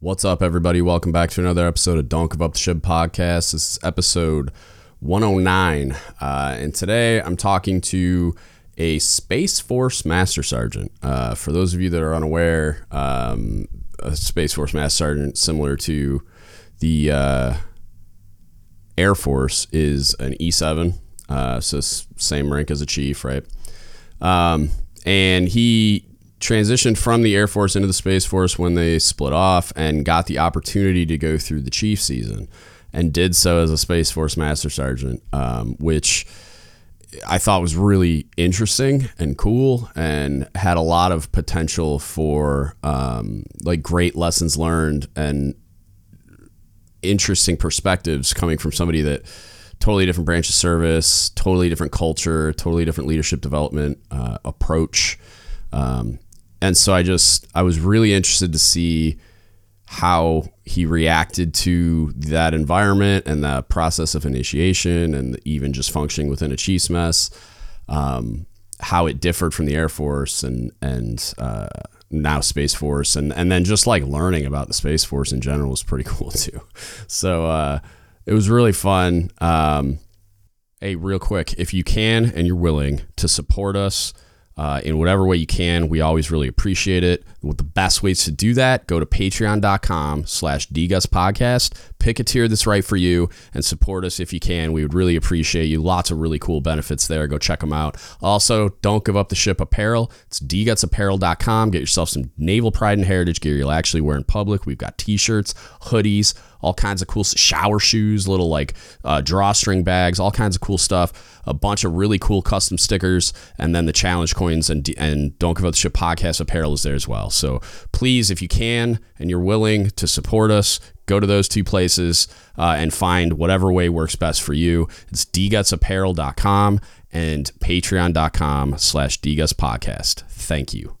What's up, everybody? Welcome back to another episode of Don't Give Up the Ship podcast. This is episode 109, and today I'm talking to a Space Force Master Sergeant. For those of you that are unaware, a Space Force Master Sergeant, similar to the Air Force, is an E7, so same rank as a chief, right? And he transitioned from the Air Force into the Space Force when they split off and got the opportunity to go through the chief season and did so as a Space Force Master Sergeant, which I thought was really interesting and cool and had a lot of potential for like great lessons learned and interesting perspectives coming from somebody that totally different branch of service, totally different culture, totally different leadership development approach. And so I was really interested to see how he reacted to that environment and that process of initiation and even just functioning within a chief's mess, how it differed from the Air Force and now Space Force. And then just like learning about the Space Force in general was pretty cool too. So, it was really fun. Hey, real quick, if you can and you're willing to support us in whatever way you can, we always really appreciate it. With the best ways to do that, go to patreon.com/dgutspodcast, pick a tier that's right for you, and support us if you can. We would really appreciate you. Lots of really cool benefits there. Go check them out. Also, Don't Give Up the Ship apparel. It's dgutsapparel.com. Get yourself some Naval Pride and Heritage gear you'll actually wear in public. We've got t-shirts, hoodies, all kinds of cool shower shoes, little like drawstring bags, all kinds of cool stuff, a bunch of really cool custom stickers, and then the challenge coins and Don't Give Up the Ship podcast apparel is there as well. So please, if you can and you're willing to support us, go to those two places and find whatever way works best for you. It's dgutsapparel.com and patreon.com/dgutspodcast. Thank you.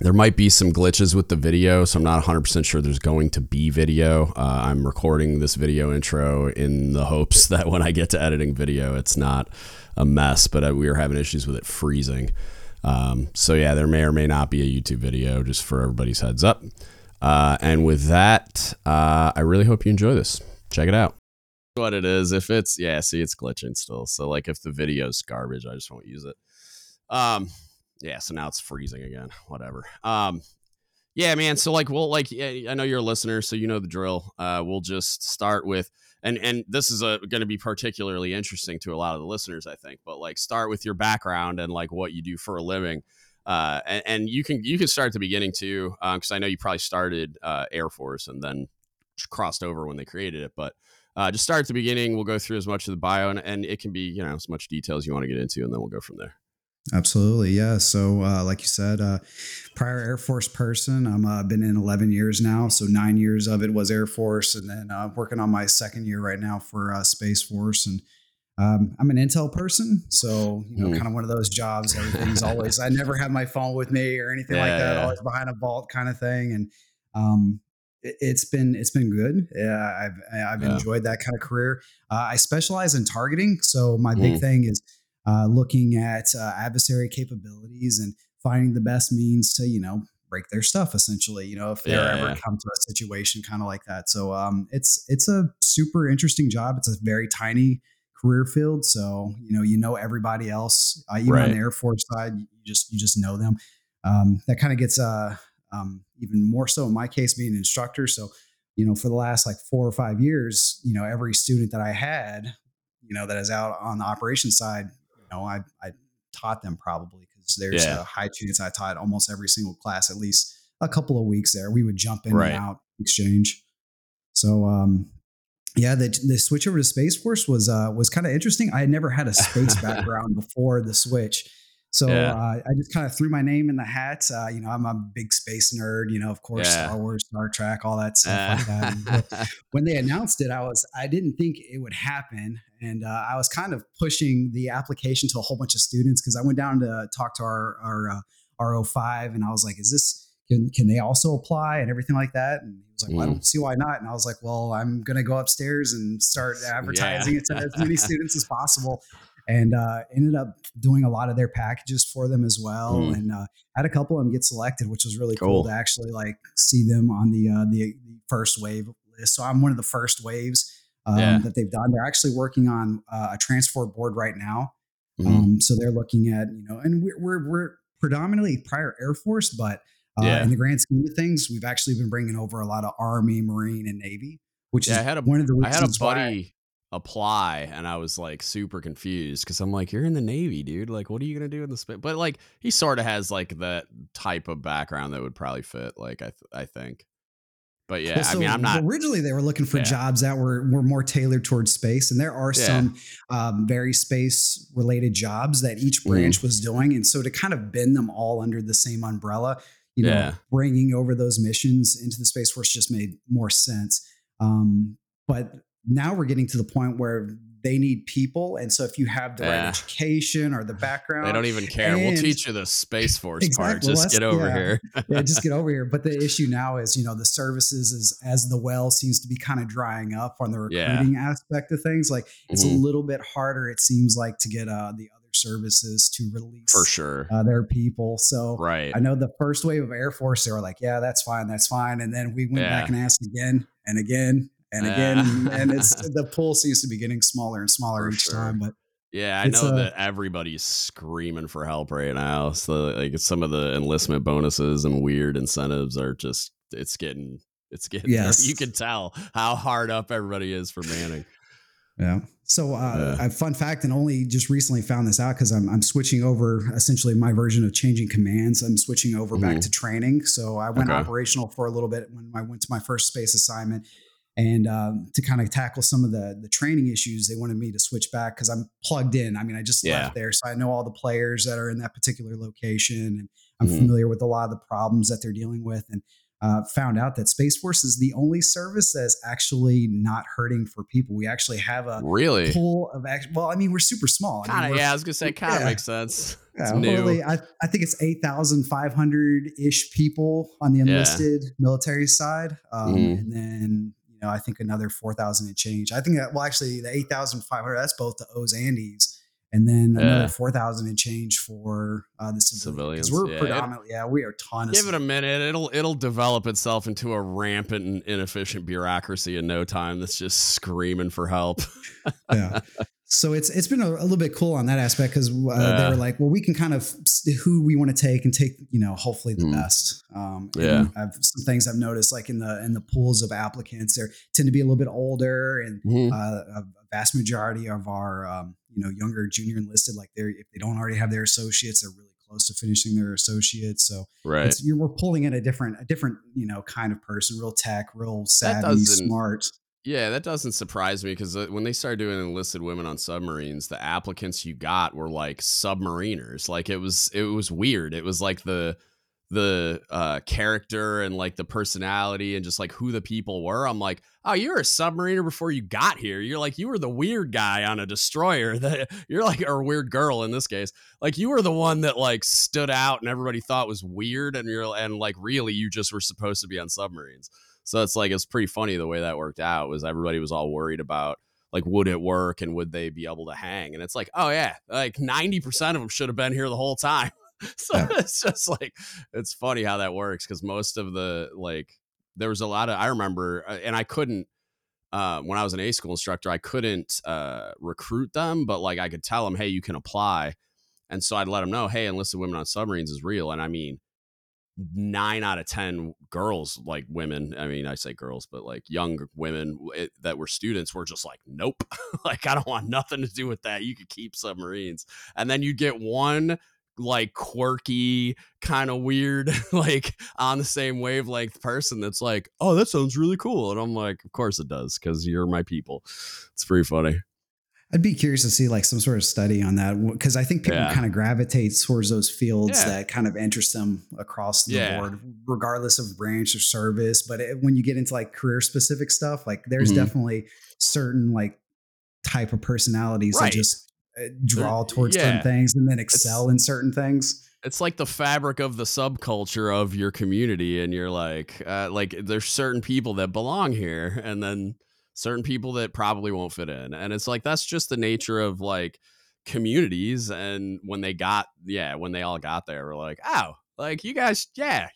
There might be some glitches with the video, so I'm not 100% sure there's going to be video. I'm recording this video intro in the hopes that when I get to editing video, it's not a mess, but we were having issues with it freezing. So yeah, there may or may not be a YouTube video, just for everybody's heads up. And with that, I really hope you enjoy this. Check it out. What it is, if it's, yeah, see, it's glitching still. So like if the video's garbage, I just won't use it. Yeah, so now it's freezing again, whatever. Yeah, man, so like, we'll like, yeah, I know you're a listener, so you know the drill. We'll just start with, and this is going to be particularly interesting to a lot of the listeners, I think, but like start with your background and like what you do for a living. And you can start at the beginning too, because I know you probably started Air Force and then crossed over when they created it, but just start at the beginning. We'll go through as much of the bio, and it can be, you know, as much detail as you want to get into, and then we'll go from there. Absolutely. Yeah. So, like you said, prior Air Force person, I'm been in 11 years now. So 9 years of it was Air Force, and then working on my second year right now for Space Force. And I'm an Intel person. So, you know, kind of one of those jobs. Everything's always, I never have my phone with me or anything like that. Yeah. Always behind a vault kind of thing. And it's been good. Yeah, I've enjoyed that kind of career. I specialize in targeting. So my big thing is looking at adversary capabilities and finding the best means to, you know, break their stuff essentially, you know, if they ever come to a situation kind of like that. So it's a super interesting job. It's a very tiny career field. So, you know, everybody else, even on the Air Force side, you just know them. That kind of gets even more so in my case being an instructor. So, you know, for the last like 4 or 5 years, you know, every student that I had, you know, that is out on the operations side, no, I taught them probably because there's a high chance I taught almost every single class, at least a couple of weeks there. We would jump in and out exchange. So, the switch over to Space Force was kind of interesting. I had never had a space background before the switch. So I just kind of threw my name in the hat. You know, I'm a big space nerd, you know, of course, Star Wars, Star Trek, all that stuff like that. When they announced it, I didn't think it would happen. And I was kind of pushing the application to a whole bunch of students because I went down to talk to our RO5 and I was like, is this, can they also apply and everything like that? And he was like, well, I don't see why not. And I was like, well, I'm going to go upstairs and start advertising it to as many students as possible. and ended up doing a lot of their packages for them as well. Mm. And had a couple of them get selected, which was really cool to actually like see them on the first wave list. So I'm one of the first waves that they've done. They're actually working on a transport board right now. Mm-hmm. So they're looking at, you know, and we're predominantly prior Air Force, but in the grand scheme of things, we've actually been bringing over a lot of Army, Marine, and Navy, which is one of the reasons I had a buddy apply, and I was like super confused because I'm like, you're in the Navy, dude. Like, what are you gonna do in the space? But like, he sort of has like that type of background that would probably fit. Like, I think. But yeah, well, so I mean, I'm not. Originally, they were looking for jobs that were more tailored towards space, and there are some very space related jobs that each branch was doing, and so to kind of bend them all under the same umbrella, you know, bringing over those missions into the Space Force just made more sense. But now we're getting to the point where they need people, and so if you have the right education or the background, they don't even care. We'll teach you the Space Force part. Just get over here. Just get over here. But the issue now is, you know, the services is as the well seems to be kind of drying up on the recruiting aspect of things. Like it's a little bit harder, it seems like, to get the other services to release for sure their people. So I know the first wave of Air Force, they were like, "Yeah, that's fine, that's fine," and then we went back and asked again and again. And again, and it's the pool seems to be getting smaller and smaller each time. But I know that everybody's screaming for help right now. So like some of the enlistment bonuses and weird incentives are just it's getting you can tell how hard up everybody is for manning. Yeah. So a fun fact, and only just recently found this out because I'm switching over essentially my version of changing commands. I'm switching over back to training. So I went operational for a little bit when I went to my first space assignment. And to kind of tackle some of the training issues, they wanted me to switch back because I'm plugged in. I mean, I just left there. So I know all the players that are in that particular location. And I'm familiar with a lot of the problems that they're dealing with. And found out that Space Force is the only service that's actually not hurting for people. We actually have a pool of action. Well, I mean, we're super small. I was going to say kind of makes sense. Yeah, totally. I think it's 8,500-ish people on the enlisted military side. And then... You know, I think another 4,000 and change. I think that, well, actually the 8,500, that's both the O's and E's. And then another 4,000 and change for the civilians. Because we're predominantly, we are tons. Give it a minute. It'll develop itself into a rampant and inefficient bureaucracy in no time. That's just screaming for help. So it's been a little bit cool on that aspect because they were like, well, we can kind of see who we want to take and take, you know, hopefully the best. I've some things I've noticed, like in the pools of applicants, they tend to be a little bit older, and a vast majority of our younger junior enlisted, like if they don't already have their associates, they're really close to finishing their associates. So we're pulling in a different kind of person, real tech, real savvy, smart. Yeah, that doesn't surprise me because when they started doing enlisted women on submarines, the applicants you got were like submariners. Like it was weird. It was like the character and like the personality and just like who the people were. I'm like, oh, you're a submariner before you got here. You're like, you were the weird guy on a destroyer that you're like, or a weird girl in this case. Like you were the one that like stood out and everybody thought was weird, and really you just were supposed to be on submarines. So it's like, it's pretty funny the way that worked out was everybody was all worried about like, would it work and would they be able to hang? And it's like, oh yeah, like 90% of them should have been here the whole time. So it's just like, it's funny how that works. Cause most of the, like, there was a lot of, I remember, and I couldn't, when I was an A school instructor, I couldn't recruit them, but like I could tell them, hey, you can apply. And so I'd let them know, hey, enlisted women on submarines is real. And I mean, 9 out of 10 girls, like women, I mean, I say girls, but like young women that were students were just like, nope, like I don't want nothing to do with that. You could keep submarines. And then you get one like quirky, kind of weird, like on the same wavelength person that's like, oh, that sounds really cool. And I'm like, of course it does, because you're my people. It's pretty funny. I'd be curious to see like some sort of study on that, because I think people kind of gravitate towards those fields that kind of interest them across the board, regardless of branch or service. But when you get into like career specific stuff, like there's definitely certain like type of personalities that just draw towards certain things and then excel in certain things. It's like the fabric of the subculture of your community. And you're like there's certain people that belong here, and then certain people that probably won't fit in. And it's like, that's just the nature of like communities. And when they got, when they all got there, we're like, oh, like you guys,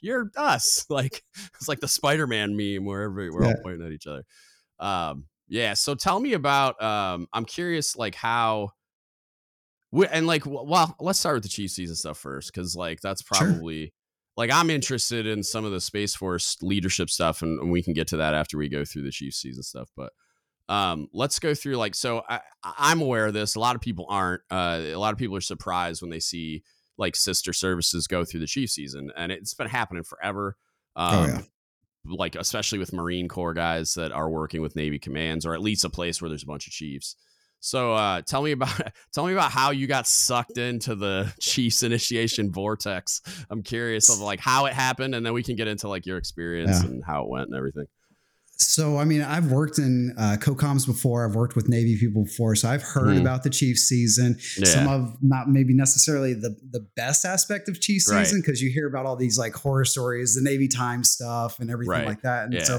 you're us. Like it's like the Spider-Man meme where we're all pointing at each other. So tell me about, I'm curious, like how, and like, well, let's start with the chief season stuff first. Cause like, that's probably like, I'm interested in some of the Space Force leadership stuff, and we can get to that after we go through the chief season stuff. But, let's go through like, so I'm aware of this. A lot of people aren't, a lot of people are surprised when they see like sister services go through the chief season, and it's been happening forever. Like, especially with Marine Corps guys that are working with Navy commands, or at least a place where there's a bunch of chiefs. So tell me about how you got sucked into the Chiefs initiation vortex. I'm curious of like how it happened, and then we can get into like your experience and how it went and everything. So, I mean, I've worked in co-coms before. I've worked with Navy people before. So I've heard about the Chief season, some of not maybe necessarily the best aspect of Chief season, because you hear about all these like horror stories, the Navy Times stuff and everything like that. And so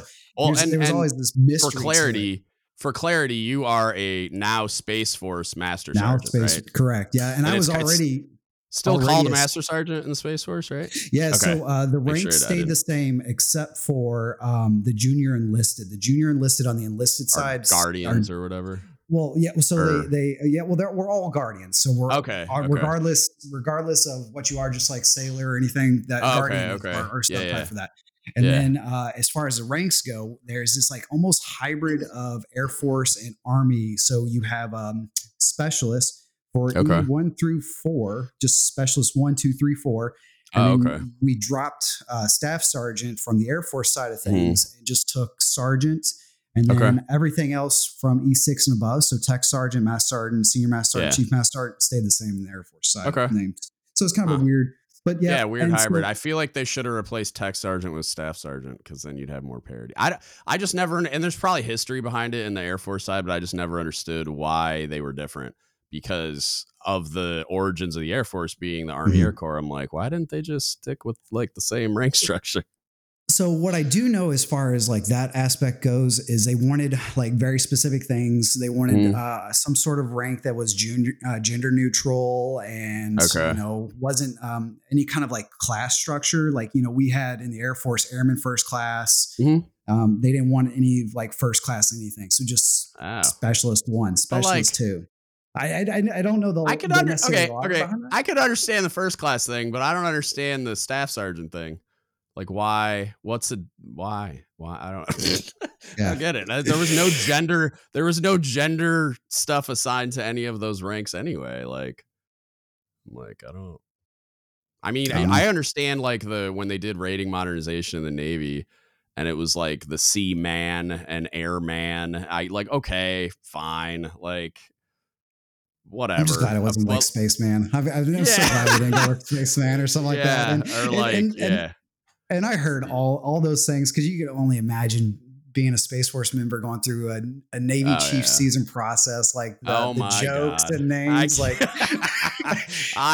there was always this mystery. For clarity, you are a now Space Force Master Sergeant, right? Correct. Yeah. And I was already... Still called a Master Sergeant in the Space Force, right? Yeah. Okay. So the rank stayed the same except for the junior enlisted. The junior enlisted on the enlisted side, Guardians or whatever. Well, yeah. So we're all Guardians. So we're regardless of what you are, just like sailor or anything, that Guardian are still for that. And then as far as the ranks go, there's this like almost hybrid of Air Force and Army. So you have specialists. For one through four, just specialist 1, 2, 3, 4. And we dropped staff sergeant from the Air Force side of things and just took sergeant, and then everything else from E6 and above. So tech sergeant, mass sergeant, senior mass sergeant, chief mass sergeant stayed the same in the Air Force side of names. So it's kind of a weird, but weird hybrid. So, I feel like they should have replaced tech sergeant with staff sergeant, because then you'd have more parity. I just never, and there's probably history behind it in the Air Force side, but I just never understood why they were different, because of the origins of the Air Force being the Army Air Corps. I'm like, why didn't they just stick with like the same rank structure? So what I do know as far as like that aspect goes is they wanted like very specific things. They wanted some sort of rank that was gender neutral and wasn't any kind of like class structure. Like, we had in the Air Force airmen first class. They didn't want any like first class anything. So just specialist 1, specialist 2. I don't know the. I could understand the first class thing, but I don't understand the staff sergeant thing. Like, why? Why? I don't. I don't get it. There was no gender. There was no gender stuff assigned to any of those ranks anyway. Like I don't. I mean, I understand like when they did rating modernization in the Navy, and it was like the sea man and air man. I like okay, fine, like. Whatever. I'm just glad it wasn't like Spaceman. I've never so glad we didn't go with Spaceman or something like that. And I heard all those things, because you could only imagine being a Space Force member going through a Navy Chief season process, like the jokes and names. I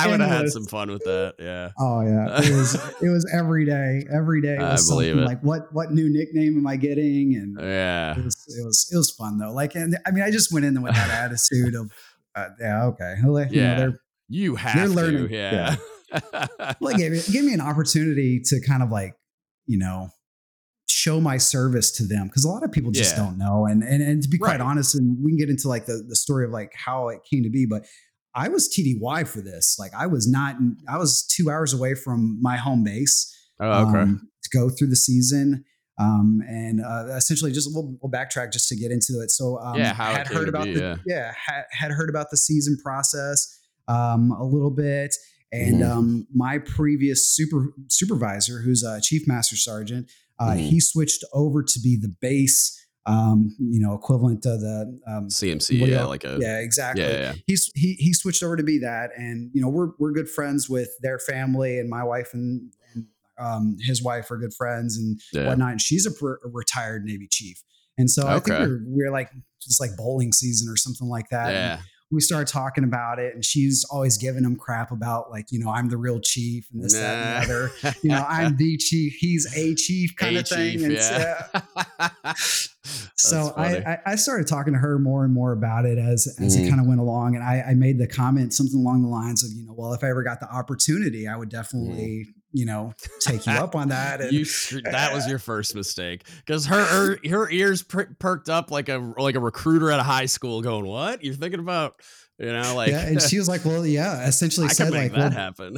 would have had some fun with that. Yeah. Oh yeah. It was every day. Every day. I believe it. Like what new nickname am I getting? And it was fun though. Like, and I mean, I just went in there with that attitude of. You have to learning. Like give me an opportunity to kind of like show my service to them, because a lot of people just don't know, and to be quite honest, and we can get into like the story of like how it came to be, but I was TDY for this. Like I was 2 hours away from my home base to go through the season. Essentially just we'll backtrack just to get into it. So, had heard about the season process, a little bit. And, my previous supervisor, who's a chief master sergeant, he switched over to be the base, equivalent of the, CMC. Exactly. Yeah. He switched over to be that. And, we're good friends with their family, and my wife and his wife are good friends and whatnot. And she's a retired Navy chief. And so I think we're like, it's like bowling season or something like that. Yeah. And we started talking about it, and she's always giving him crap about like, I'm the real chief and this, that, and the other, I'm the chief. He's a chief kind of thing. And So I started talking to her more and more about it as it kind of went along. And I made the comment, something along the lines of, you know, well, if I ever got the opportunity, I would definitely, you know, take you up on that. And that was your first mistake, because her ears perked up like a recruiter at a high school going, what you're thinking about? You know, like, yeah, and she was like, well, yeah, essentially I said like that happen.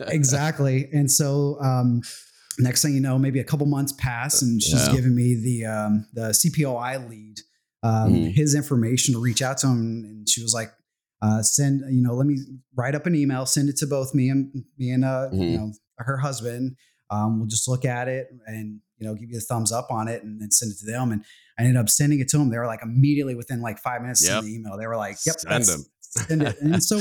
Exactly. And so, next thing you know, maybe a couple months pass and she's giving me the CPOI lead, his information to reach out to him. And she was like, send, you know, let me write up an email, send it to both me and, you know, her husband. We'll just look at it and, you know, give you a thumbs up on it and then send it to them. And I ended up sending it to them. They were like immediately within like 5 minutes of the email. They were like, yep, send it. And so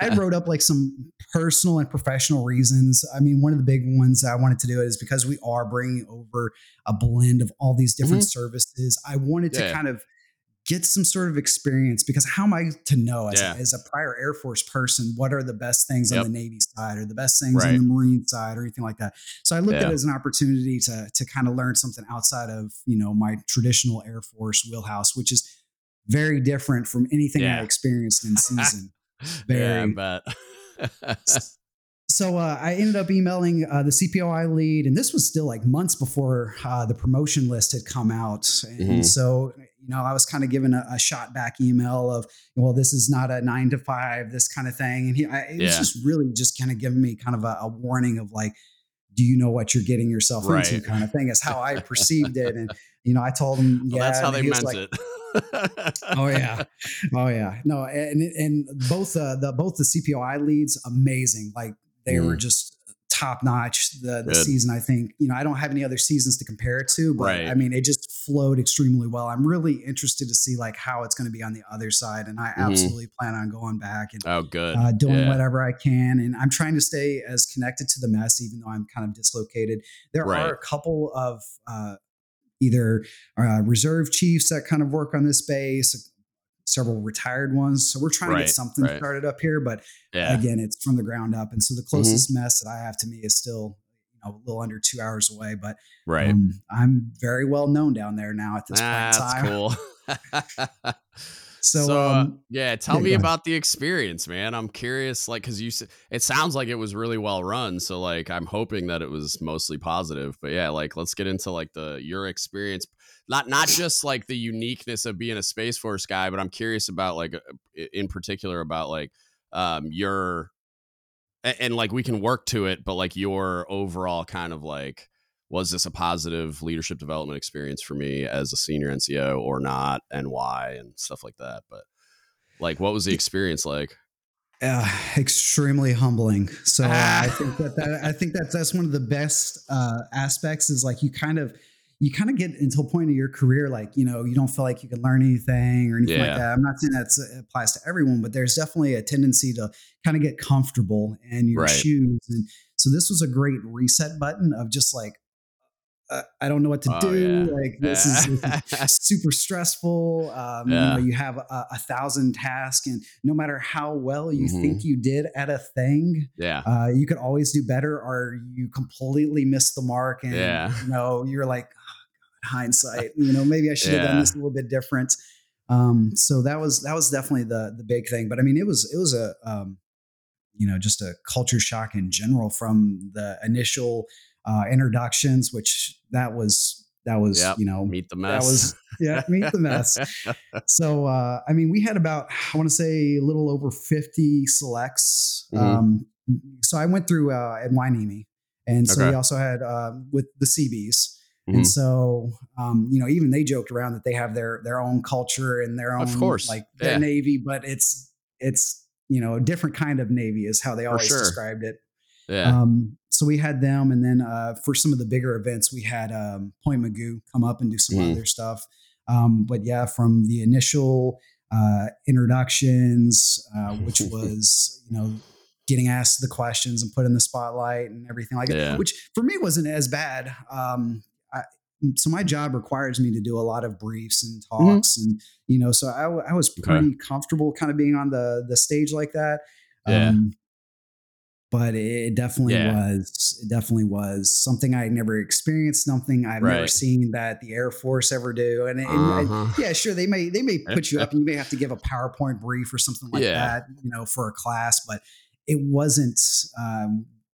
I wrote up like some personal and professional reasons. I mean, one of the big ones I wanted to do it is because we are bringing over a blend of all these different services. I wanted to kind of get some sort of experience, because how am I to know as a prior Air Force person, what are the best things on the Navy side or the best things on the Marine side or anything like that. So I looked at it as an opportunity to kind of learn something outside of, you know, my traditional Air Force wheelhouse, which is very different from anything I experienced in season. I bet. So I ended up emailing the CPOI lead, and this was still like months before the promotion list had come out. And so, you know, I was kind of given a shot back email of, well, this is not a 9 to 5, this kind of thing. And it was just really just kind of giving me kind of a warning of like, do you know what you're getting yourself into kind of thing is how I perceived it. And, you know, I told him, well, that's how they meant it. Oh yeah. No. And both the CPOI leads, amazing. Like they were just top notch. The season, I think, you know, I don't have any other seasons to compare it to, but I mean, it just flowed extremely well. I'm really interested to see like how it's going to be on the other side. And I absolutely plan on going back and doing whatever I can. And I'm trying to stay as connected to the mess, even though I'm kind of dislocated. There are a couple of, either reserve chiefs that kind of work on this base, several retired ones. So we're trying to get something started up here, but again, it's from the ground up. And so the closest mess that I have to me is still, you know, a little under 2 hours away, but I'm very well known down there now at this point in time. Cool. Tell me about the experience, man. I'm curious, like, cause it sounds like it was really well run. So like, I'm hoping that it was mostly positive, but yeah, like, let's get into like your experience, not just like the uniqueness of being a Space Force guy, but I'm curious about like, in particular about like, and like, we can work to it, but like your overall kind of like, was this a positive leadership development experience for me as a senior NCO or not, and why, and stuff like that. But like, what was the experience like? Extremely humbling. So I think that that's one of the best aspects is like, you kind of get into a point of your career. Like, you know, you don't feel like you can learn anything or anything like that. I'm not saying that applies to everyone, but there's definitely a tendency to kind of get comfortable in your shoes. And so this was a great reset button of just like, I don't know what to do. Yeah. Like this is super stressful. You know, you have a 1,000 tasks, and no matter how well you think you did at a thing, you could always do better, or you completely miss the mark. And you know, you're like, oh, God, hindsight, you know, maybe I should have done this a little bit different. So that was definitely the big thing. But I mean, it was a, you know, just a culture shock in general from the initial, introductions, which that was, you know, meet the mess. Meet the mess. So, I mean, we had about, I want to say a little over 50 selects. So I went through, at Hueneme, and so we also had, with the Seabees. And so, you know, even they joked around that they have their own culture and their own, of course, like their Navy, but it's, you know, a different kind of Navy is how they always described it. Yeah. So we had them, and then for some of the bigger events, we had Point Mugu come up and do some other stuff. But yeah, from the initial introductions, which was, you know, getting asked the questions and put in the spotlight and everything like that, which for me wasn't as bad. So my job requires me to do a lot of briefs and talks, and you know, so I was pretty comfortable kind of being on the stage like that. but it definitely was. It definitely was something I never experienced. Something I've never seen that the Air Force ever do. And, yeah, sure, they may put you up, and you may have to give a PowerPoint brief or something like that, you know, for a class. But it wasn't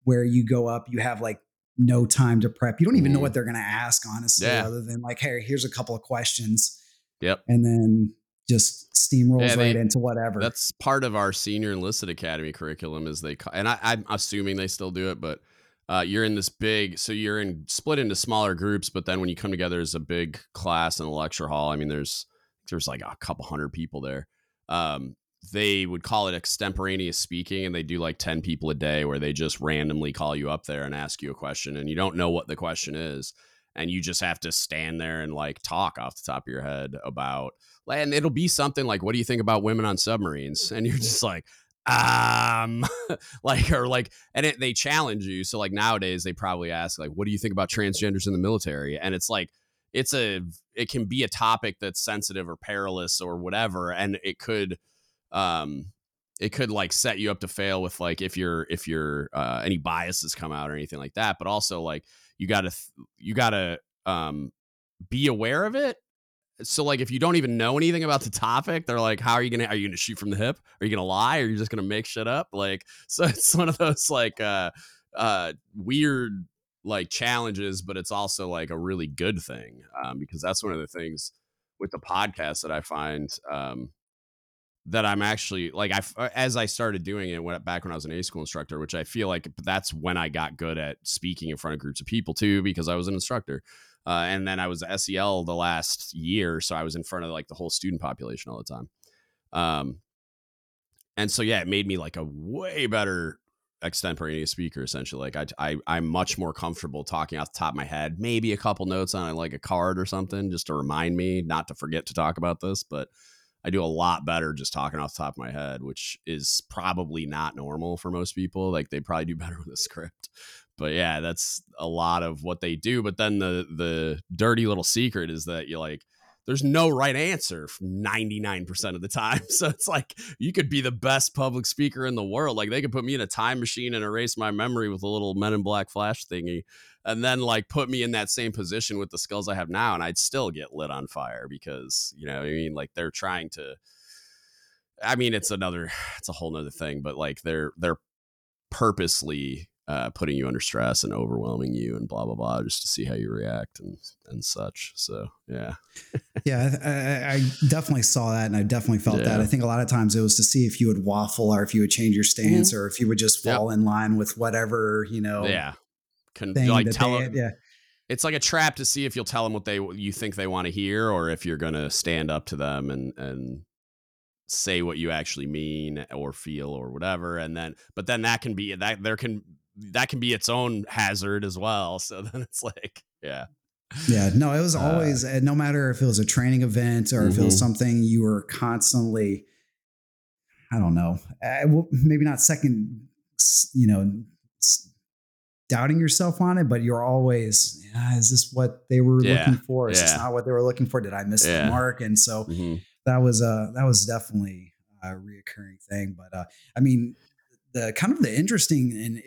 where you go up, you have like no time to prep. You don't even know what they're going to ask, honestly, other than like, hey, here's a couple of questions. Yep, and then just steamrolls right into whatever. That's part of our senior enlisted academy curriculum is they, and I'm assuming they still do it, but you're in this big, so you're in split into smaller groups, but then when you come together as a big class in a lecture hall, I mean, there's like a couple hundred people there. They would call it extemporaneous speaking, and they do like 10 people a day where they just randomly call you up there and ask you a question, and you don't know what the question is. And you just have to stand there and like talk off the top of your head about, and it'll be something like, what do you think about women on submarines? And you're just like, and they challenge you. So like nowadays they probably ask like, what do you think about transgenders in the military? And it's like, it can be a topic that's sensitive or perilous or whatever. And it could like set you up to fail with like, if any biases come out or anything like that, but also like, you gotta be aware of it. So like, if you don't even know anything about the topic, they're like, how are you gonna shoot from the hip? Are you gonna lie? Or are you just gonna make shit up? Like, so it's one of those like weird like challenges, but it's also like a really good thing because that's one of the things with the podcast that I find that I'm actually like, as I started doing it back when I was an A school instructor, which I feel like that's when I got good at speaking in front of groups of people too, because I was an instructor. And then I was SEL the last year. So I was in front of like the whole student population all the time. And so, yeah, it made me like a way better extemporaneous speaker, essentially. Like I'm much more comfortable talking off the top of my head, maybe a couple notes on like a card or something just to remind me not to forget to talk about this, but I do a lot better just talking off the top of my head, which is probably not normal for most people. Like they probably do better with a script, but yeah, that's a lot of what they do. But then the dirty little secret is that you're like, there's no right answer 99% of the time. So it's like, you could be the best public speaker in the world. Like they could put me in a time machine and erase my memory with a little Men in Black flash thingy. And then like put me in that same position with the skills I have now. And I'd still get lit on fire because, you know what I mean? Like they're trying to, I mean, it's a whole nother thing, but like they're purposely putting you under stress and overwhelming you and blah, blah, blah, just to see how you react and such. So, yeah. I definitely saw that. And I definitely felt that. I think a lot of times it was to see if you would waffle or if you would change your stance or if you would just fall in line with whatever, you know, it's like a trap to see if you'll tell them what you think they want to hear, or if you're going to stand up to them and say what you actually mean or feel or whatever. And then, but then that can be that can be its own hazard as well. So then it's like, no, it was always, no matter if it was a training event or if it was something you were constantly, I don't know, maybe not second, you know, doubting yourself on it, but you're always, is this what they were looking for? Is this not what they were looking for? Did I miss the mark? And so that was definitely a reoccurring thing. But I mean, the kind of the interesting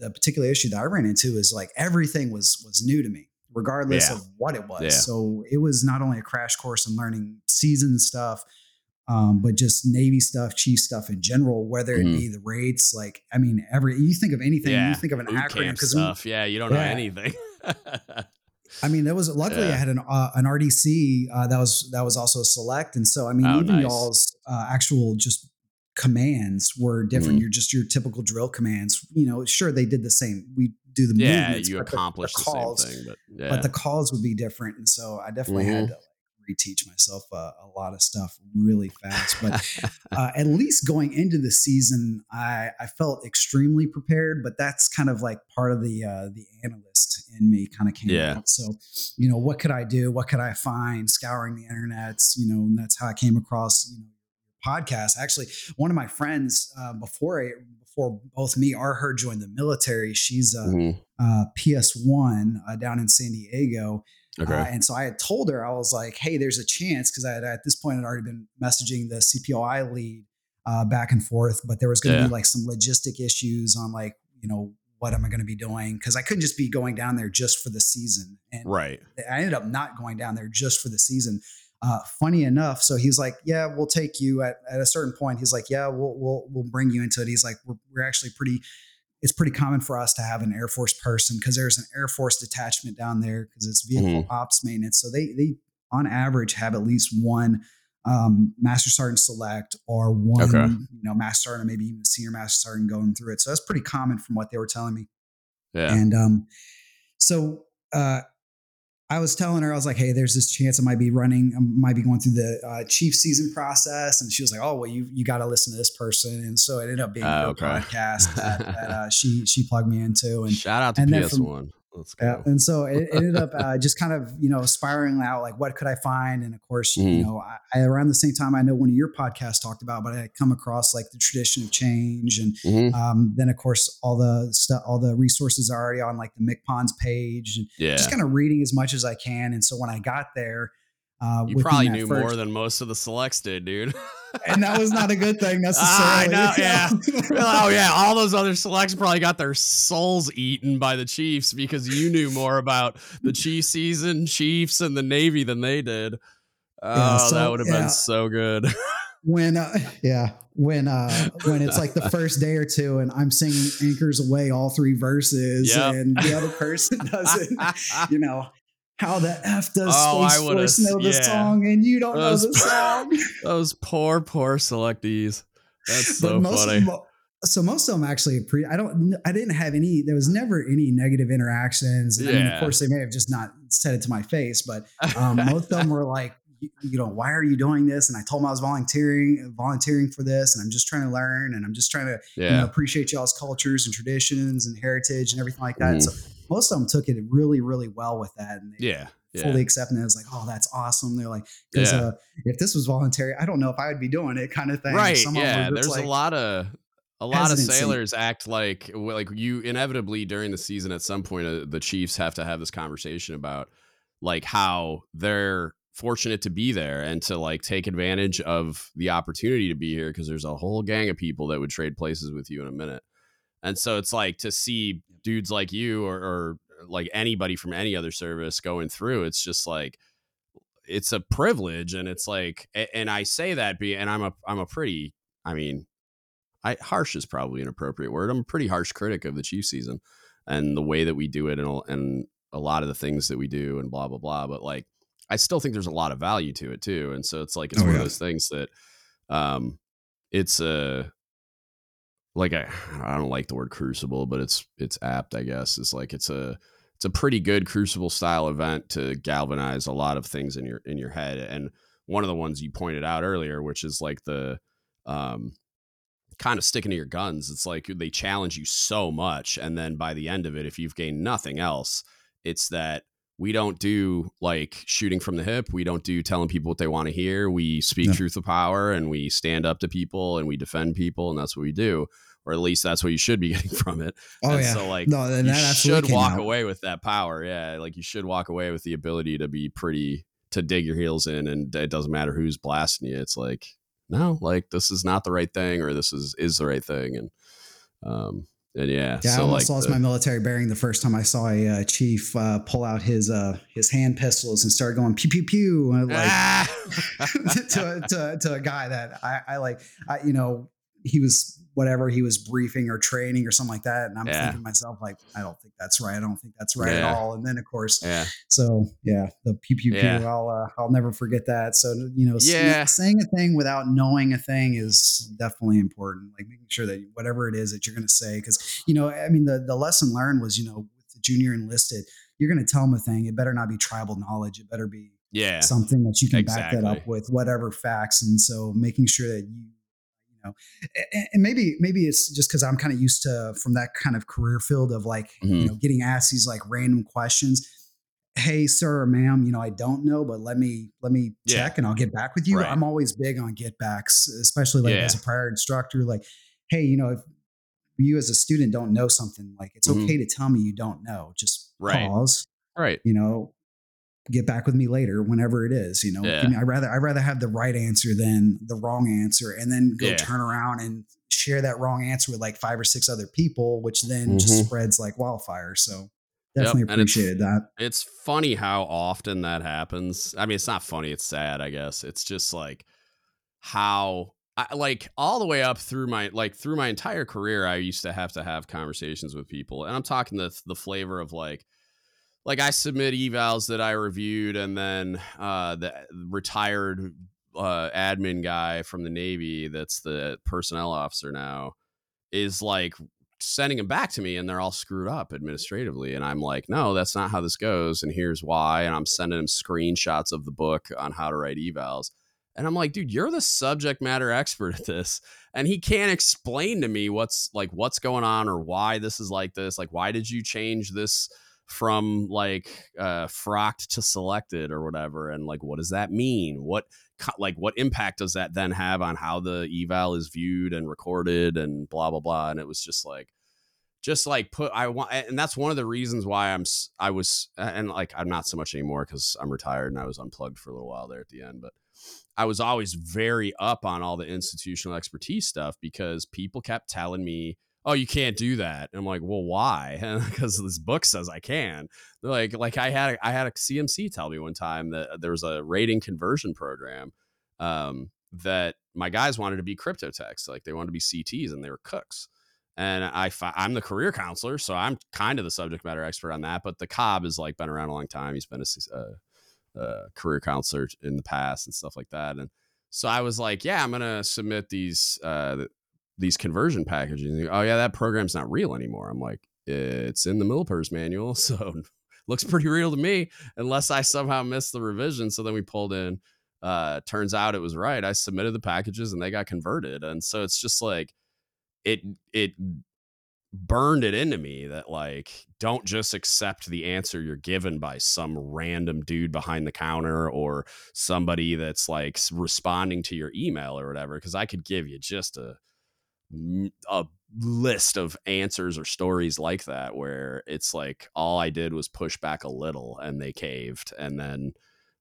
particular issue that I ran into is like everything was new to me, regardless of what it was. So it was not only a crash course in learning season stuff, but just Navy stuff, Chief stuff in general, whether it be the raids, like, I mean, you think of anything, you think of an acronym stuff. You don't know anything. I mean, luckily I had an RDC that was also select. And so, I mean, y'all's actual just commands were different. You're just your typical drill commands, you know, sure. They did the same. We do the movements, you accomplish the calls, same thing, but the calls would be different. And so I definitely had to reteach myself a lot of stuff really fast, but at least going into the season, I felt extremely prepared. But that's kind of like part of the analyst in me kind of came out. So, you know, what could I do? What could I find? Scouring the internet, you know, and that's how I came across, you know, podcast. Actually, one of my friends before both me or her joined the military, she's a PS1 down in San Diego. Okay. And so I had told her, I was like, hey, there's a chance, because I had at this point had already been messaging the CPOI lead back and forth, but there was going to be like some logistic issues on like, you know, what am I going to be doing? Because I couldn't just be going down there just for the season. And right. I ended up not going down there just for the season. Funny enough. So he's like, yeah, we'll take you at a certain point. He's like, yeah, we'll bring you into it. He's like, we're actually it's pretty common for us to have an Air Force person. Cause there's an Air Force detachment down there because it's vehicle ops maintenance. So they on average have at least one, Master Sergeant Select or one, you know, Master Sergeant, maybe even Senior Master Sergeant going through it. So that's pretty common from what they were telling me. Yeah. And, I was telling her, I was like, hey, there's this chance I might be going through the chief season process. And she was like, oh, well, you got to listen to this person. And so it ended up being a podcast that she plugged me into. And shout out to PS1. Let's go. Yeah, and so it ended up just kind of, you know, spiraling out, like, what could I find? And of course, you know, I around the same time, I know one of your podcasts talked about, but I had come across like the Tradition of Change. And then of course, all the resources are already on like the Mick Ponds page and just kind of reading as much as I can. And so when I got there, you probably knew more than most of the selects did, dude. And that was not a good thing necessarily. Oh yeah, all those other selects probably got their souls eaten by the Chiefs because you knew more about the Chiefs and the Navy than they did. That would have been so good. When it's like the first day or two and I'm singing Anchors Away all three verses and the other person doesn't, you know. How the F does Space Force know the song and you don't know the song? Those poor selectees. That's so funny. Most of them actually, I didn't have any, there was never any negative interactions. Yeah. I mean, of course they may have just not said it to my face, but most of them were like, you know, why are you doing this? And I told them I was volunteering for this. And I'm just trying to learn. And I'm just trying to you know, appreciate y'all's cultures and traditions and heritage and everything like that. Mm. So most of them took it really, really well with that. And they fully accepting it. It was like, oh, that's awesome. They're like, because if this was voluntary, I don't know if I would be doing it kind of thing. Right. Some of there's like a lot of sailors act like you inevitably during the season at some point, the Chiefs have to have this conversation about like how they're fortunate to be there and to like take advantage of the opportunity to be here. Cause there's a whole gang of people that would trade places with you in a minute. And so it's like to see dudes like you or like anybody from any other service going through, it's just like, it's a privilege. And it's like, and I say that harsh is probably an appropriate word. I'm a pretty harsh critic of the Chief season and the way that we do it and a lot of the things that we do and blah, blah, blah. But like, I still think there's a lot of value to it too. And so it's like, it's one of those things that it's a, like I don't like the word crucible, but it's apt, I guess. It's like it's a pretty good crucible style event to galvanize a lot of things in your head. And one of the ones you pointed out earlier, which is like the kind of sticking to your guns. It's like they challenge you so much, and then by the end of it, if you've gained nothing else, it's that we don't do like shooting from the hip. We don't do telling people what they want to hear. We speak truth to power, and we stand up to people, and we defend people, and that's what we do, or at least that's what you should be getting from it. So like you should walk away with that power. Yeah. Like you should walk away with the ability to dig your heels in, and it doesn't matter who's blasting you. It's like, no, like this is not the right thing, or this is the right thing. And, I almost lost my military bearing the first time I saw a chief pull out his hand pistols and start going pew pew pew to a guy that I you know, he was briefing or training or something like that, and I'm thinking to myself like I don't think that's right at all. And then of course the pew pew pew, I'll never forget that. So you know, saying a thing without knowing a thing is definitely important, like making sure that whatever it is that you're going to say, because you know, I mean the lesson learned was, you know, with the junior enlisted, you're going to tell them a thing, it better not be tribal knowledge, it better be something that you can back that up with whatever facts. And so making sure that you know, and maybe it's just because I'm kind of used to from that kind of career field of like, you know, getting asked these like random questions. Hey, sir or ma'am, you know, I don't know, but let me check and I'll get back with you. Right. I'm always big on get backs, especially like as a prior instructor. Like, hey, you know, if you as a student don't know something, like it's okay to tell me you don't know. Just pause. Right. You know. get back with me later, whenever it is, you know. Yeah. I mean, I'd rather have the right answer than the wrong answer, and then go turn around and share that wrong answer with like 5 or 6 other people, which then just spreads like wildfire. So definitely appreciated that. It's funny how often that happens. I mean, it's not funny, it's sad, I guess. It's just like how I, like all the way up through my, like through my entire career, I used to have conversations with people, and I'm talking the flavor of like I submit evals that I reviewed, and then the retired admin guy from the Navy, that's the personnel officer now, is like sending them back to me, and they're all screwed up administratively. And I'm like, no, that's not how this goes, and here's why. And I'm sending them screenshots of the book on how to write evals. And I'm like, dude, you're the subject matter expert at this. And he can't explain to me what's going on, or why this is like this. Like, why did you change this from like frocked to selected or whatever? And like, what does that mean? What impact does that then have on how the eval is viewed and recorded and blah, blah, blah. And it was and that's one of the reasons why I'm not so much anymore, because I'm retired and I was unplugged for a little while there at the end, but I was always very up on all the institutional expertise stuff, because people kept telling me, oh, you can't do that. And I'm like, well, why? Because this book says I can. They're like I had a CMC tell me one time that there was a rating conversion program that my guys wanted to be crypto techs. Like, they wanted to be CTs, and they were cooks. And I'm the career counselor, so I'm kind of the subject matter expert on that. But the Cobb has like been around a long time. He's been a career counselor in the past and stuff like that. And so I was like, yeah, I'm going to submit these conversion packages. And oh yeah, that program's not real anymore. I'm like, it's in the Millipers manual, so looks pretty real to me, unless I somehow missed the revision. So then we pulled in, turns out it was right. I submitted the packages and they got converted. And so it's just like, it burned it into me that like, don't just accept the answer you're given by some random dude behind the counter or somebody that's like responding to your email or whatever. Cause I could give you just a list of answers or stories like that, where it's like, all I did was push back a little and they caved, and then,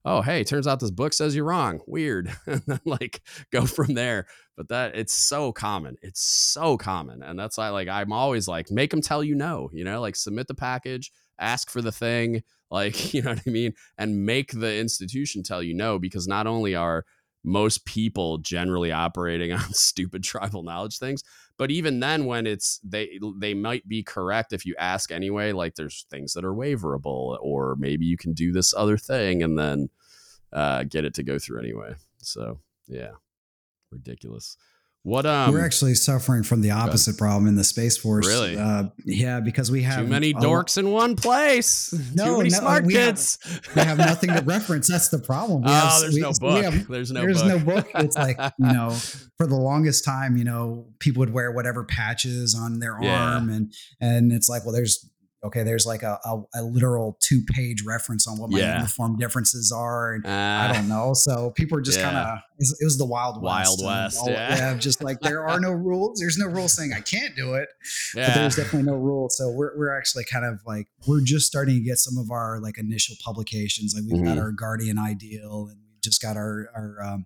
oh, hey, turns out this book says you're wrong. Weird. And then like go from there. But that it's so common. It's so common. And that's why, like, I'm always like, make them tell you no, you know, like submit the package, ask for the thing, like, you know what I mean? And make the institution tell you no, because not only are most people generally operating on stupid tribal knowledge things, but even then when it's, they might be correct if you ask anyway, like there's things that are waiverable, or maybe you can do this other thing and then get it to go through anyway. So yeah, ridiculous. What we're actually suffering from the opposite problem in the Space Force. Really? Yeah, because we have too many dorks in one place. No, too many smart kids. We have nothing to reference. That's the problem. There's no book. It's like, you know, for the longest time, you know, people would wear whatever patches on their arm, and it's like, well, there's like a literal 2-page reference on what my uniform differences are. And I don't know. So people are just kind of, it was the Wild West. Just like, there are no rules. There's no rule saying I can't do it, but there's definitely no rule. So we're actually kind of like, we're just starting to get some of our like initial publications. Like we've got our Guardian Ideal, and we've just got our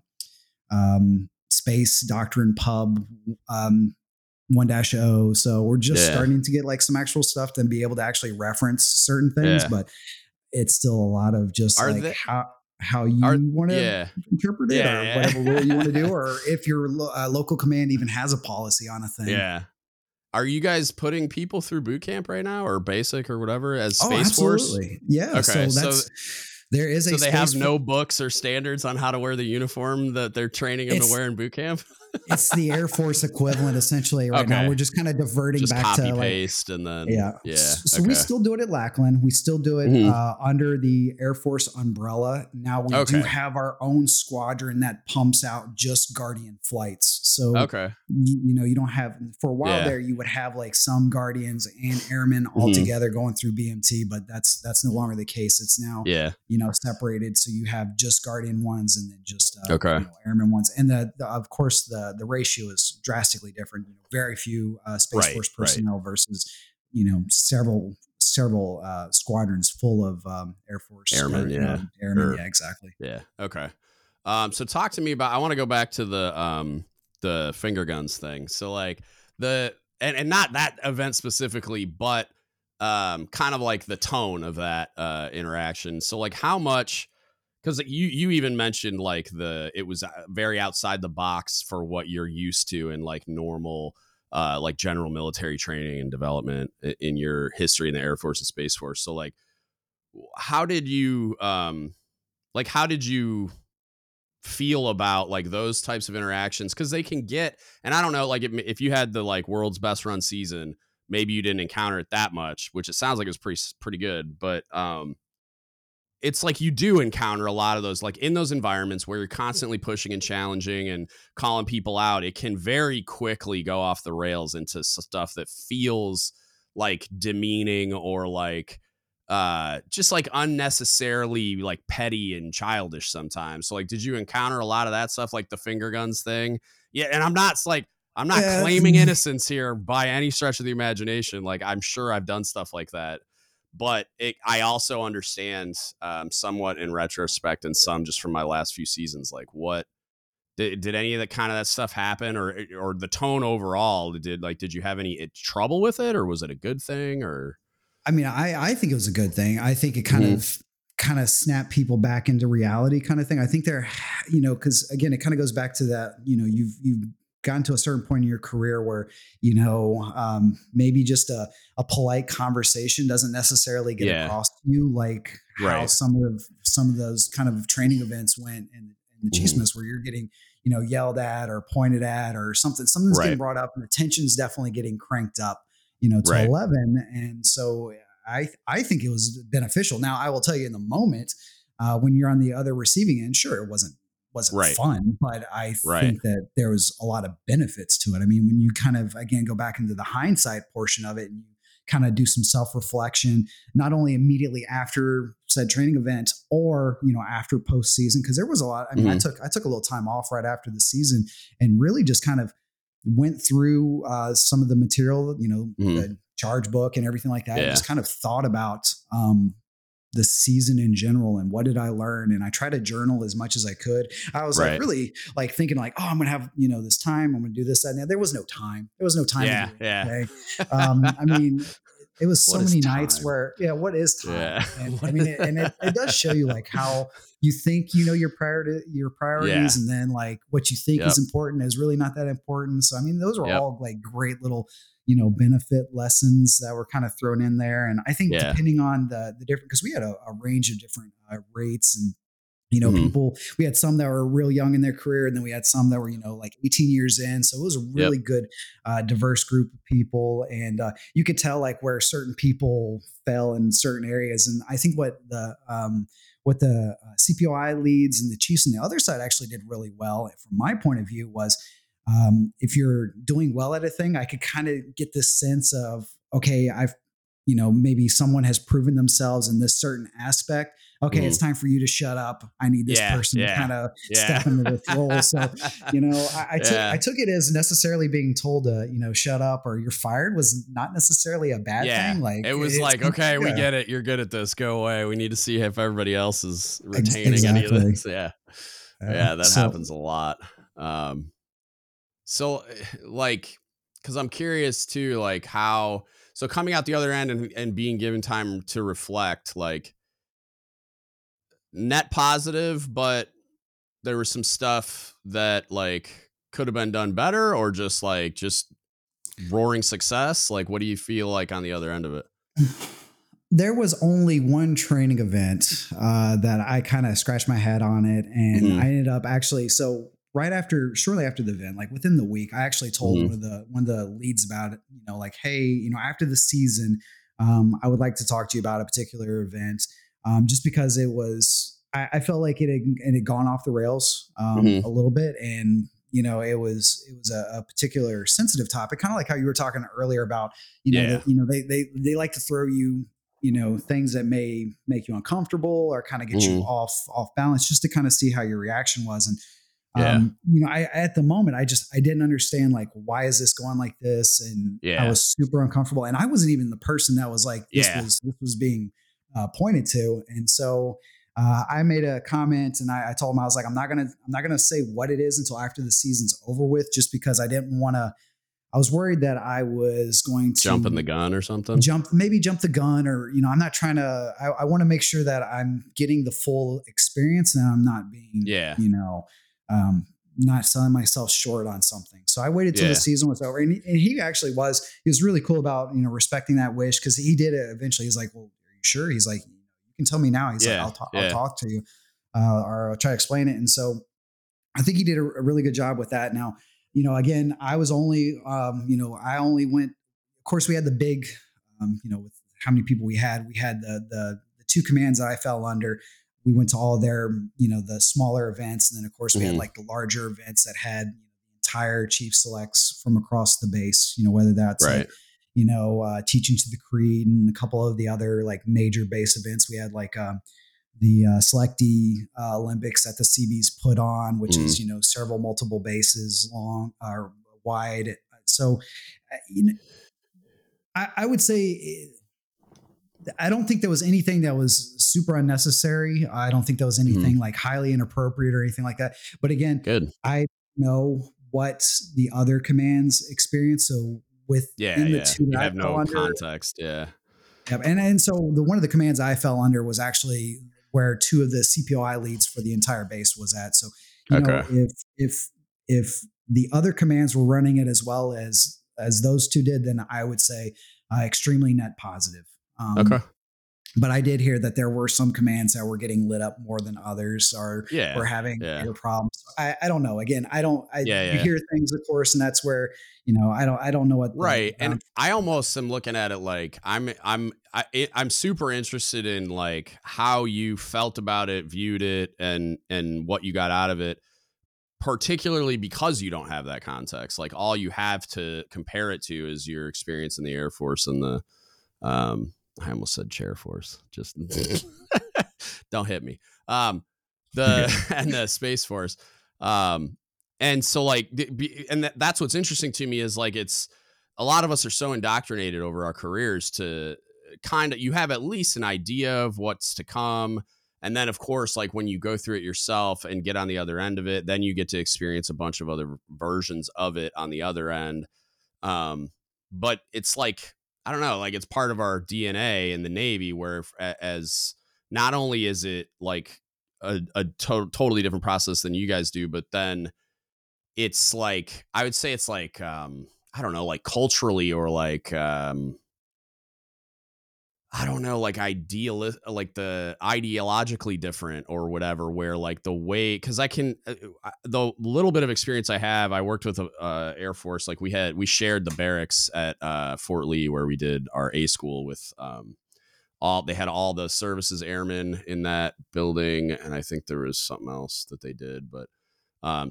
Space Doctrine Pub One -0. So we're just starting to get like some actual stuff and be able to actually reference certain things, but it's still a lot of just how you want to interpret it or whatever rule you want to do, or if your local command even has a policy on a thing. Yeah. Are you guys putting people through boot camp right now, or basic or whatever as Space Force? Yeah. Okay. So they have no books or standards on how to wear the uniform that they're training them to wear in boot camp. It's the Air Force equivalent, essentially. Now, we're just kind of diverting back to copy paste, like, and then So we still do it at Lackland. We still do it under the Air Force umbrella. Now we do have our own squadron that pumps out just Guardian flights. So you know, you don't have for a while there. You would have like some Guardians and Airmen all together going through BMT, but that's no longer the case. It's now you know, separated. So you have just Guardian ones, and then just you know, Airmen ones, and of course the ratio is drastically different. You know, very few Space Force personnel versus, you know, several several squadrons full of Air Force airmen. Airmen. Yeah, exactly. Yeah. Okay. So talk to me about, I want to go back to the finger guns thing. So like and not that event specifically, but kind of like the tone of that interaction. So like how much, because you even mentioned like it was very outside the box for what you're used to in like normal like general military training and development in your history in the Air Force and Space Force. So like how did you feel about like those types of interactions, because they can get, and I don't know, like if you had the like world's best run season, maybe you didn't encounter it that much, which it sounds like it was pretty good, but it's like you do encounter a lot of those, like in those environments where you're constantly pushing and challenging and calling people out, it can very quickly go off the rails into stuff that feels like demeaning or like just like unnecessarily like petty and childish sometimes. So like, did you encounter a lot of that stuff, like the finger guns thing? Yeah. And I'm not claiming innocence here by any stretch of the imagination. Like I'm sure I've done stuff like that, but I also understand somewhat in retrospect and some just from my last few seasons, like what did any of that kind of that stuff happen or the tone overall, did you have any trouble with it, or was it a good thing? Or, I mean, I think it was a good thing. I think it kind of snapped people back into reality kind of thing. I think they're, you know, cause again, it kind of goes back to that, you know, you've gotten to a certain point in your career where, you know, maybe just a polite conversation doesn't necessarily get across to you, like right. how some of those kind of training events went in the Chismas where you're getting, you know, yelled at or pointed at or something, something's right. getting brought up and the tension's definitely getting cranked up, you know, to right. 11. And so I think it was beneficial. Now I will tell you in the moment, when you're on the other receiving end, sure, it wasn't right. fun, but I right. think that there was a lot of benefits to it. I mean, when you kind of, again, go back into the hindsight portion of it and you kind of do some self-reflection, not only immediately after said training event or, you know, after postseason, cause there was a lot, I mean, I took a little time off right after the season and really just kind of went through some of the material, you know, the charge book and everything like that. Yeah. I just kind of thought about the season in general and what did I learn? And I tried to journal as much as I could. I was right. like really like thinking like, oh, I'm going to have, you know, this time, I'm going to do this, that, and that. There was no time. Yeah. Yeah. I mean, it was so many nights where, yeah, what is time? Yeah. And, I mean, it does show you like how you think, you know, your priorities and then like what you think is important is really not that important. So, I mean, those were all like great little, you know, benefit lessons that were kind of thrown in there. And I think depending on the different, cause we had a range of different rates and, you know, people, we had some that were real young in their career and then we had some that were, you know, like 18 years in. So it was a really good, diverse group of people. And you could tell like where certain people fell in certain areas. And I think what the CPOI leads and the chiefs on the other side actually did really well. And from my point of view was if you're doing well at a thing, I could kind of get this sense of, okay, I've, you know, maybe someone has proven themselves in this certain aspect. Okay, it's time for you to shut up. I need this person to kind of step into this role. So, you know, I took it as necessarily being told to, you know, shut up or you're fired was not necessarily a bad thing. Like it was like, okay, we get it. You're good at this. Go away. We need to see if everybody else is retaining any of this. Yeah. That happens a lot. So like, cause I'm curious too, like how, so coming out the other end and being given time to reflect, like net positive, but there was some stuff that like could have been done better or just roaring success. Like, what do you feel like on the other end of it? There was only one training event that I kind of scratched my head on it. And I ended up actually, so shortly after the event, like within the week, I actually told one of the leads about it, you know, like, hey, you know, after the season, I would like to talk to you about a particular event. Just because it was, I felt like it had gone off the rails a little bit, and you know it was a particular sensitive topic, kind of like how you were talking earlier about, you know, you know they like to throw you, you know, things that may make you uncomfortable or kind of get you off balance just to kind of see how your reaction was. And Yeah. At the moment, I didn't understand, like, why is this going like this? And I was super uncomfortable, and I wasn't even the person that was like, this was being pointed to. And so I made a comment, and I told him, I was like, I'm not going to say what it is until after the season's over with, just because I didn't want to, I was worried that I was going to jump the gun or, I'm not trying to, I want to make sure that I'm getting the full experience and I'm not being, not selling myself short on something. So I waited till the season was over, and he actually was, he was really cool about, respecting that wish. 'Cause he did it eventually. He's like, well, are you sure? He's like, you can tell me now. He's like, I'll talk to you, or I'll try to explain it. And so I think he did a really good job with that. Now, again, I was only, I only went, of course, we had the big, with how many people we had the two commands that I fell under. We went to all their, the smaller events. And then, of course, we had like the larger events that had entire chief selects from across the base, whether that's, right. Teaching to the Creed and a couple of the other like major base events. We had like, the selectee Olympics that the Seabees put on, which is, several multiple bases long or wide. So I would say, I don't think there was anything that was super unnecessary. I don't think there was anything like highly inappropriate or anything like that. But again, I know what the other commands experience. So within the two, I have no context. And so one of the commands I fell under was actually where two of the CPOI leads for the entire base was at. So, if the other commands were running it as well as those two did, then I would say extremely net positive. But I did hear that there were some commands that were getting lit up more than others or were having bigger problems. I don't know. Again, you hear things, of course, and that's where, I don't know what. Right. And I almost am looking at it like I'm super interested in like how you felt about it, viewed it, and what you got out of it, particularly because you don't have that context. Like all you have to compare it to is your experience in the Air Force and the, I almost said chair force. Just don't hit me. And the Space Force. And so like, and that's what's interesting to me is like, it's a lot of us are so indoctrinated over our careers to kind of, you have at least an idea of what's to come. And then of course, like when you go through it yourself and get on the other end of it, then you get to experience a bunch of other versions of it on the other end. But it's like, I don't know, like it's part of our DNA in the Navy where as not only is it like a totally different process than you guys do, but then it's like, I would say it's like, I don't know, like culturally or like, I don't know, like ideologically different or whatever, where like the way, cause the little bit of experience I have, I worked with Air Force. Like we shared the barracks at Fort Lee where we did our A school with they had all the services airmen in that building. And I think there was something else that they did, but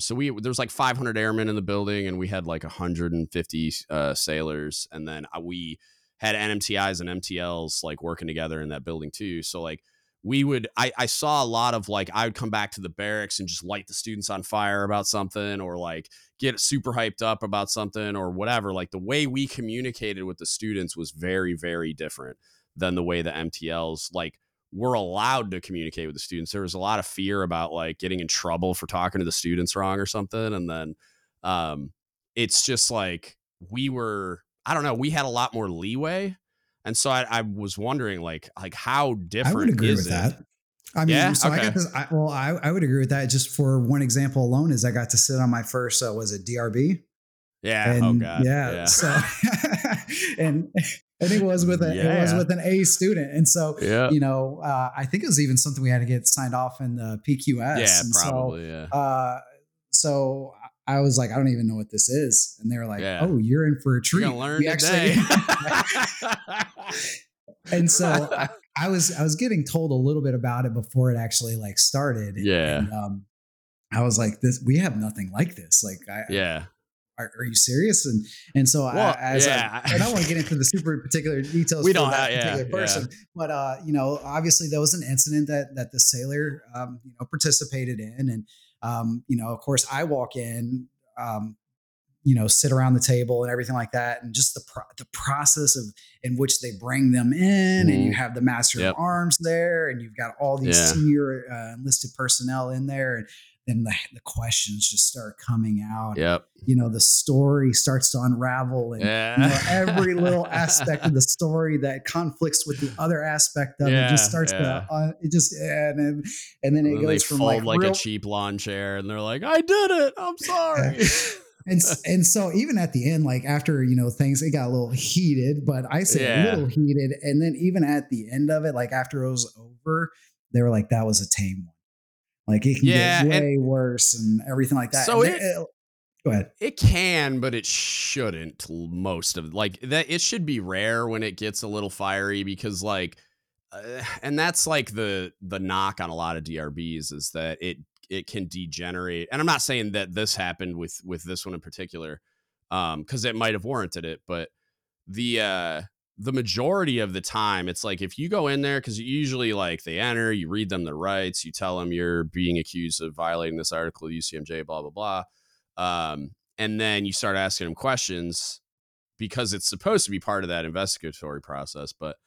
so there's like 500 airmen in the building and we had like 150 sailors. And then we had NMTIs and MTLs like working together in that building too. So like I saw a lot of like, I would come back to the barracks and just light the students on fire about something or like get super hyped up about something or whatever. Like the way we communicated with the students was very, very different than the way the MTLs like were allowed to communicate with the students. There was a lot of fear about like getting in trouble for talking to the students wrong or something. And then it's just like, we had a lot more leeway. And so I was wondering like how different I would agree with it? That. I mean, yeah? I got this. I would agree with that. Just for one example alone is I got to sit on my first, was it DRB? Yeah. And, oh God. Yeah. So, and it was with an A student. And so, I think it was even something we had to get signed off in the PQS. Yeah, and probably. So I was like, I don't even know what this is. And they were like, oh, you're in for a treat. You're going to learn today. And so I was getting told a little bit about it before it actually like started. And I was like, we have nothing like this. Like, I, yeah. are you serious? And so I don't want to get into the super particular details we don't that particular person, but you know, obviously there was an incident that the sailor you know, participated in, and you know, of course I walk in, you know, sit around the table and everything like that, and just the process of in which they bring them in, and you have the master of arms there, and you've got all these senior enlisted personnel in there, and then the questions just start coming out. Yep. You know, the story starts to unravel, and you know, every little aspect of the story that conflicts with the other aspect of it just starts to it just and then it goes from like a cheap lawn chair, and they're like, "I did it. I'm sorry." And so even at the end, like after, you know, things, it got a little heated, but I say a little heated. And then even at the end of it, like after it was over, they were like, that was a tame one. Like it can get way worse and everything like that. So go ahead. It can, but it shouldn't. Most of like that. It should be rare when it gets a little fiery, because like, and that's like the knock on a lot of DRBs is that it can degenerate. And I'm not saying that this happened with this one in particular, because it might have warranted it. But the majority of the time, it's like if you go in there, because usually like they enter, you read them the rights, you tell them you're being accused of violating this article, UCMJ, blah, blah, blah. And then you start asking them questions, because it's supposed to be part of that investigatory process. But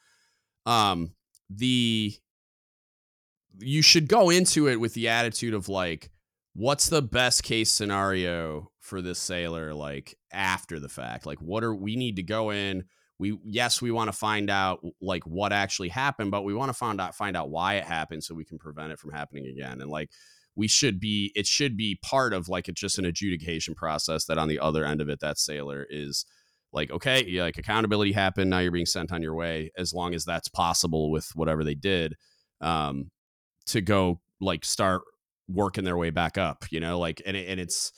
you should go into it with the attitude of like, what's the best case scenario for this sailor? Like after the fact, like we need to go in. We want to find out like what actually happened, but we want to find out why it happened so we can prevent it from happening again. And like, it should be part of like, it's just an adjudication process that on the other end of it, that sailor is like, okay, like accountability happened. Now you're being sent on your way, as long as that's possible with whatever they did. To go like start working their way back up, you know, like, and it's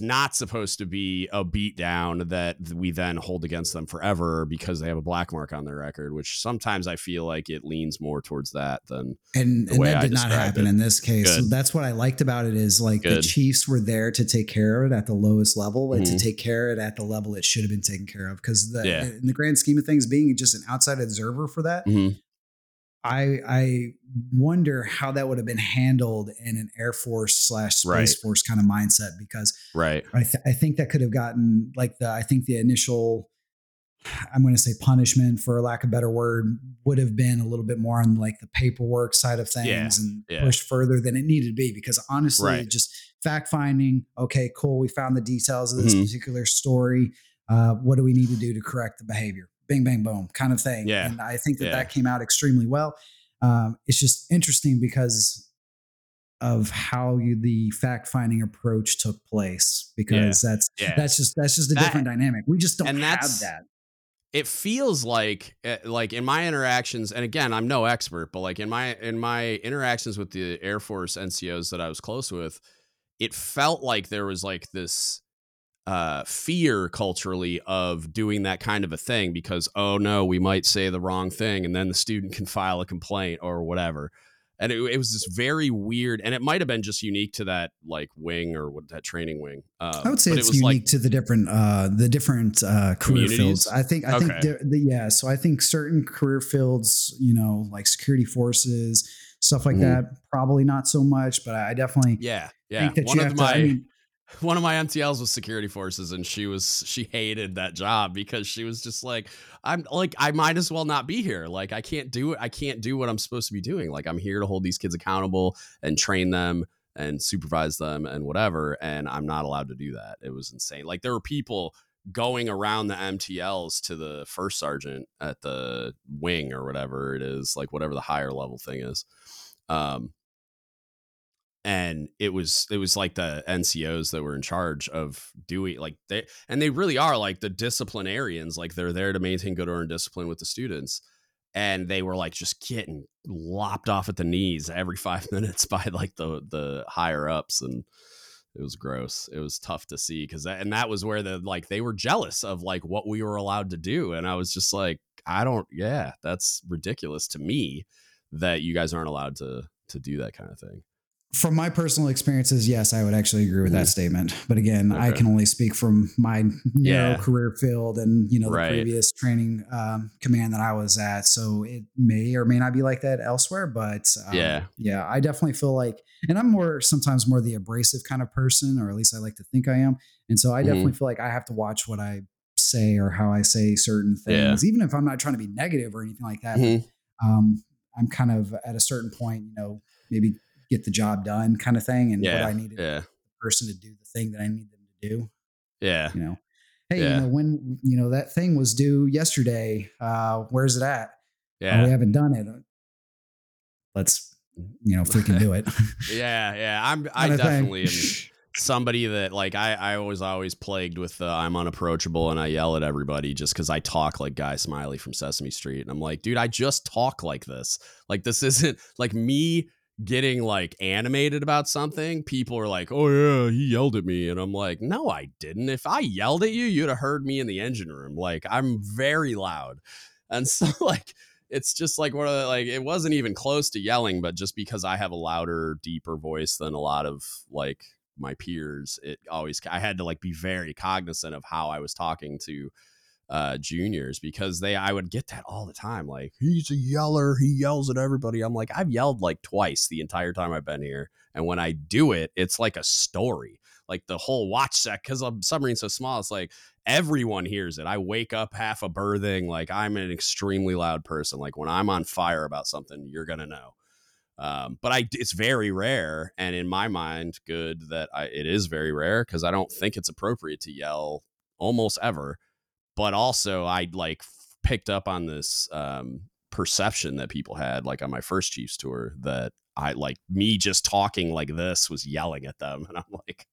not supposed to be a beat down that we then hold against them forever because they have a black mark on their record, which sometimes I feel like it leans more towards that than and that did not happen in this case. So that's what I liked about it is like the chiefs were there to take care of it at the lowest level and to take care of it at the level it should have been taken care of. Cause in the grand scheme of things, being just an outside observer for that, I wonder how that would have been handled in an Air Force / Space Force kind of mindset, because I think that could have gotten like the initial, I'm going to say punishment for lack of a better word, would have been a little bit more on like the paperwork side of things and pushed further than it needed to be, because honestly just fact finding. Okay, cool. We found the details of this particular story. What do we need to do to correct the behavior? Bing, bang, boom kind of thing. Yeah. And I think that came out extremely well. It's just interesting because of how the fact finding approach took place, because that's just a different dynamic. We just don't have that. It feels like in my interactions, and again, I'm no expert, but like in my interactions with the Air Force NCOs that I was close with, it felt like there was like this fear culturally of doing that kind of a thing, because oh no, we might say the wrong thing and then the student can file a complaint or whatever. And it was this very weird, and it might have been just unique to that like wing or that training wing. I would say it's unique like, to the different career fields. So I think certain career fields, you know, like security forces, stuff like that, probably not so much. But I definitely think that one of my NTLs was security forces, and she hated that job because she was just like, I'm like, I might as well not be here. Like, I can't do it. I can't do what I'm supposed to be doing. Like, I'm here to hold these kids accountable and train them and supervise them and whatever. And I'm not allowed to do that. It was insane. Like, there were people going around the MTLs to the first sergeant at the wing or whatever it is, like whatever the higher level thing is. And it was like the NCOs that were in charge of doing like they really are like the disciplinarians, like they're there to maintain good order and discipline with the students. And they were like just getting lopped off at the knees every 5 minutes by like the higher ups. And it was gross. It was tough to see because that was where they were jealous of like what we were allowed to do. And I was just like, that's ridiculous to me that you guys aren't allowed to do that kind of thing. From my personal experiences, yes, I would actually agree with that statement. But again, I can only speak from my narrow career field and, you know, the previous training command that I was at. So it may or may not be like that elsewhere. But I definitely feel like, and I'm sometimes more the abrasive kind of person, or at least I like to think I am. And so I definitely feel like I have to watch what I say or how I say certain things, even if I'm not trying to be negative or anything like that. Mm-hmm. But, I'm kind of at a certain point, you know, maybe get the job done kind of thing. And what I needed the person to do the thing that I need them to do. Yeah. You know, hey, you know, when, you know, that thing was due yesterday, where's it at? Yeah. Oh, we haven't done it. Let's, you know, freaking do it. I definitely am somebody that, like, I was always plagued with the I'm unapproachable and I yell at everybody just because I talk like Guy Smiley from Sesame Street. And I'm like, dude, I just talk like this. Like, this isn't like me getting like animated about something. People are like, oh yeah, he yelled at me. And I'm like, no, I didn't. If I yelled at you, you'd have heard me in the engine room. Like, I'm very loud. And so, like, it's just like one of the, like, it wasn't even close to yelling, but just because I have a louder, deeper voice than a lot of, like, my peers, it always, I had to, like, be very cognizant of how I was talking to juniors, because I would get that all the time. Like, he's a yeller, he yells at everybody. I'm like, I've yelled like twice the entire time I've been here, and when I do it, it's like a story. Like, the whole watch sec, because the submarine's so small, it's like everyone hears it. I wake up half a berthing. Like, I'm an extremely loud person. Like, when I'm on fire about something, you're gonna know. But it's very rare, and in my mind, good that it is very rare, because I don't think it's appropriate to yell almost ever. But also, I, like, picked up on this perception that people had, like, on my first Chiefs tour, that I, like, me just talking like this was yelling at them. And I'm like,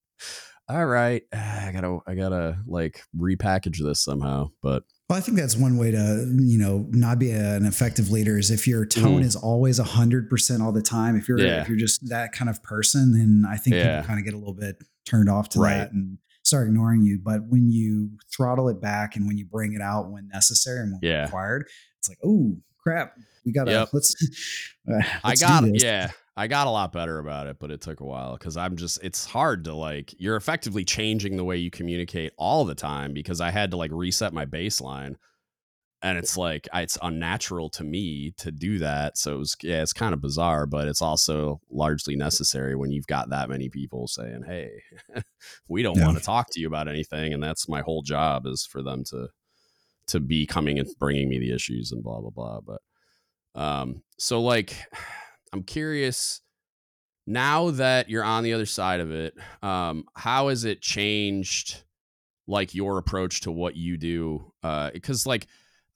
all right, I gotta like repackage this somehow. But well, I think that's one way to, you know, not be an effective leader, is if your tone is always 100% all the time. If you're if you're just that kind of person, then I think people kind of get a little bit turned off to that and start ignoring you. But when you throttle it back and when you bring it out when necessary and when required, it's like, oh crap, we gotta I got a lot better about it, but it took a while, because it's hard to, like, you're effectively changing the way you communicate all the time, because I had to, like, reset my baseline, and it's like, it's unnatural to me to do that. So it's kind of bizarre, but it's also largely necessary when you've got that many people saying, hey, we don't want to talk to you about anything. And that's my whole job, is for them to be coming and bringing me the issues and blah, blah, blah. But, so, like, I'm curious, now that you're on the other side of it, how has it changed, like, your approach to what you do? 'Cause, like,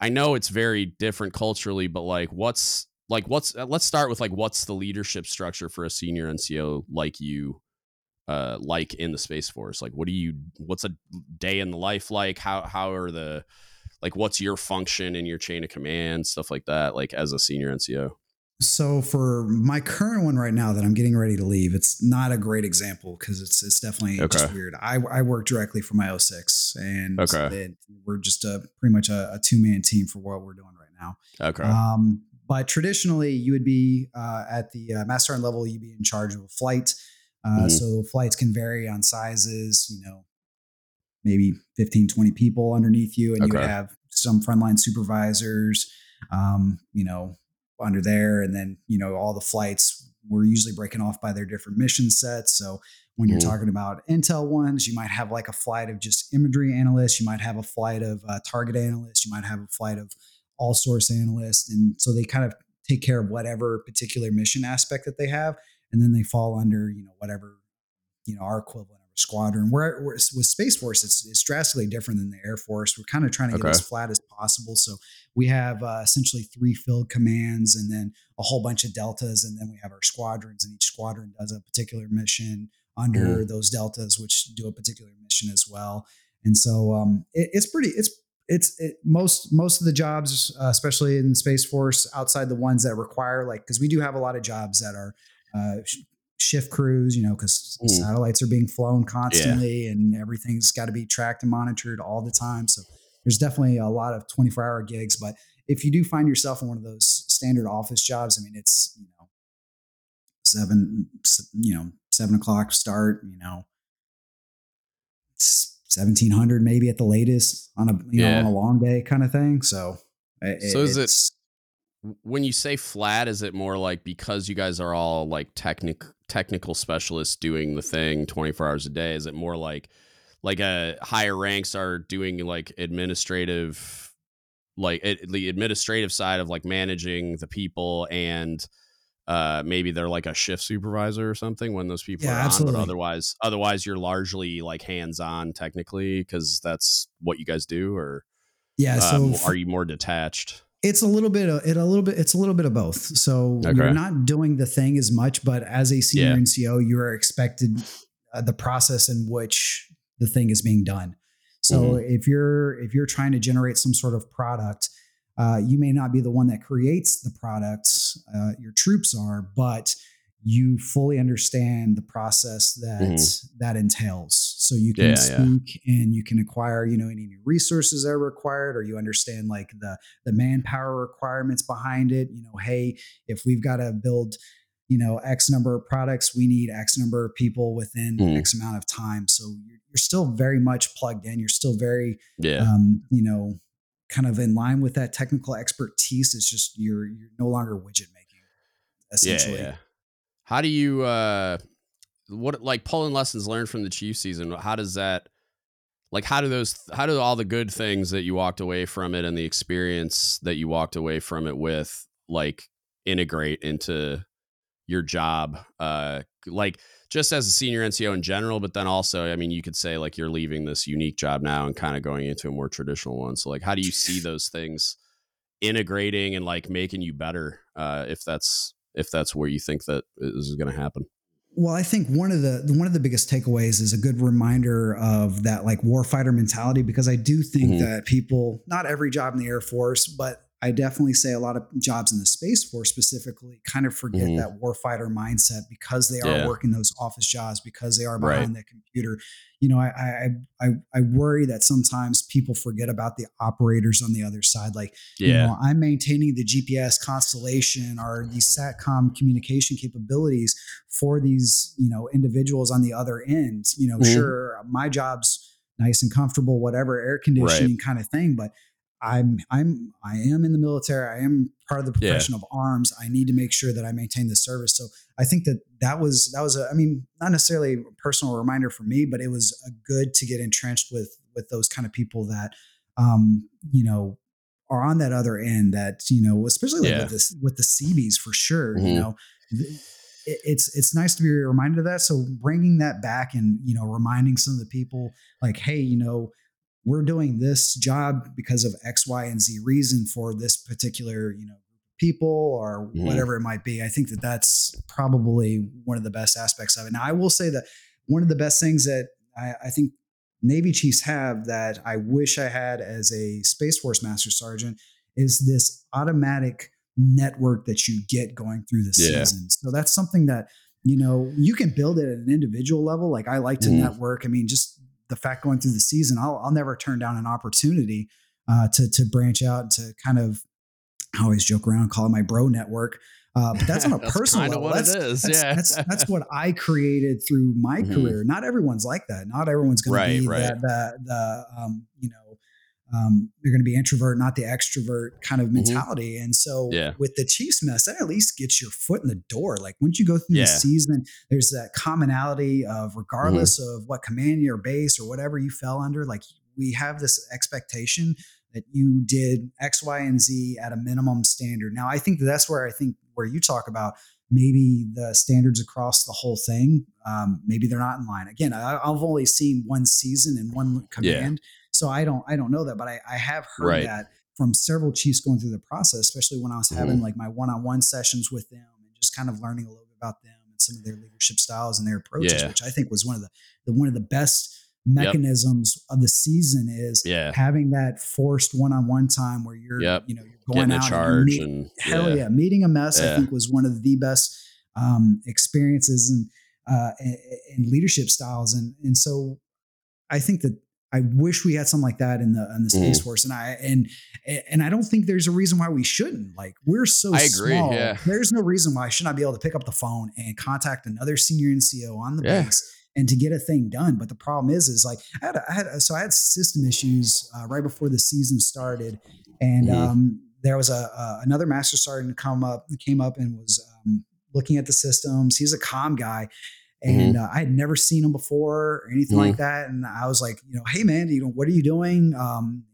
I know it's very different culturally, but, like, let's start with, like, what's the leadership structure for a senior NCO like you, like, in the Space Force? Like, what's a day in the life like? How are the, like, what's your function in your chain of command, stuff like that, like, as a senior NCO? So for my current one right now that I'm getting ready to leave, it's not a great example, because it's definitely just weird. I work directly for my 06, and we're just pretty much a two-man team for what we're doing right now. Okay. But traditionally, you would be at the master sergeant level, you'd be in charge of a flight. So flights can vary on sizes, you know, maybe 15, 20 people underneath you, and you have some frontline supervisors, you know, under there. And then, you know, all the flights were usually breaking off by their different mission sets. So when you're talking about intel ones, you might have, like, a flight of just imagery analysts. You might have a flight of target analysts. You might have a flight of all source analysts. And so they kind of take care of whatever particular mission aspect that they have. And then they fall under, you know, whatever, you know, our equivalent of squadron. We're with Space Force, it's drastically different than the Air Force. We're kind of trying to get as flat as possible. So we have essentially three field commands, and then a whole bunch of deltas, and then we have our squadrons, and each squadron does a particular mission under those deltas, which do a particular mission as well. And so most of the jobs, especially in Space Force, outside the ones that require, like, because we do have a lot of jobs that are shift crews, you know, because satellites are being flown constantly and everything's got to be tracked and monitored all the time. So there's definitely a lot of 24-hour gigs. But if you do find yourself in one of those standard office jobs, I mean, it's, you know, 7 o'clock start, 1,700 maybe at the latest on a, on a long day kind of thing. So when you say flat, is it more like because you guys are all like technical specialists doing the thing 24 hours a day? Is it more like higher ranks are doing administrative side of like managing the people, and maybe they're like a shift supervisor or something when those people are on, absolutely. But otherwise you're largely like hands-on technically because that's what you guys do, or so are you more detached? It's a little bit of both. So you're not doing the thing as much, but as a senior NCO, you are expected the process in which the thing is being done. So if you're trying to generate some sort of product, you may not be the one that creates the product. Your troops are, but you fully understand the process that entails. So you can speak and you can acquire, any new resources that are required, or you understand like the manpower requirements behind it. Hey, if we've got to build, X number of products, we need X number of people within X amount of time. So you're still very much plugged in. You're still very, kind of in line with that technical expertise. It's just, you're no longer widget making essentially. Yeah. How do you, pulling lessons learned from the Chief season? How does that, how do all the good things that you walked away from it and the experience that you walked away from it with, integrate into your job, just as a senior NCO in general, but then also, you could say you're leaving this unique job now and kind of going into a more traditional one. So how do you see those things integrating and making you better? If that's where you think that is going to happen. Well, I think one of the biggest takeaways is a good reminder of that warfighter mentality, because I do think that people, not every job in the Air Force, but I definitely say a lot of jobs in the Space Force specifically kind of forget that warfighter mindset because they are working those office jobs, because they are behind that computer. I worry that sometimes people forget about the operators on the other side. I'm maintaining the GPS constellation or the SATCOM communication capabilities for these, individuals on the other end. Sure, my job's nice and comfortable, whatever, air conditioning kind of thing, but I am in the military. I am part of the profession of arms. I need to make sure that I maintain the service. So I think that was not necessarily a personal reminder for me, but it was good to get entrenched with those kind of people that, are on that other end that, especially with the Seabees for sure, it's nice to be reminded of that. So bringing that back and, reminding some of the people hey, we're doing this job because of X, Y, and Z reason for this particular, people or whatever it might be. I think that's probably one of the best aspects of it. Now, I will say that one of the best things that I think Navy Chiefs have that I wish I had as a Space Force Master Sergeant is this automatic network that you get going through the season. So that's something that, you can build it at an individual level. I like to network. Just the fact going through the season, I'll never turn down an opportunity to branch out and to kind of, I always joke around and call it my bro network. But that's on a that's personal level. That's what I created through my career. Not everyone's like that. Not everyone's going to be they're going to be introvert, not the extrovert kind of mentality. And so with the Chiefs mess, that at least gets your foot in the door. Once you go through the season, there's that commonality of regardless of what command or base or whatever you fell under, we have this expectation that you did X, Y, and Z at a minimum standard. Now, I think that's where you talk about maybe the standards across the whole thing. Maybe they're not in line. Again, I've only seen one season and one command. So I don't know that, but I have heard that from several Chiefs going through the process, especially when I was having my one-on-one sessions with them and just kind of learning a little bit about them and some of their leadership styles and their approaches, which I think was one of the best mechanisms of the season is having that forced one-on-one time where you're, you're going out charge and meeting a mess. I think was one of the best experiences and leadership styles. And so I think that, I wish we had something like that in the Space Force. And I don't think there's a reason why we shouldn't. Like, we're so small. Yeah. There's no reason why I should not be able to pick up the phone and contact another senior NCO on the base and to get a thing done. But the problem is like, I had system issues right before the season started. And there was another master sergeant came up and was looking at the systems. He's a comm guy. And I had never seen him before or anything like that. And I was like, hey, man, what are you doing? He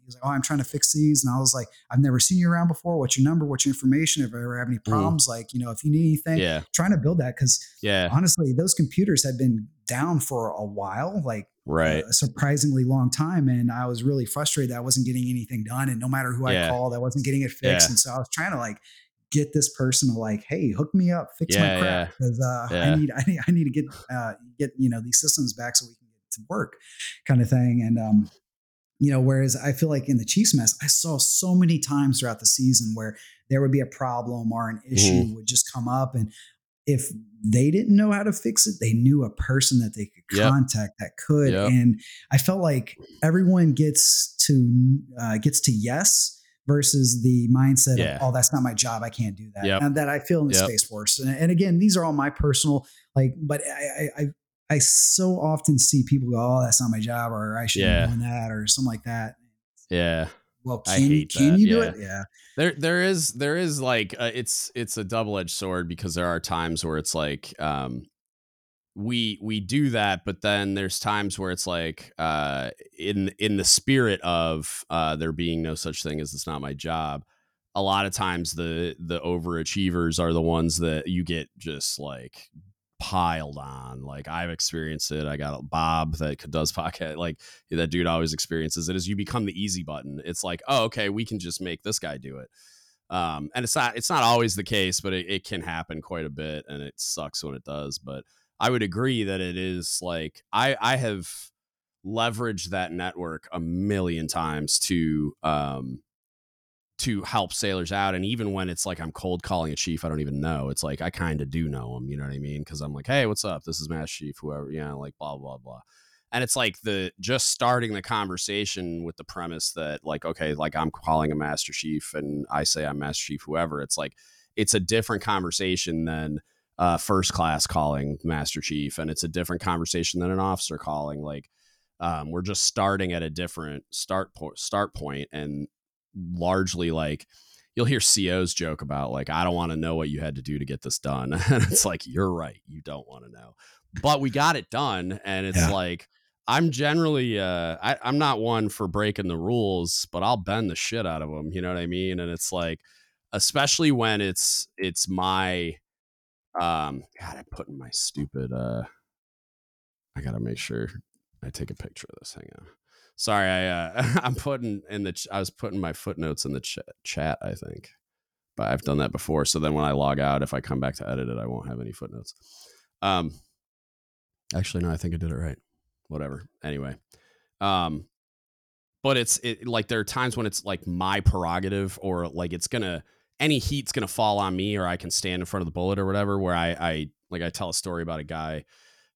was like, oh, I'm trying to fix these. And I was like, I've never seen you around before. What's your number? What's your information? If I ever have any problems, like, if you need anything, trying to build that. Because honestly, those computers had been down for a while, like a surprisingly long time. And I was really frustrated that I wasn't getting anything done. And no matter who I called, I wasn't getting it fixed. And so I was trying to get this person to hey, hook me up, fix my crap. Cause, I need to get, these systems back so we can get to work kind of thing. And, whereas I feel like in the Chiefs mess, I saw so many times throughout the season where there would be a problem or an issue would just come up. And if they didn't know how to fix it, they knew a person that they could contact that could. Yep. And I felt like everyone gets to yes, versus the mindset of, oh, that's not my job, I can't do that. Yep. And that I feel in the Space Force. And again, these are all my personal, but I so often see people go, oh, that's not my job, or I shouldn't have done that, or something like that. Yeah. Well, can you do it? Yeah. There is it's a double-edged sword, because there are times where it's we do that, but then there's times where it's in the spirit of there being no such thing as it's not my job. A lot of times the overachievers are the ones that you get just piled on. I've experienced it. I got Bob that does podcast. That dude always experiences it, as you become the easy button. It's oh, okay, we can just make this guy do it. And it's not always the case, but it can happen quite a bit, and it sucks when it does. But I would agree that it is I have leveraged that network a million times to help sailors out. And even when it's I'm cold calling a chief I don't even know, it's I kind of do know him, you know what I mean? Because I'm hey, what's up? This is Master Chief, whoever, blah, blah, blah. And it's just starting the conversation with the premise that okay, I'm calling a Master Chief and I say I'm Master Chief, whoever. It's a different conversation than first class calling Master Chief, and it's a different conversation than an officer calling. We're just starting at a different start point, and largely you'll hear COs joke about I don't want to know what you had to do to get this done, and it's you're right, you don't want to know, but we got it done. And it's I'm generally I'm not one for breaking the rules, but I'll bend the shit out of them, you know what I mean? And it's especially when it's my God, I put in my stupid, I gotta make sure I take a picture of this. Hang on. Sorry. I was putting my footnotes in the chat, I think, but I've done that before. So then when I log out, if I come back to edit it, I won't have any footnotes. Actually, no, I think I did it right. Whatever. Anyway. But there are times when it's my prerogative, or it's gonna, any heat's going to fall on me, or I can stand in front of the bullet or whatever, where I tell a story about a guy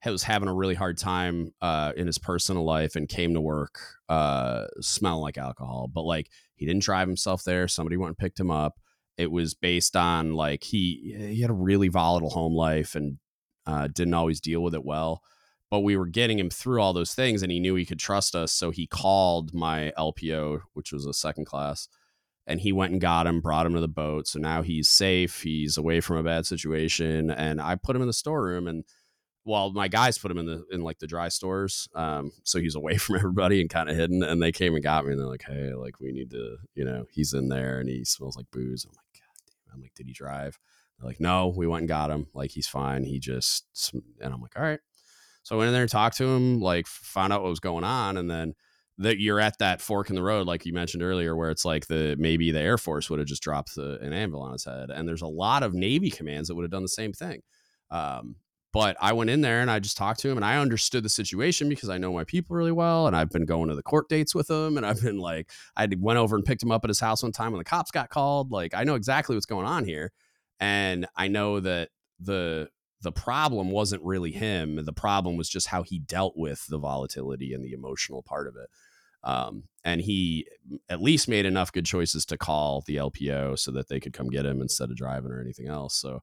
who was having a really hard time in his personal life and came to work smelling like alcohol, but he didn't drive himself there. Somebody went and picked him up. It was based on he had a really volatile home life and didn't always deal with it well, but we were getting him through all those things, and he knew he could trust us. So he called my LPO, which was a second class, and he went and got him, brought him to the boat. So now he's safe. He's away from a bad situation. And I put him in the storeroom, and my guys put him in the dry stores. So he's away from everybody and kind of hidden. And they came and got me, and they're hey, we need to, he's in there and he smells like booze. I'm God damn. I'm did he drive? They're no, we went and got him. He's fine. He just, and I'm all right. So I went in there and talked to him, found out what was going on. And then, that you're at that fork in the road, like you mentioned earlier, where it's maybe the Air Force would have just dropped an anvil on its head. And there's a lot of Navy commands that would have done the same thing. But I went in there and I just talked to him, and I understood the situation because I know my people really well. And I've been going to the court dates with him, and I've been I went over and picked him up at his house one time when the cops got called. I know exactly what's going on here. And I know that the problem wasn't really him. The problem was just how he dealt with the volatility and the emotional part of it. And he at least made enough good choices to call the LPO so that they could come get him instead of driving or anything else. So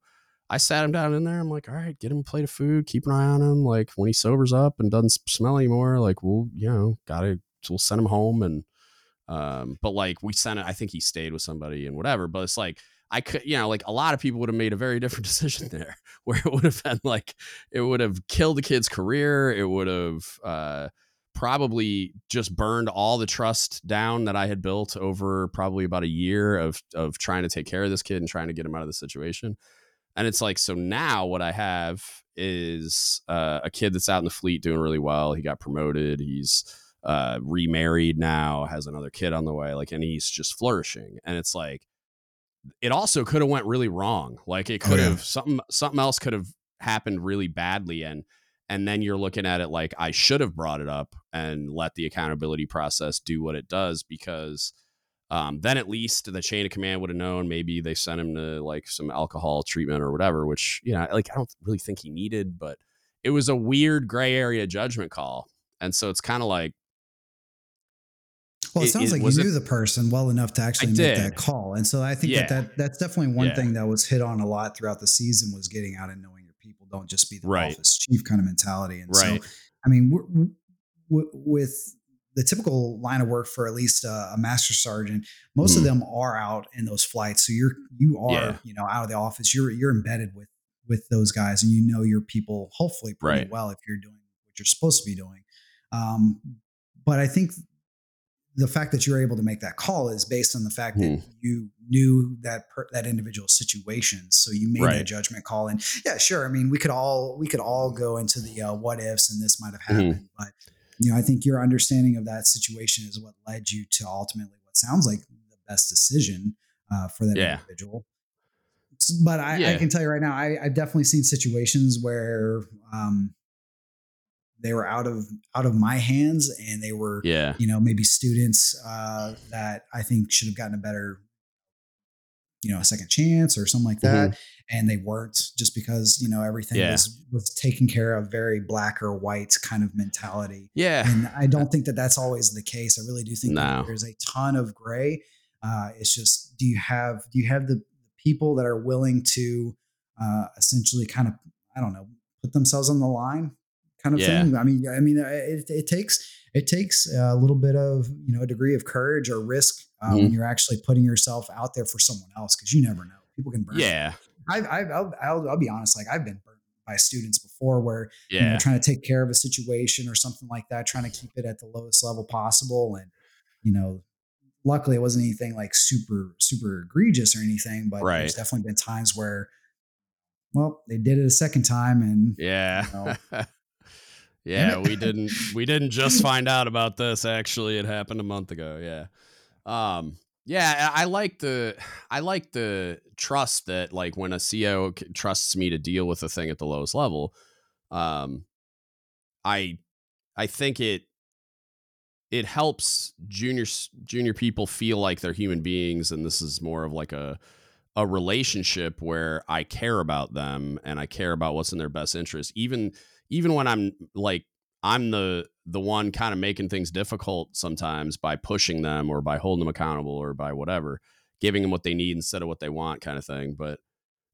I sat him down in there. I'm like, all right, get him a plate of food. Keep an eye on him. Like when he sobers up and doesn't smell anymore, like we'll, you know, we'll send him home. And, but like we sent it, I think he stayed with somebody and whatever, but it's like, I could, you know, like a lot of people would have made a very different decision there where it would have been like, it would have killed the kid's career. It would have, probably just burned all the trust down that I had built over probably about a year of trying to take care of this kid and trying to get him out of the situation. And it's like, so now what I have is a kid that's out in the fleet doing really well. He got promoted. He's remarried now, has another kid on the way, like, and he's just flourishing. And it's like, it also could have went really wrong. Like it could have something else could have happened really badly. And then you're looking at it like I should have brought it up and let the accountability process do what it does, because then at least the chain of command would have known. Maybe they sent him to like some alcohol treatment or whatever, which, you know, like I don't really think he needed, but it was a weird gray area judgment call. And so it's kind of like. Well, it sounds like you knew the person well enough to actually make that call. And so I think that's definitely one thing that was hit on a lot throughout the season was getting out and knowing. People don't just be the office chief kind of mentality. And so, I mean, with the typical line of work for at least a master sergeant, most of them are out in those flights. So you are, you know, out of the office, you're embedded with those guys, and you know, your people hopefully pretty well, if you're doing what you're supposed to be doing. But I think the fact that you're able to make that call is based on the fact that you knew that individual situation. So you made that judgment call, and I mean, we could all go into the what ifs and this might've happened, but you know, I think your understanding of that situation is what led you to ultimately what sounds like the best decision for that individual. But I can tell you right now, I've definitely seen situations where, they were out of my hands, and they were, you know, maybe students that I think should have gotten a better, you know, a second chance or something like that. And they weren't, just because, you know, everything was taken care of, very black or white kind of mentality. Yeah. And I don't think that that's always the case. I really do think that there's a ton of gray. It's just, do you have the people that are willing to essentially kind of, I don't know, put themselves on the line? Kind of thing. I mean, it takes a little bit of, you know, a degree of courage or risk when you're actually putting yourself out there for someone else, because you never know. People can burn. Yeah, I'll be honest. Like I've been burned by students before, where you know, trying to take care of a situation or something like that, trying to keep it at the lowest level possible, and you know, luckily it wasn't anything like super egregious or anything, but there's definitely been times where, well, they did it a second time, and you know, yeah, we didn't just find out about this. Actually, it happened a month ago. Yeah. I like the trust that, like, when a CO trusts me to deal with a thing at the lowest level, I think it helps junior people feel like they're human beings. And this is more of like a relationship where I care about them and I care about what's in their best interest, even when I'm like, I'm the one kind of making things difficult sometimes by pushing them or by holding them accountable or by whatever, giving them what they need instead of what they want kind of thing. But,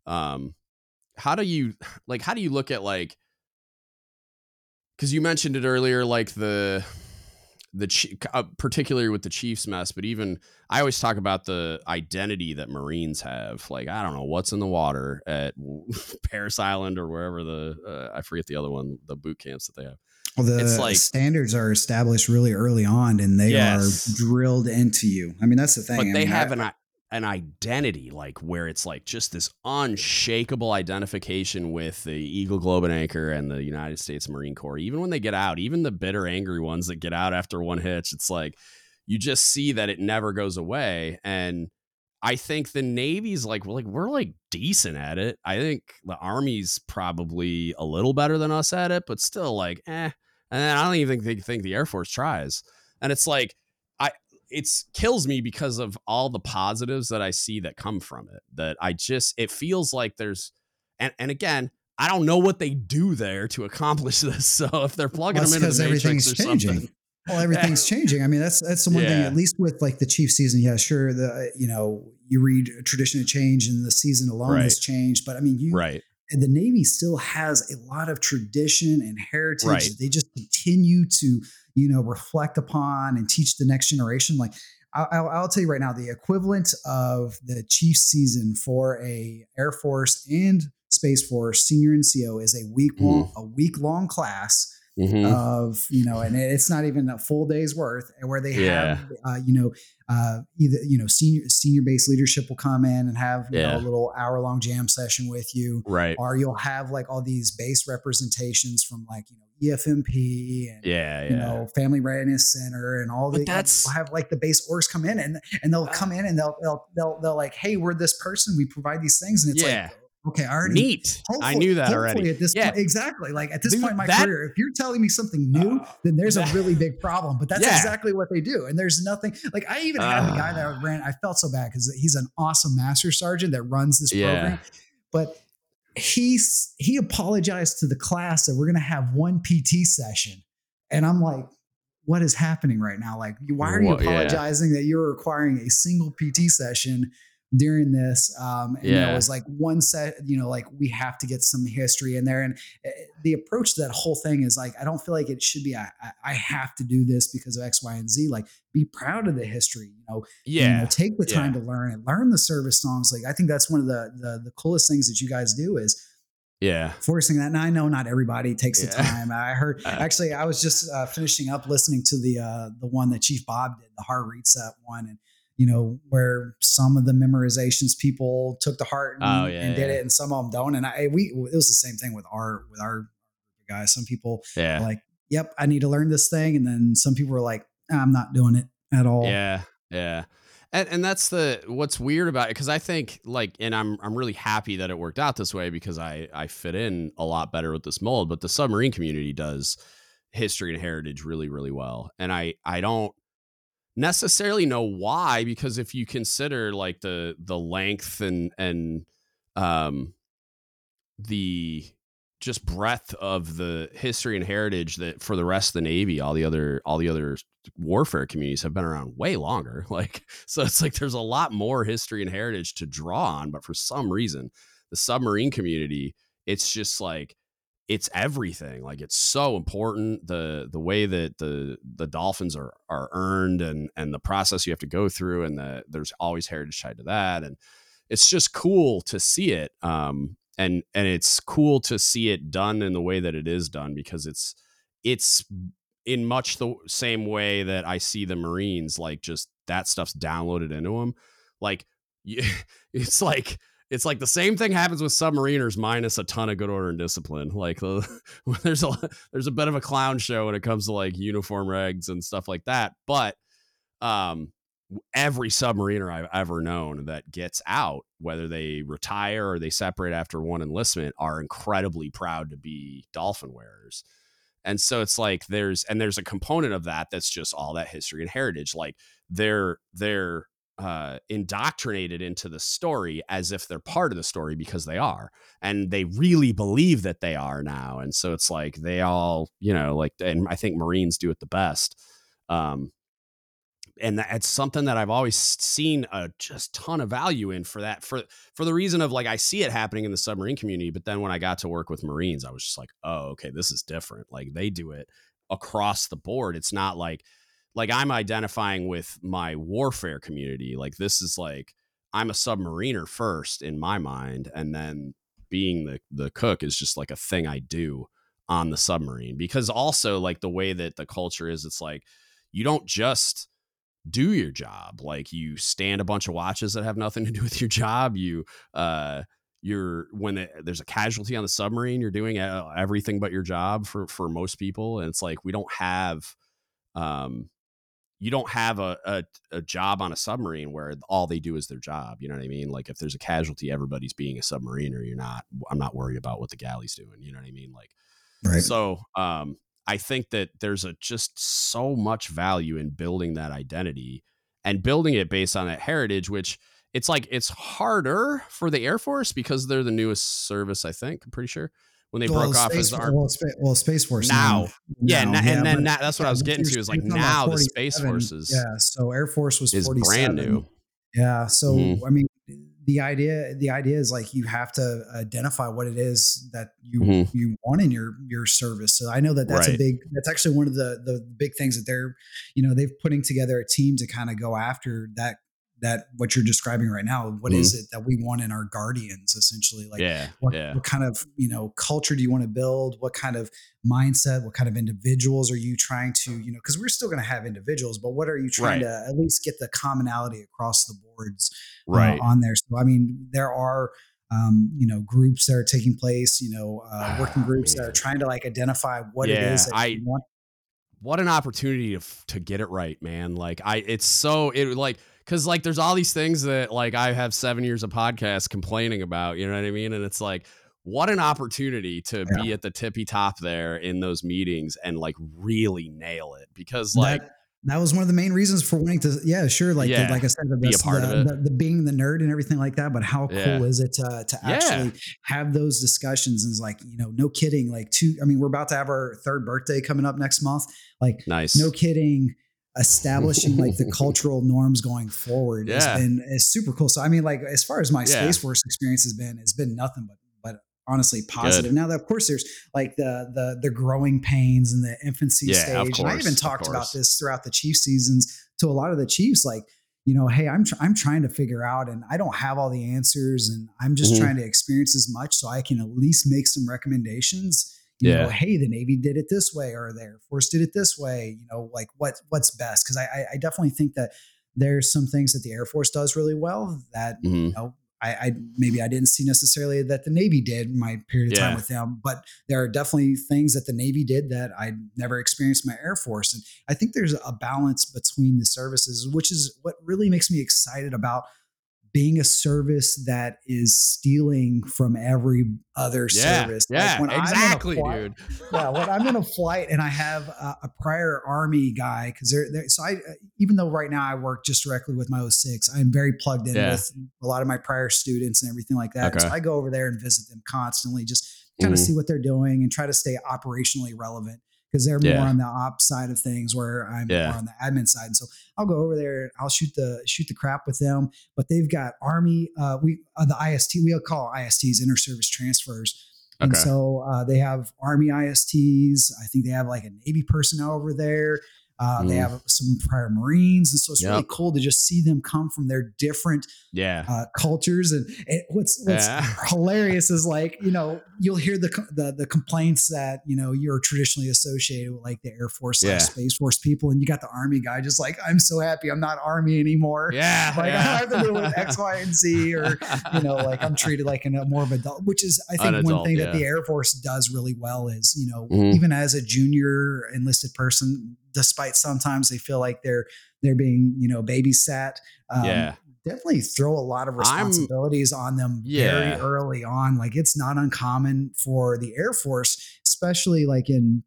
how do you look at, like, 'cause you mentioned it earlier, like the particularly with the Chiefs mess, but even I always talk about the identity that Marines have. Like, I don't know what's in the water at Paris Island or wherever I forget the other one, the boot camps that they have. Well, it's like, standards are established really early on, and they are drilled into you. I mean, that's the thing. But they have an identity, like, where it's like just this unshakable identification with the Eagle, Globe and Anchor and the United States Marine Corps. Even when they get out, even the bitter, angry ones that get out after one hitch, it's like you just see that it never goes away. And I think the Navy's like, we're decent at it. I think the Army's probably a little better than us at it, but still like, eh. And I don't even think they think the Air Force tries. And it's like, it kills me because of all the positives that I see that come from it, that it feels like there's, and again, I don't know what they do there to accomplish this. So if they're plugging them into the matrix or something, Well, everything's changing. I mean, that's the one thing, at least with like the Chief season. Yeah, sure. You read Tradition of Change and the season alone has changed, but I mean, and the Navy still has a lot of tradition and heritage that they just continue to, reflect upon and teach the next generation. Like I'll tell you right now, the equivalent of the Chief season for a Air Force and Space Force senior NCO is a week long class. Mm-hmm. Of, and it's not even a full day's worth, where they have, senior base leadership will come in and have a little hour long jam session with you. Right. Or you'll have like all these base representations from like, EFMP and, Family Readiness Center and all the, they'll have like the base orgs come in and they'll come in and they'll like, hey, we're this person. We provide these things. And it's like, okay, I already neat. I knew that already. At this point, exactly. Like at this point in my career, if you're telling me something new, then there's a really big problem. But that's exactly what they do. And there's nothing like I even had the guy that ran. I felt so bad because he's an awesome master sergeant that runs this program, but he apologized to the class that we're gonna have one PT session, and I'm like, what is happening right now? Like, why are you apologizing that you're requiring a single PT session during this? It was like one set, like we have to get some history in there. And the approach to that whole thing is like, I don't feel like it should be, I have to do this because of X, Y, and Z. Like be proud of the history, take the time to learn and learn the service songs. Like, I think that's one of the coolest things that you guys do is forcing that. And I know not everybody takes the time. I heard, actually, I was just finishing up listening to the one that Chief Bob did, the hard reset one. And, where some of the memorizations people took to heart and did it and some of them don't. And it was the same thing with our guys. Some people were like, yep, I need to learn this thing. And then some people were like, I'm not doing it at all. Yeah. Yeah. And that's what's weird about it. Cause I think like, and I'm really happy that it worked out this way because I fit in a lot better with this mold, but the submarine community does history and heritage really, really well. And I don't necessarily know why, because if you consider like the length and the just breadth of the history and heritage that for the rest of the Navy, all the other warfare communities have been around way longer. Like, so it's like, there's a lot more history and heritage to draw on, but for some reason, the submarine community, it's just like, it's everything. Like it's so important. The way that the dolphins are earned and the process you have to go through and there's always heritage tied to that. And it's just cool to see it. And it's cool to see it done in the way that it is done, because it's in much the same way that I see the Marines, like just that stuff's downloaded into them. Like it's like the same thing happens with submariners minus a ton of good order and discipline. Like there's a bit of a clown show when it comes to like uniform regs and stuff like that. But every submariner I've ever known that gets out, whether they retire or they separate after one enlistment, are incredibly proud to be dolphin wearers. And so it's like there's a component of that that's just all that history and heritage. Like they're indoctrinated into the story as if they're part of the story, because they are, and they really believe that they are now. And so it's like they all, and I think Marines do it the best. And that's something that I've always seen a just ton of value in, for that, for the reason of like, I see it happening in the submarine community, but then when I got to work with Marines, I was just like, oh, okay, this is different. Like they do it across the board. It's not like I'm identifying with my warfare community. Like this is like, I'm a submariner first in my mind. And then being the cook is just like a thing I do on the submarine, because also like the way that the culture is, it's like, you don't just do your job. Like you stand a bunch of watches that have nothing to do with your job. When there's a casualty on the submarine, you're doing everything but your job for most people. And it's like, we don't have, you don't have a job on a submarine where all they do is their job. You know what I mean? Like if there's a casualty, everybody's being a submariner. I'm not worried about what the galley's doing. You know what I mean? Like, right. So, I think that there's just so much value in building that identity and building it based on that heritage, which it's like, it's harder for the Air Force because they're the newest service, I think, I'm pretty sure. when they broke off as the arm. Well, Space Force now. Now, that's what I was getting to, is like now the Space Forces. Yeah. So Air Force was 47. Brand new. Yeah. So, I mean, the idea is like, you have to identify what it is that you want in your service. So I know that's right. That's actually one of the big things that they're, they've putting together a team to kind of go after that what you're describing right now. What is it that we want in our guardians, essentially? Like what kind of, culture do you want to build? What kind of mindset, what kind of individuals are you trying to, cause we're still going to have individuals, but what are you trying to at least get the commonality across the boards on there? So, I mean, there are, groups that are taking place, working groups that are trying to like identify what it is that you want. What an opportunity to get it right, man. Like cause like there's all these things that like I have 7 years of podcasts complaining about, you know what I mean? And it's like, what an opportunity to be at the tippy top there in those meetings and like really nail it, because like that was one of the main reasons for wanting to, like I said, the being the nerd and everything like that. But how cool is it to actually have those discussions? And it's like, no kidding. Like we're about to have our third birthday coming up next month. Like, nice. No kidding. Establishing like the cultural norms going forward is super cool. So I mean, like as far as my Space Force experience has been, it's been nothing but honestly positive. Good. Now, of course, there's like the growing pains and the infancy stage. Of course, and I even talked about this throughout the Chiefs seasons to a lot of the Chiefs, like, hey, I'm trying to figure out, and I don't have all the answers, and I'm just trying to experience as much so I can at least make some recommendations. Hey, the Navy did it this way, or the Air Force did it this way, like what's best? Because I definitely think that there's some things that the Air Force does really well that, I maybe I didn't see necessarily that the Navy did in my period of time with them, but there are definitely things that the Navy did that I never experienced in my Air Force. And I think there's a balance between the services, which is what really makes me excited about being a service that is stealing from every other service. Yeah, like exactly, dude. When I'm in a flight and I have a prior Army guy, because I, even though right now I work just directly with my 06, I'm very plugged in with a lot of my prior students and everything like that. Okay. So I go over there and visit them constantly, just kind of see what they're doing and try to stay operationally relevant, because they're more on the op side of things, where I'm more on the admin side. And so I'll go over there and I'll shoot the crap with them. But they've got Army, the IST, we call ISTs inter-service transfers. Okay. And so they have Army ISTs. I think they have like a Navy personnel over there. They have some prior Marines. And so it's really cool to just see them come from their different cultures. And what's hilarious is like, you'll hear the complaints that, you're traditionally associated with like the Air Force or Space Force people. And you got the Army guy just like, I'm so happy I'm not Army anymore. Yeah. Like I don't have to deal with X, Y, and Z, or, like I'm treated like a more of an adult, which is, I think, one thing that the Air Force does really well is, even as a junior enlisted person, despite sometimes they feel like they're being, babysat, definitely throw a lot of responsibilities on them very early on. Like it's not uncommon for the Air Force, especially like in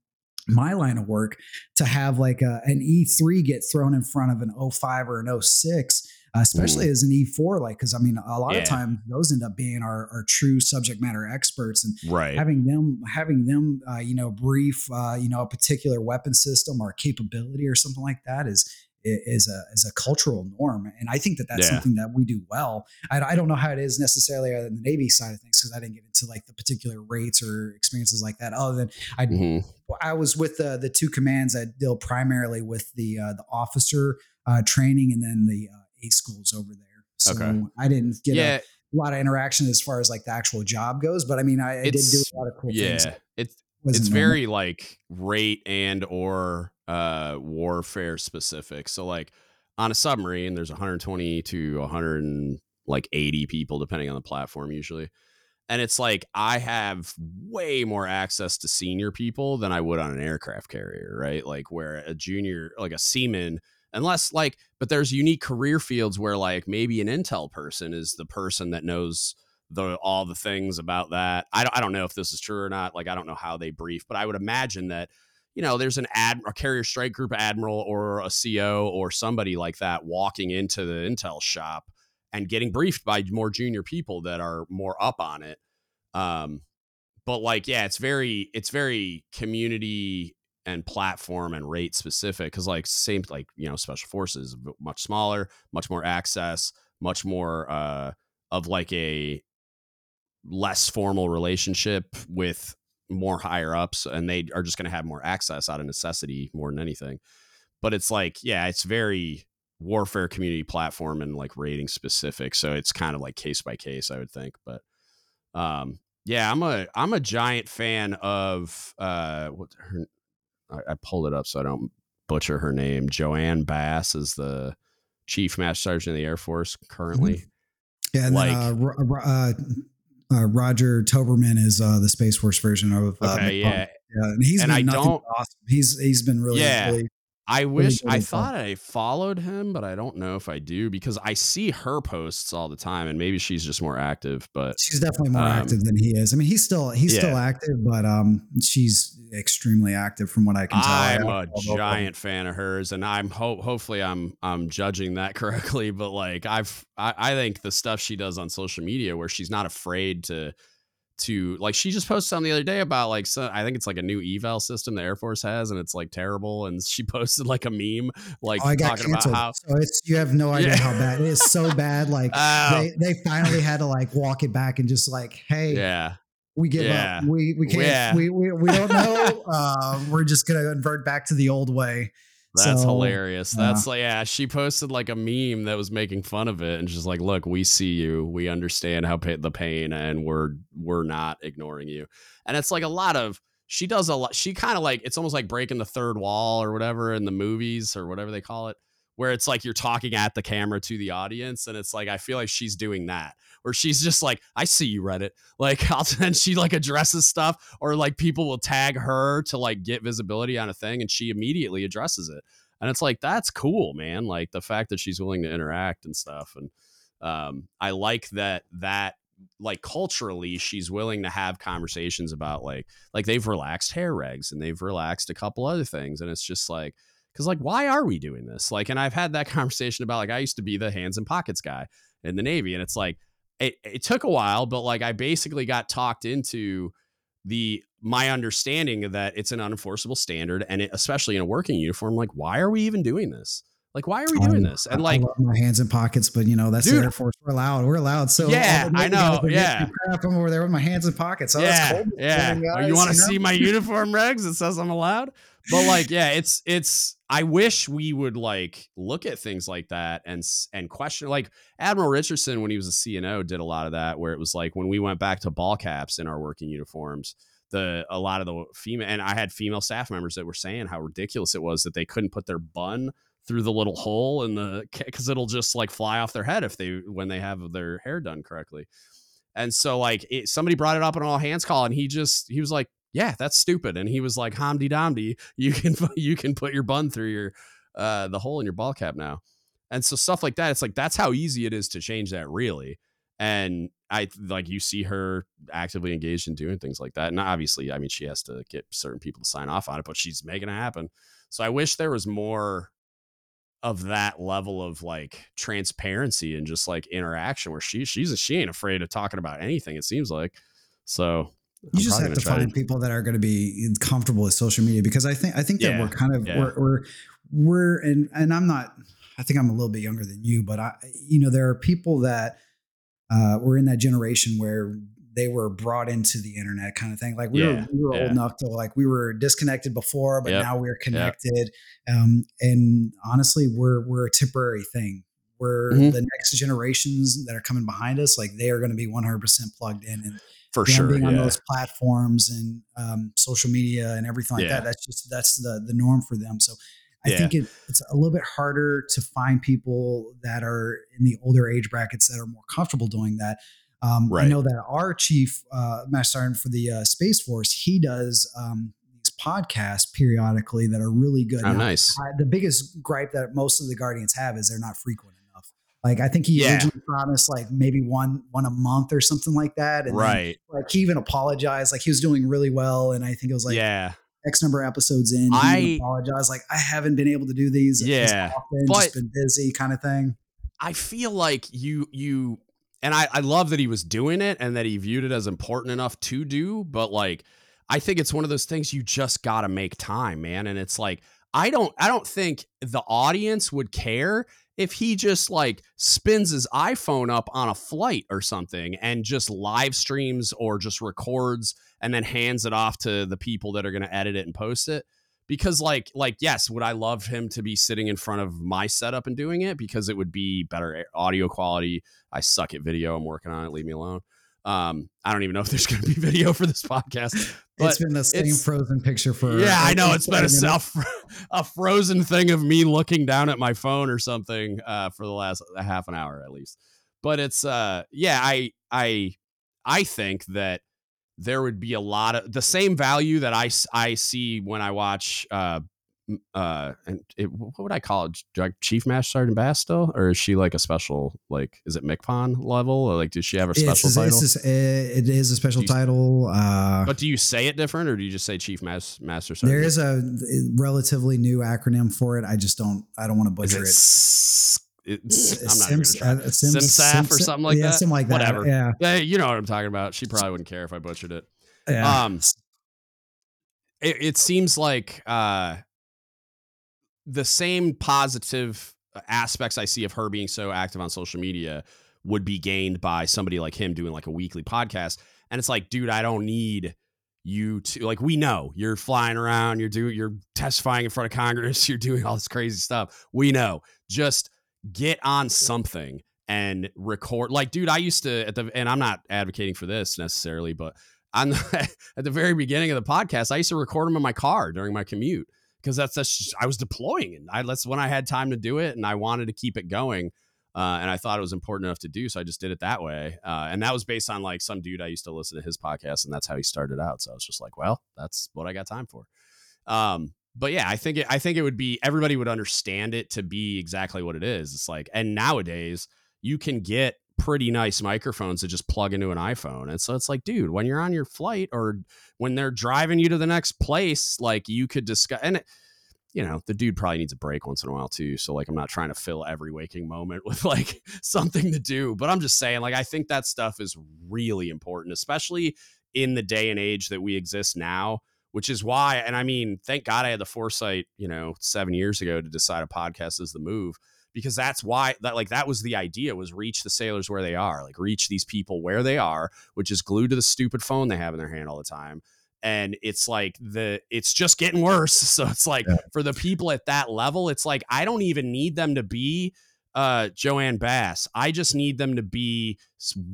my line of work, to have like an E3 get thrown in front of an 05 or an 06, especially as an E4, like, cause I mean, a lot of times those end up being our true subject matter experts, and having them, brief, a particular weapon system or capability or something like that is a cultural norm. And I think that that's something that we do well. I don't know how it is necessarily on the Navy side of things, cause I didn't get into like the particular rates or experiences like that. Other than I was with the two commands that deal primarily with the officer training, and then the A schools over there. So I didn't get a lot of interaction as far as like the actual job goes, but I mean, I did do a lot of cool things. Yeah. It's very like rate and or warfare specific. So like on a submarine, there's 120 to 180 people, depending on the platform usually. And it's like, I have way more access to senior people than I would on an aircraft carrier, right? Like where a junior, like a seaman, unless like, but there's unique career fields where like maybe an intel person is the person that knows all the things about that. I don't know if this is true or not. Like, I don't know how they brief, but I would imagine that, there's a carrier strike group admiral or a CO or somebody like that walking into the intel shop and getting briefed by more junior people that are more up on it. But like, yeah, it's very community and platform and rate specific, because like same, like, you know, special forces, much smaller, much more access, much more of like a less formal relationship with more higher ups, and they are just going to have more access out of necessity more than anything. But it's like, yeah, it's very warfare community platform and like rating specific. So it's kind of like case by case, I would think. But yeah, I'm a giant fan of I pulled it up so I don't butcher her name. Joanne Bass is the chief master sergeant of the Air Force currently. Mm-hmm. Yeah, and like, Roger Toberman is the Space Force version of Mick Ponds. Yeah, and awesome. He's been really, yeah. Really, I wish really I thought I followed him, but I don't know if I do, because I see her posts all the time, and maybe she's just more active. But she's definitely more active than he is. I mean, he's still active, but she's extremely active from what I can tell. I'm a giant fan of hers, and I'm hopefully I'm judging that correctly, but like I think the stuff she does on social media, where she's not afraid to like, she just posted on the other day about like, so I think it's like a new eval system the Air Force has, and it's like terrible, and she posted like a meme like, oh, I got talking canceled. About how, so it's, you have no idea how bad it is, so bad, like they finally had to like walk it back and just like, hey, yeah, we give up, we can't, we don't know, we're just gonna invert back to the old way. That's hilarious. That's like, yeah, she posted like a meme that was making fun of it, and she's like, look, we see you, we understand how the pain, and we're not ignoring you. And it's like she kind of like, it's almost like breaking the third wall or whatever in the movies or whatever they call it, where it's like you're talking at the camera to the audience. And it's like, I feel like she's doing that, where she's just like, I see you, Reddit. Like, and she like addresses stuff, or like people will tag her to like get visibility on a thing, and she immediately addresses it. And it's like, that's cool, man. Like the fact that she's willing to interact and stuff. And I like that like culturally, she's willing to have conversations about like they've relaxed hair regs, and they've relaxed a couple other things. And it's just like, because like, why are we doing this? Like, and I've had that conversation about like, I used to be the hands in pockets guy in the Navy. And it's like, it took a while, but like I basically got talked into my understanding that it's an unenforceable standard. And especially in a working uniform, like, why are we even doing this? Like, why are we doing this? And like, I love my hands in pockets, but you know, that's the Air Force. We're loud. So yeah, I know. Yeah. I'm over there with my hands in pockets. Oh, yeah. That's cold. Yeah. Oh, you want to see my uniform regs? It says I'm allowed. But like, yeah, it's, I wish we would like look at things like that and question, like Admiral Richardson, when he was a CNO, did a lot of that, where it was like, when we went back to ball caps in our working uniforms, a lot of the female, and I had female staff members that were saying how ridiculous it was that they couldn't put their bun through the little hole in because it'll just like fly off their head when they have their hair done correctly. And so like somebody brought it up on all hands call, and he was like, yeah, that's stupid. And he was like, Hamdi Domdi, you can put your bun through your the hole in your ball cap now. And so stuff like that, it's like, that's how easy it is to change that, really. And I like, you see her actively engaged in doing things like that. And obviously, I mean, she has to get certain people to sign off on it, but she's making it happen. So I wish there was more of that level of like transparency and just like interaction, where she ain't afraid of talking about anything, it seems like. So you just have to find people that are going to be comfortable with social media, because I think that we're kind of, we're and I'm not, I think I'm a little bit younger than you, but I, you know, there are people that were in that generation where they were brought into the internet kind of thing. Like we were old enough to like, we were disconnected before, but now we're connected. And honestly, we're a temporary thing. We're the next generations that are coming behind us. Like they are going to be 100% plugged in, and for sure, being on those platforms and social media and everything like that. That's the norm for them. So I think it's a little bit harder to find people that are in the older age brackets that are more comfortable doing that. I know that our chief master sergeant for the Space Force, he does these podcasts periodically that are really good. Oh, now, nice. The biggest gripe that most of the Guardians have is they're not frequent. Like I think he originally promised like maybe one a month or something like that. And then, like he even apologized, like he was doing really well. And I think it was like X number of episodes in. He apologized, like I haven't been able to do these often, just been busy kind of thing. I feel like you And I love that he was doing it and that he viewed it as important enough to do. But like, I think it's one of those things you just got to make time, man. And it's like, I don't think the audience would care if he just like spins his iPhone up on a flight or something and just live streams or just records and then hands it off to the people that are going to edit it and post it. Because like, yes, would I love him to be sitting in front of my setup and doing it? Because it would be better audio quality. I suck at video. I'm working on it. Leave me alone. I don't even know if there's going to be video for this podcast. But it's been the same frozen picture for... Yeah, I know. It's been a frozen thing of me looking down at my phone or something for the last half an hour at least. But it's... I think that there would be a lot of the same value that I see when I watch what would I call it? Like Chief Master Sergeant Bass still, or is she like a special, like, is it Mick Pond level, or like, does she have a special title? It is a special title. But do you say it different, or do you just say Chief Master Sergeant? There is a relatively new acronym for it. I don't want to butcher it. SimSaf or something like that. Something like that. Whatever. Yeah. Hey, you know what I'm talking about. She probably wouldn't care if I butchered it. Yeah. It seems like the same positive aspects I see of her being so active on social media would be gained by somebody like him doing like a weekly podcast. And it's like, dude, I don't need you to, like, we know you're flying around, you're testifying in front of Congress, you're doing all this crazy stuff. We know. Just get on something and record. Like, dude, I used to and I'm not advocating for this necessarily, but at the very beginning of the podcast, I used to record them in my car during my commute because that's I was deploying, and that's when I had time to do it, and I wanted to keep it going. And I thought it was important enough to do, so I just did it that way. And that was based on like some dude I used to listen to his podcast, and that's how he started out. So I was just like, well, that's what I got time for. But yeah, I think it would be, everybody would understand it to be exactly what it is. It's like, and nowadays you can get pretty nice microphones that just plug into an iPhone. And so it's like, dude, when you're on your flight or when they're driving you to the next place, like you could discuss, and you know, the dude probably needs a break once in a while too. So like, I'm not trying to fill every waking moment with like something to do, but I'm just saying, like, I think that stuff is really important, especially in the day and age that we exist now. Which is why, and I mean, thank God I had the foresight, you know, 7 years ago to decide a podcast is the move, because that's why that was the idea, was reach the sailors where they are, like reach these people where they are, which is glued to the stupid phone they have in their hand all the time. And it's like it's just getting worse. So it's like, yeah, for the people at that level, it's like, I don't even need them to be Joanne Bass. I just need them to be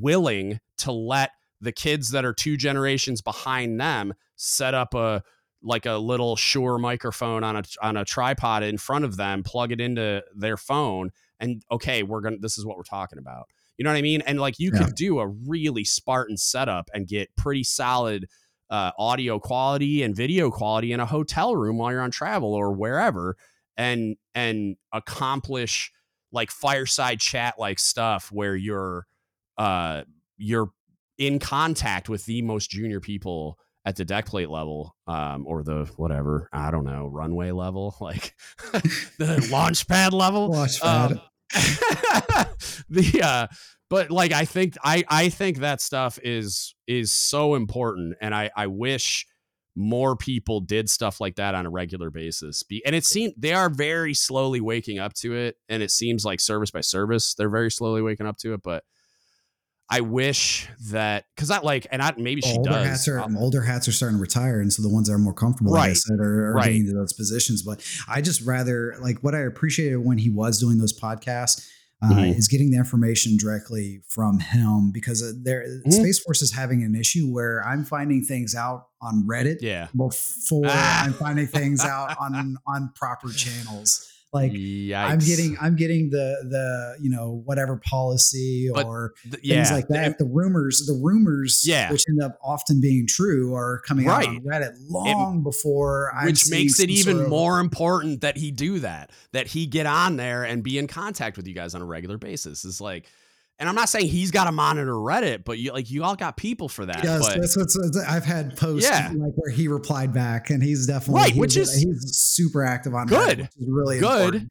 willing to let the kids that are two generations behind them set up a little Shure microphone on a tripod in front of them, plug it into their phone, and okay, this is what we're talking about. You know what I mean? And like, you could do a really Spartan setup and get pretty solid audio quality and video quality in a hotel room while you're on travel or wherever, and accomplish like fireside chat like stuff where you're in contact with the most junior people at the deck plate level, or the whatever, I don't know, runway level, like the launch pad level. Launch pad. But like, I think that stuff is so important. And I wish more people did stuff like that on a regular basis. And it seems they are very slowly waking up to it. And it seems like service by service, they're very slowly waking up to it, but I wish that, because I like, and I maybe she older does. Older hats are starting to retire, and so the ones that are more comfortable, right, like I said, are right, getting to those positions. But I just rather, like, what I appreciated when he was doing those podcasts is getting the information directly from him, because Space Force is having an issue where I'm finding things out on Reddit before I'm finding things out on proper channels. Like, yikes. I'm getting the you know, whatever policy or things like that. And the rumors, which end up often being true, are coming out on Reddit before. Which makes it even more important that he do that he get on there and be in contact with you guys on a regular basis. It's like, and I'm not saying he's got to monitor Reddit, but you all got people for that. Yes, but that's what I've had posts like where he replied back, and he's definitely he's super active on Reddit, which is really good. Important.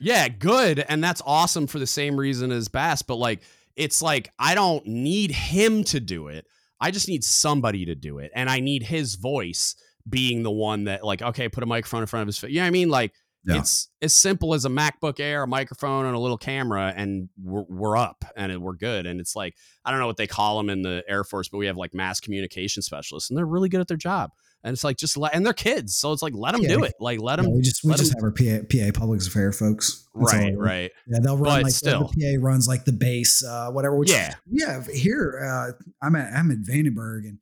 Yeah, good, and that's awesome for the same reason as Bass. But like, it's like, I don't need him to do it. I just need somebody to do it. And I need his voice being the one that, like, okay, put a microphone in front of his face. You know what I mean? Like, yeah. It's as simple as a MacBook Air, a microphone, and a little camera, and we're up, and we're good. And it's like, I don't know what they call them in the Air Force, but we have like mass communication specialists, and they're really good at their job. And it's like, just let, and they're kids, so it's like, let them do it. Like, let them. We just have our PA Public Affairs folks. That's right, right. Yeah, they'll run, but like still, the PA runs like the base, whatever. Which here I'm at Vandenberg, and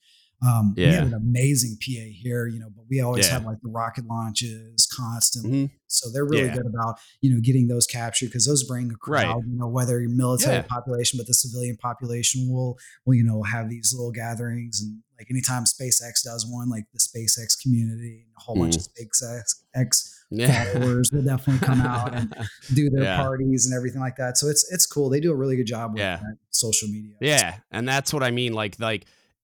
we have an amazing PA here, you know, but we always have like the rocket launches constantly. Mm-hmm. So they're really good about, you know, getting those captured, because those bring a crowd, you know, whether your military population, but the civilian population will, you know, have these little gatherings. And like anytime SpaceX does one, like the SpaceX community, a whole bunch of SpaceX followers will definitely come out and do their parties and everything like that. So it's cool. They do a really good job with social media. Yeah. And that's what I mean. Like,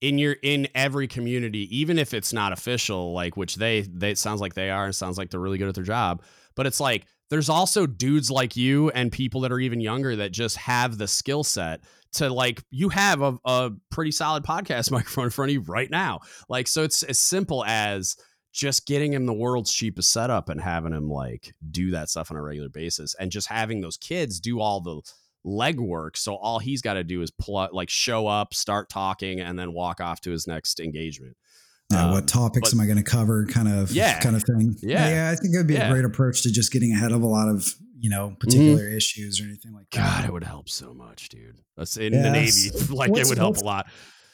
in every community, even if it's not official, like, which they it sounds like they are, and sounds like they're really good at their job, but it's like, there's also dudes like you and people that are even younger that just have the skill set to, like, you have a pretty solid podcast microphone in front of you right now. Like, so it's as simple as just getting him the world's cheapest setup and having him like do that stuff on a regular basis, and just having those kids do all the legwork. So all he's got to do is show up, start talking, and then walk off to his next engagement. What topics am I going to cover? Kind of thing. Yeah, I think it'd be a great approach to just getting ahead of a lot of, you know, particular issues or anything like that. God, it would help so much, dude. That's in the Navy. Like, it would help a lot.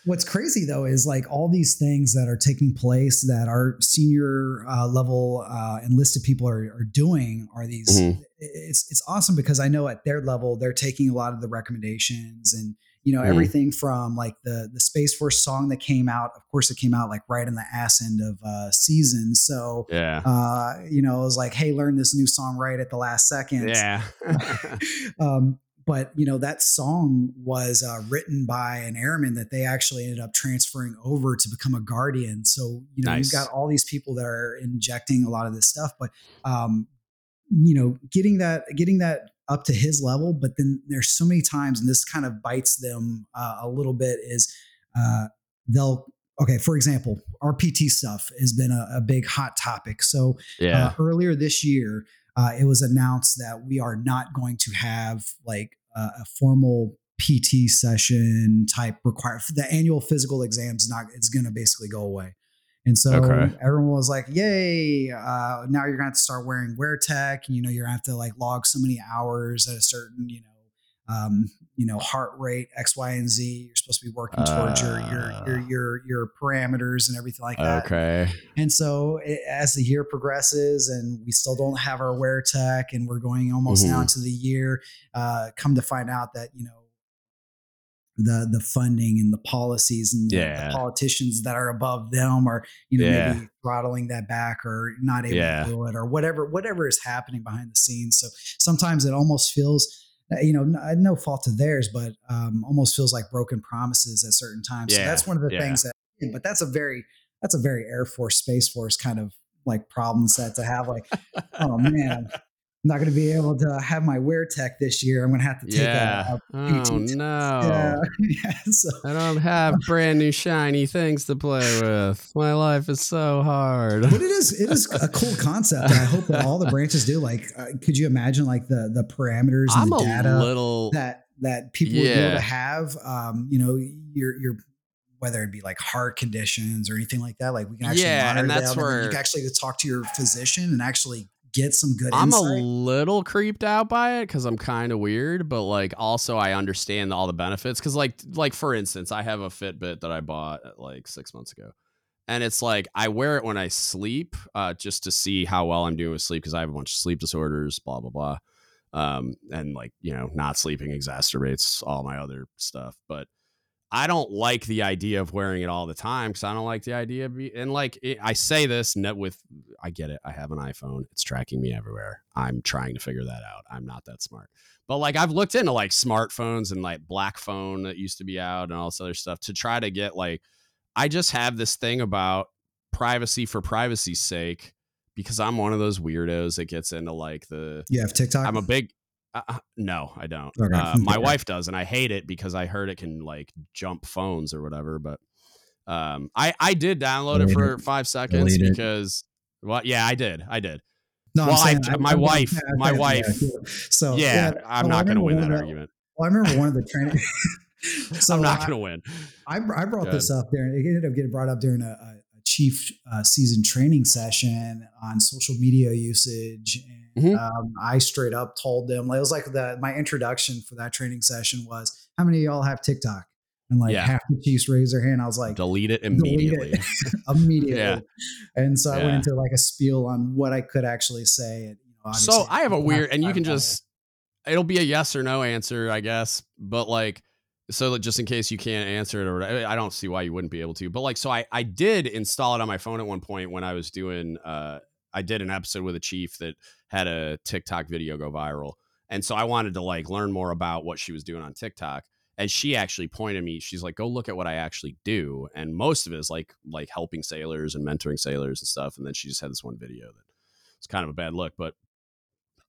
What's crazy though is like all these things that are taking place that our senior level enlisted people are doing are these. Mm-hmm. It's awesome, because I know at their level they're taking a lot of the recommendations and, you know, everything from like the Space Force song that came out. Of course, it came out like right in the ass end of season. So, you know, it was like, hey, learn this new song right at the last second. Yeah. But, you know, that song was written by an airman that they actually ended up transferring over to become a Guardian. So, you know, you've got all these people that are injecting a lot of this stuff, but, you know, getting that up to his level. But then there's so many times, and this kind of bites them a little bit, is for example, our PT stuff has been a big hot topic. So earlier this year, it was announced that we are not going to have like a formal PT session type requirement. The annual physical exam is going to basically go away. And so everyone was like, yay, now you're going to have to start wearing wear tech. You know, you're going to have to like log so many hours at a certain, you know, heart rate, X, Y, and Z. You're supposed to be working towards your parameters and everything like that. Okay. And so as the year progresses, and we still don't have our wear tech, and we're going almost now to the year, come to find out that, you know, the funding and the policies and the politicians that are above them are, you know, maybe throttling that back or not able to do it, or whatever is happening behind the scenes. So sometimes it almost feels, you know, no fault of theirs, but almost feels like broken promises at certain times. So that's one of the things that, but that's a very Air Force, Space Force kind of like problem set to have, like, oh man, I'm not going to be able to have my wear tech this year. I'm going to have to take a PT test. No. So, I don't have brand new shiny things to play with. My life is so hard. But it is a cool concept. I hope that all the branches do. Like, could you imagine like the parameters and the data that people would be able to have? You know, your whether it be like heart conditions or anything like that. Like, we can actually monitor and that's them, where and you can actually talk to your physician and actually get some good insight. I'm a little creeped out by it because I'm kind of weird, but like also I understand all the benefits, because like for instance, I have a Fitbit that I bought like 6 months ago, and it's like I wear it when I sleep just to see how well I'm doing with sleep, because I have a bunch of sleep disorders, blah blah blah, and like, you know, not sleeping exacerbates all my other stuff. But I don't like the idea of wearing it all the time, because I don't like the idea of and like I say this with, I get it. I have an iPhone. It's tracking me everywhere. I'm trying to figure that out. I'm not that smart, but like I've looked into like smartphones and like black phone that used to be out and all this other stuff to try to get like, I just have this thing about privacy for privacy's sake, because I'm one of those weirdos that gets into like the, you have TikTok. I'm a big, No, I don't. Okay. My wife does, and I hate it because I heard it can like jump phones or whatever. But I did download it for 5 seconds because, well, yeah, I did. No, well, my wife. So yeah, I'm not going to win that argument. Well, I remember one of the training. So I'm not going to win. I brought this up there, and it ended up getting brought up during a chief season training session on social media usage. And I straight up told them, like, it was like my introduction for that training session was, how many of y'all have TikTok? And like half the chiefs raised their hand. I was like, delete it immediately. Yeah. And so I went into like a spiel on what I could actually say. And, you know, so I have a weird, and you can just, it'll be a yes or no answer, I guess. But like, so just in case you can't answer it, or I don't see why you wouldn't be able to, but like, so I did install it on my phone at one point when I was doing, I did an episode with a chief that had a TikTok video go viral. And so I wanted to like learn more about what she was doing on TikTok. And she actually pointed me, she's like, go look at what I actually do. And most of it is like helping sailors and mentoring sailors and stuff. And then she just had this one video that it's kind of a bad look, but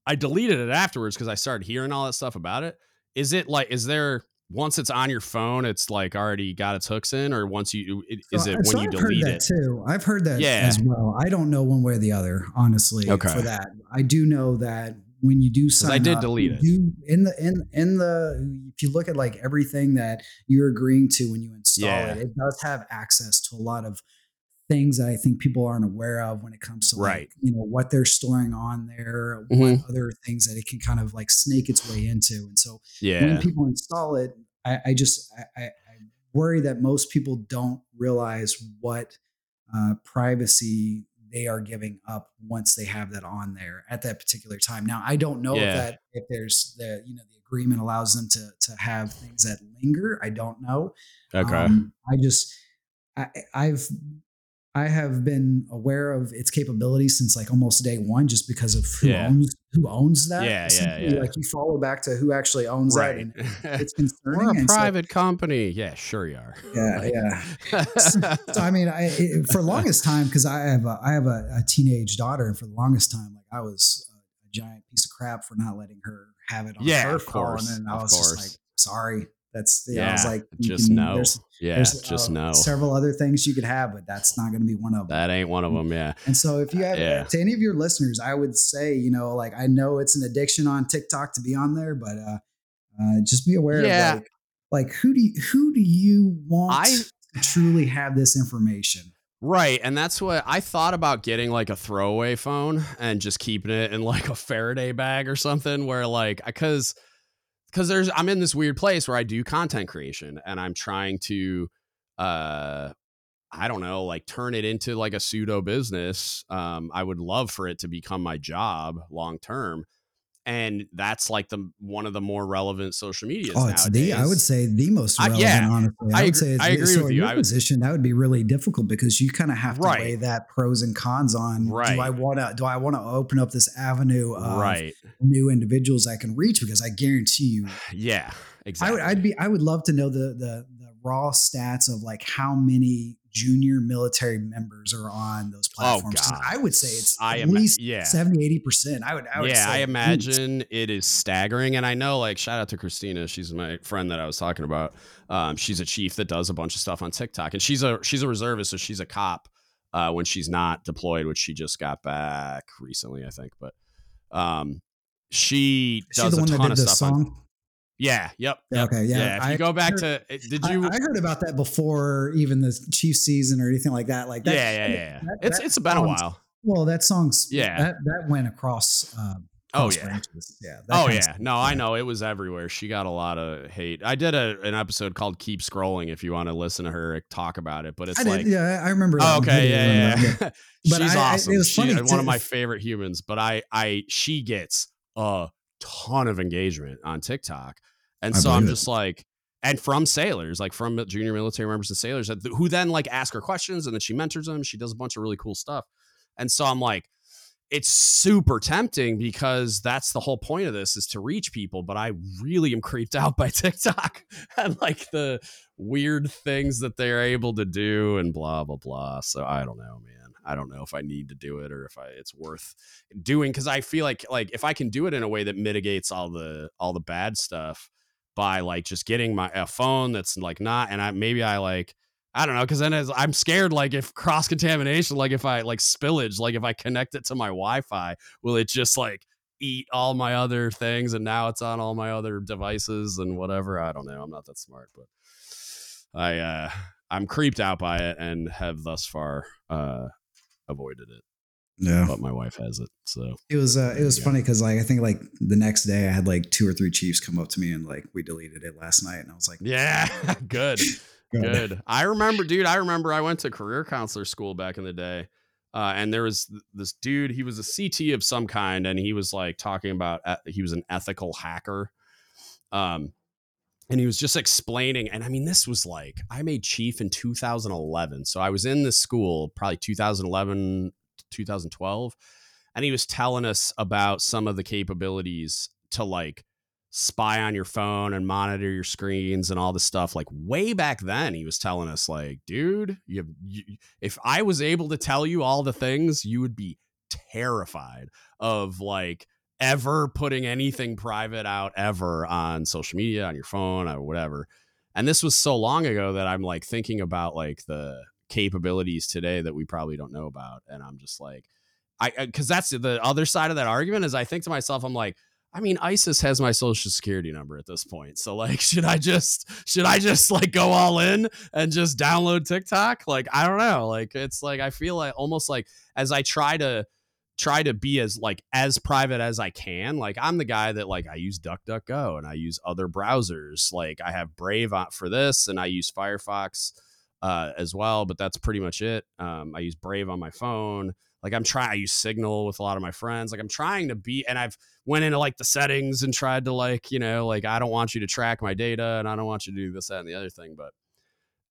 I deleted it afterwards because I started hearing all that stuff about it. Is it like, is there, once it's on your phone, it's like already got its hooks in, or once you, when you delete it too? I've heard that as well. I don't know one way or the other, honestly, for that. I do know that when you do sign up, I did delete it. If you look at like everything that you're agreeing to when you install it, it does have access to a lot of things that I think people aren't aware of when it comes to like, you know, what they're storing on there, what other things that it can kind of like snake its way into. And so when people install it, I worry that most people don't realize what privacy they are giving up once they have that on there at that particular time. Now, I don't know if there's the agreement allows them to have things that linger. I don't know. Okay. I have been aware of its capabilities since like almost day one, just because of who owns that. Yeah. Like you follow back to who actually owns that. And it's concerning. We're a private company. Yeah, sure you are. Yeah. So I mean, for longest time, because I have a teenage daughter, and for the longest time, like I was a giant piece of crap for not letting her have it on her phone, and I was just like, sorry. That's I was like, there's several other things you could have, but that's not going to be one of them. That ain't one of them. Yeah. And so if you have to any of your listeners, I would say, you know, like, I know it's an addiction on TikTok to be on there, but just be aware of like who do you want to truly have this information? Right. And that's what I thought about, getting like a throwaway phone and just keeping it in like a Faraday bag or something, where like, because I'm in this weird place where I do content creation, and I'm trying to, I don't know, like turn it into like a pseudo business. I would love for it to become my job long term, and that's like one of the more relevant social medias. Oh, it's nowadays. I would say the most relevant. Honestly, I agree with you. That would be really difficult because you kind of have to weigh that pros and cons on. Right. Do I want to open up this avenue of new individuals I can reach? Because I guarantee you. Yeah, exactly. I would love to know the raw stats of like how many junior military members are on those platforms. Oh, God. I would say it's at least 70-80%. I would say I imagine it is staggering. And I know, like, shout out to Christina, she's my friend that I was talking about. She's a chief that does a bunch of stuff on TikTok, and she's a reservist, so she's a cop when she's not deployed, which she just got back recently, I think. But she does a ton of stuff on. Yeah. Yep. Okay. Yeah. If you go back I heard about that before even the chief season or anything like that. Like that. Yeah. It's been a while. Well, that song's that went across. Branches. Yeah. No, I know it was everywhere. She got a lot of hate. I did an episode called "Keep Scrolling" if you want to listen to her talk about it. But it's I remember. That But she's awesome. It was funny. She's one of my favorite humans. But she gets a ton of engagement on TikTok. And so I'm just like, and from sailors, like from junior military members and sailors who then like ask her questions, and then she mentors them. She does a bunch of really cool stuff. And so I'm like, it's super tempting because that's the whole point of this, is to reach people. But I really am creeped out by TikTok and like the weird things that they're able to do and blah, blah, blah. So I don't know, man. I don't know if I need to do it or if it's worth doing. Cause I feel like if I can do it in a way that mitigates all the bad stuff by like just getting a phone that's like not, and I don't know. Cause then I'm scared, like if cross contamination, like if I like spillage, like if I connect it to my Wi-Fi, will it just like eat all my other things? And now it's on all my other devices and whatever. I don't know. I'm not that smart, but I'm creeped out by it and have thus far avoided it. Yeah, but my wife has it, so it was funny because like I think like the next day I had like 2 or 3 chiefs come up to me and like we deleted it last night, and I was like, yeah, good. I remember I went to career counselor school back in the day, and there was this dude. He was a CT of some kind, and he was like talking about he was an ethical hacker. And he was just explaining, and I mean, this was like, I made chief in 2011. So I was in this school probably 2011, 2012. And he was telling us about some of the capabilities to like spy on your phone and monitor your screens and all this stuff. Like way back then, he was telling us like, dude, if I was able to tell you all the things, you would be terrified of like, ever putting anything private out ever on social media, on your phone or whatever. And this was so long ago that I'm like thinking about like the capabilities today that we probably don't know about. And I'm just like, cause that's the other side of that argument is I think to myself, I'm like, I mean, ISIS has my social security number at this point. So like, should I just like go all in and just download TikTok? Like, I don't know. Like, it's like, I feel like almost like as I try to be as like as private as I can. Like I'm the guy that like I use DuckDuckGo and I use other browsers. Like I have Brave for this and I use Firefox as well, but that's pretty much it. I use Brave on my phone. Like I use Signal with a lot of my friends. Like I'm trying to be, and I've went into like the settings and tried to like, you know, like I don't want you to track my data and I don't want you to do this, that, and the other thing, but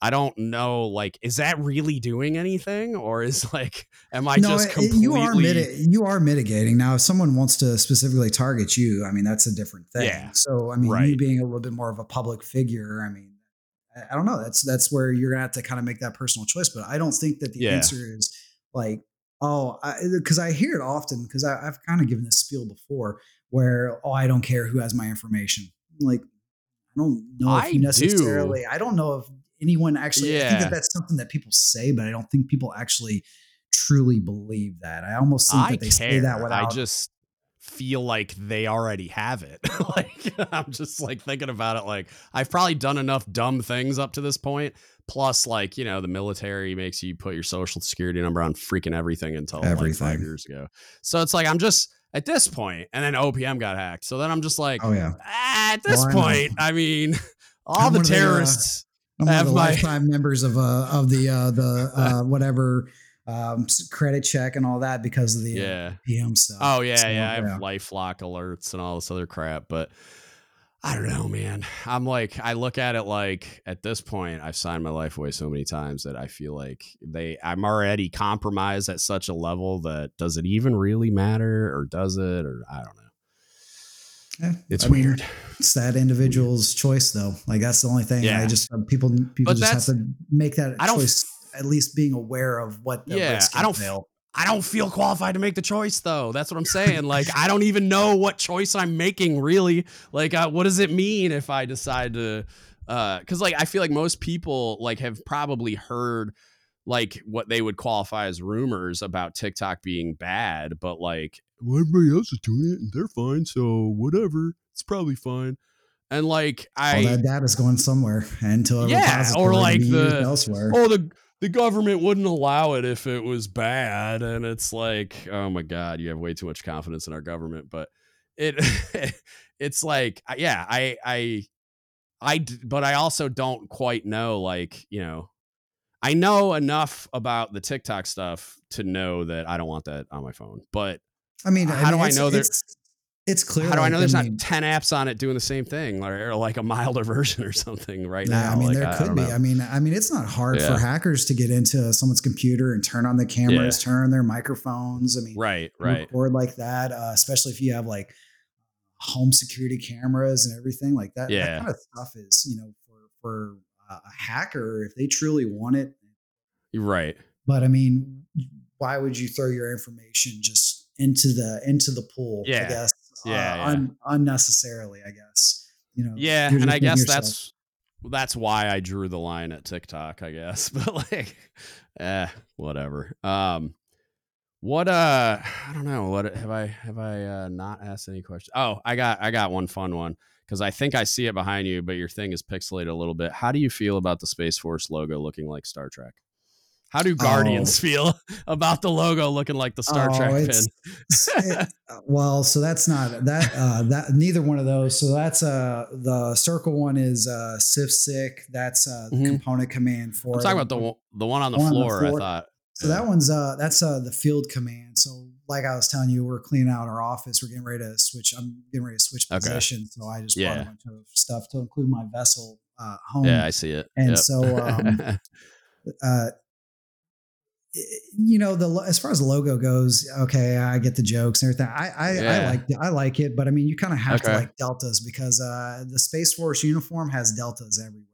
I don't know, like, is that really doing anything? Or is like, am I just completely... You are mitigating. Now, if someone wants to specifically target you, I mean, that's a different thing. Yeah. So, I mean, right. You being a little bit more of a public figure, I mean, I don't know. That's where you're going to have to kind of make that personal choice. But I don't think that the answer is like, because I hear it often, because I've kind of given this spiel before where, I don't care who has my information. Like, I don't know if necessarily... I don't know if... anyone actually, I think that's something that people say, but I don't think people actually truly believe that. I almost think that they say that without. I just feel like they already have it. Like I'm just like thinking about it. Like I've probably done enough dumb things up to this point. Plus, like, you know, the military makes you put your social security number on freaking everything until like 5 years ago. So it's like, I'm just at this point, and then OPM got hacked. So then I'm just like, at this point, I mean, all the terrorists. I'm one of the lifetime members of the credit check and all that because of the PM stuff. Oh yeah, so, yeah. I have LifeLock alerts and all this other crap, but I don't know, man. I'm like, I look at it like at this point, I've signed my life away so many times that I feel like I'm already compromised at such a level that does it even really matter, or does it, or I don't know. Yeah, it's weird. It's that individual's choice, though. Like that's the only thing. Yeah. I just people just have to make that choice. At least being aware of what. I don't feel qualified to make the choice, though. That's what I'm saying. Like I don't even know what choice I'm making, really. Like what does it mean if I decide to? Because like I feel like most people like have probably heard like what they would qualify as rumors about TikTok being bad, but like. Well, everybody else is doing it and they're fine, so whatever, it's probably fine. And like that data's going somewhere until or like the elsewhere. Oh, the government wouldn't allow it if it was bad, and it's like, oh my god, you have way too much confidence in our government. But it's like, yeah, I but I also don't quite know, like, you know, I know enough about the TikTok stuff to know that I don't want that on my phone, but. I mean, how do I know it's clear? How do I know there's not 10 apps on it doing the same thing, or like a milder version or something right now? I mean, there could be. I mean, it's not hard for hackers to get into someone's computer and turn on the cameras, turn on their microphones. I mean, right. Record like that, especially if you have like home security cameras and everything like that. Yeah. That kind of stuff is, you know, for a hacker, if they truly want it. Right. But I mean, why would you throw your information just into the pool? Yeah. I guess. Yeah. Unnecessarily, I guess. You know. Yeah, and I guess that's why I drew the line at TikTok, I guess. But like, whatever. I don't know. What have I not asked any questions? Oh, I got one fun one. Because I think I see it behind you, but your thing is pixelated a little bit. How do you feel about the Space Force logo looking like Star Trek? How do Guardians feel about the logo looking like the Star Trek pin? So that's not that. That neither one of those. So that's the circle one is SIFSIC. That's the component command for. I'm talking about the one on the floor. I thought. So that one's that's the field command. So like I was telling you, we're cleaning out our office. We're getting ready to switch. I'm getting ready to switch positions. So I just brought a bunch of stuff to include my vessel home. Yeah, I see it. And so, you know, as far as the logo goes, okay, I get the jokes and everything. I like it, but I mean, you kind of have to like deltas because the Space Force uniform has deltas everywhere.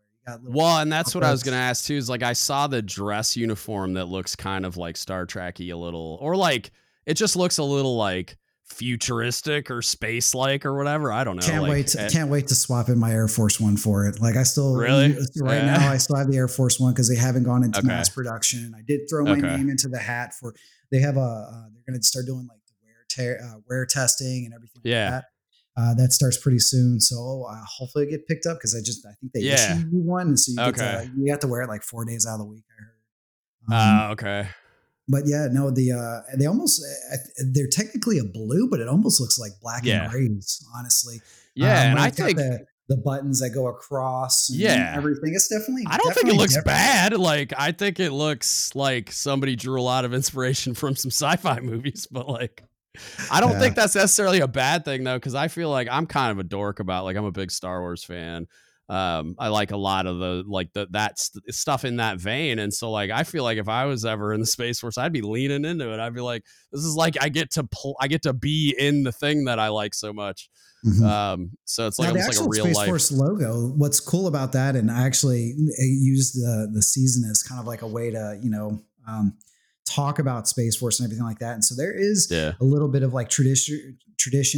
Well, and that's what I was going to ask too, is like, I saw the dress uniform that looks kind of like Star Trek-y a little, or like, it just looks a little like futuristic or space like or whatever. I don't know. Can't wait to swap in my Air Force One for it. Like I still now I still have the Air Force One because they haven't gone into mass production. I did throw my name into the hat for, they have a, they're going to start doing like the wear testing and everything like that. That starts pretty soon, so hopefully I get picked up because I think they issued you one, and so you you have to wear it like 4 days out of the week. I heard. But yeah, no, they almost they're technically a blue, but it almost looks like black and grays, honestly. Yeah, and I think the buttons that go across, and everything. It's definitely. I don't think it looks bad. Like I think it looks like somebody drew a lot of inspiration from some sci-fi movies, but like. I don't think that's necessarily a bad thing though, because I feel like I'm kind of a dork about like I'm a big Star Wars fan. I like a lot of the like stuff in that vein, and so like I feel like if I was ever in the Space Force, I'd be leaning into it. I'd be like, this is like I get to be in the thing that I like so much. Mm-hmm. So it's like now, almost like a real Space Force logo. What's cool about that, and I actually used the season as kind of like a way to talk about Space Force and everything like that. And so there is a little bit of like tradition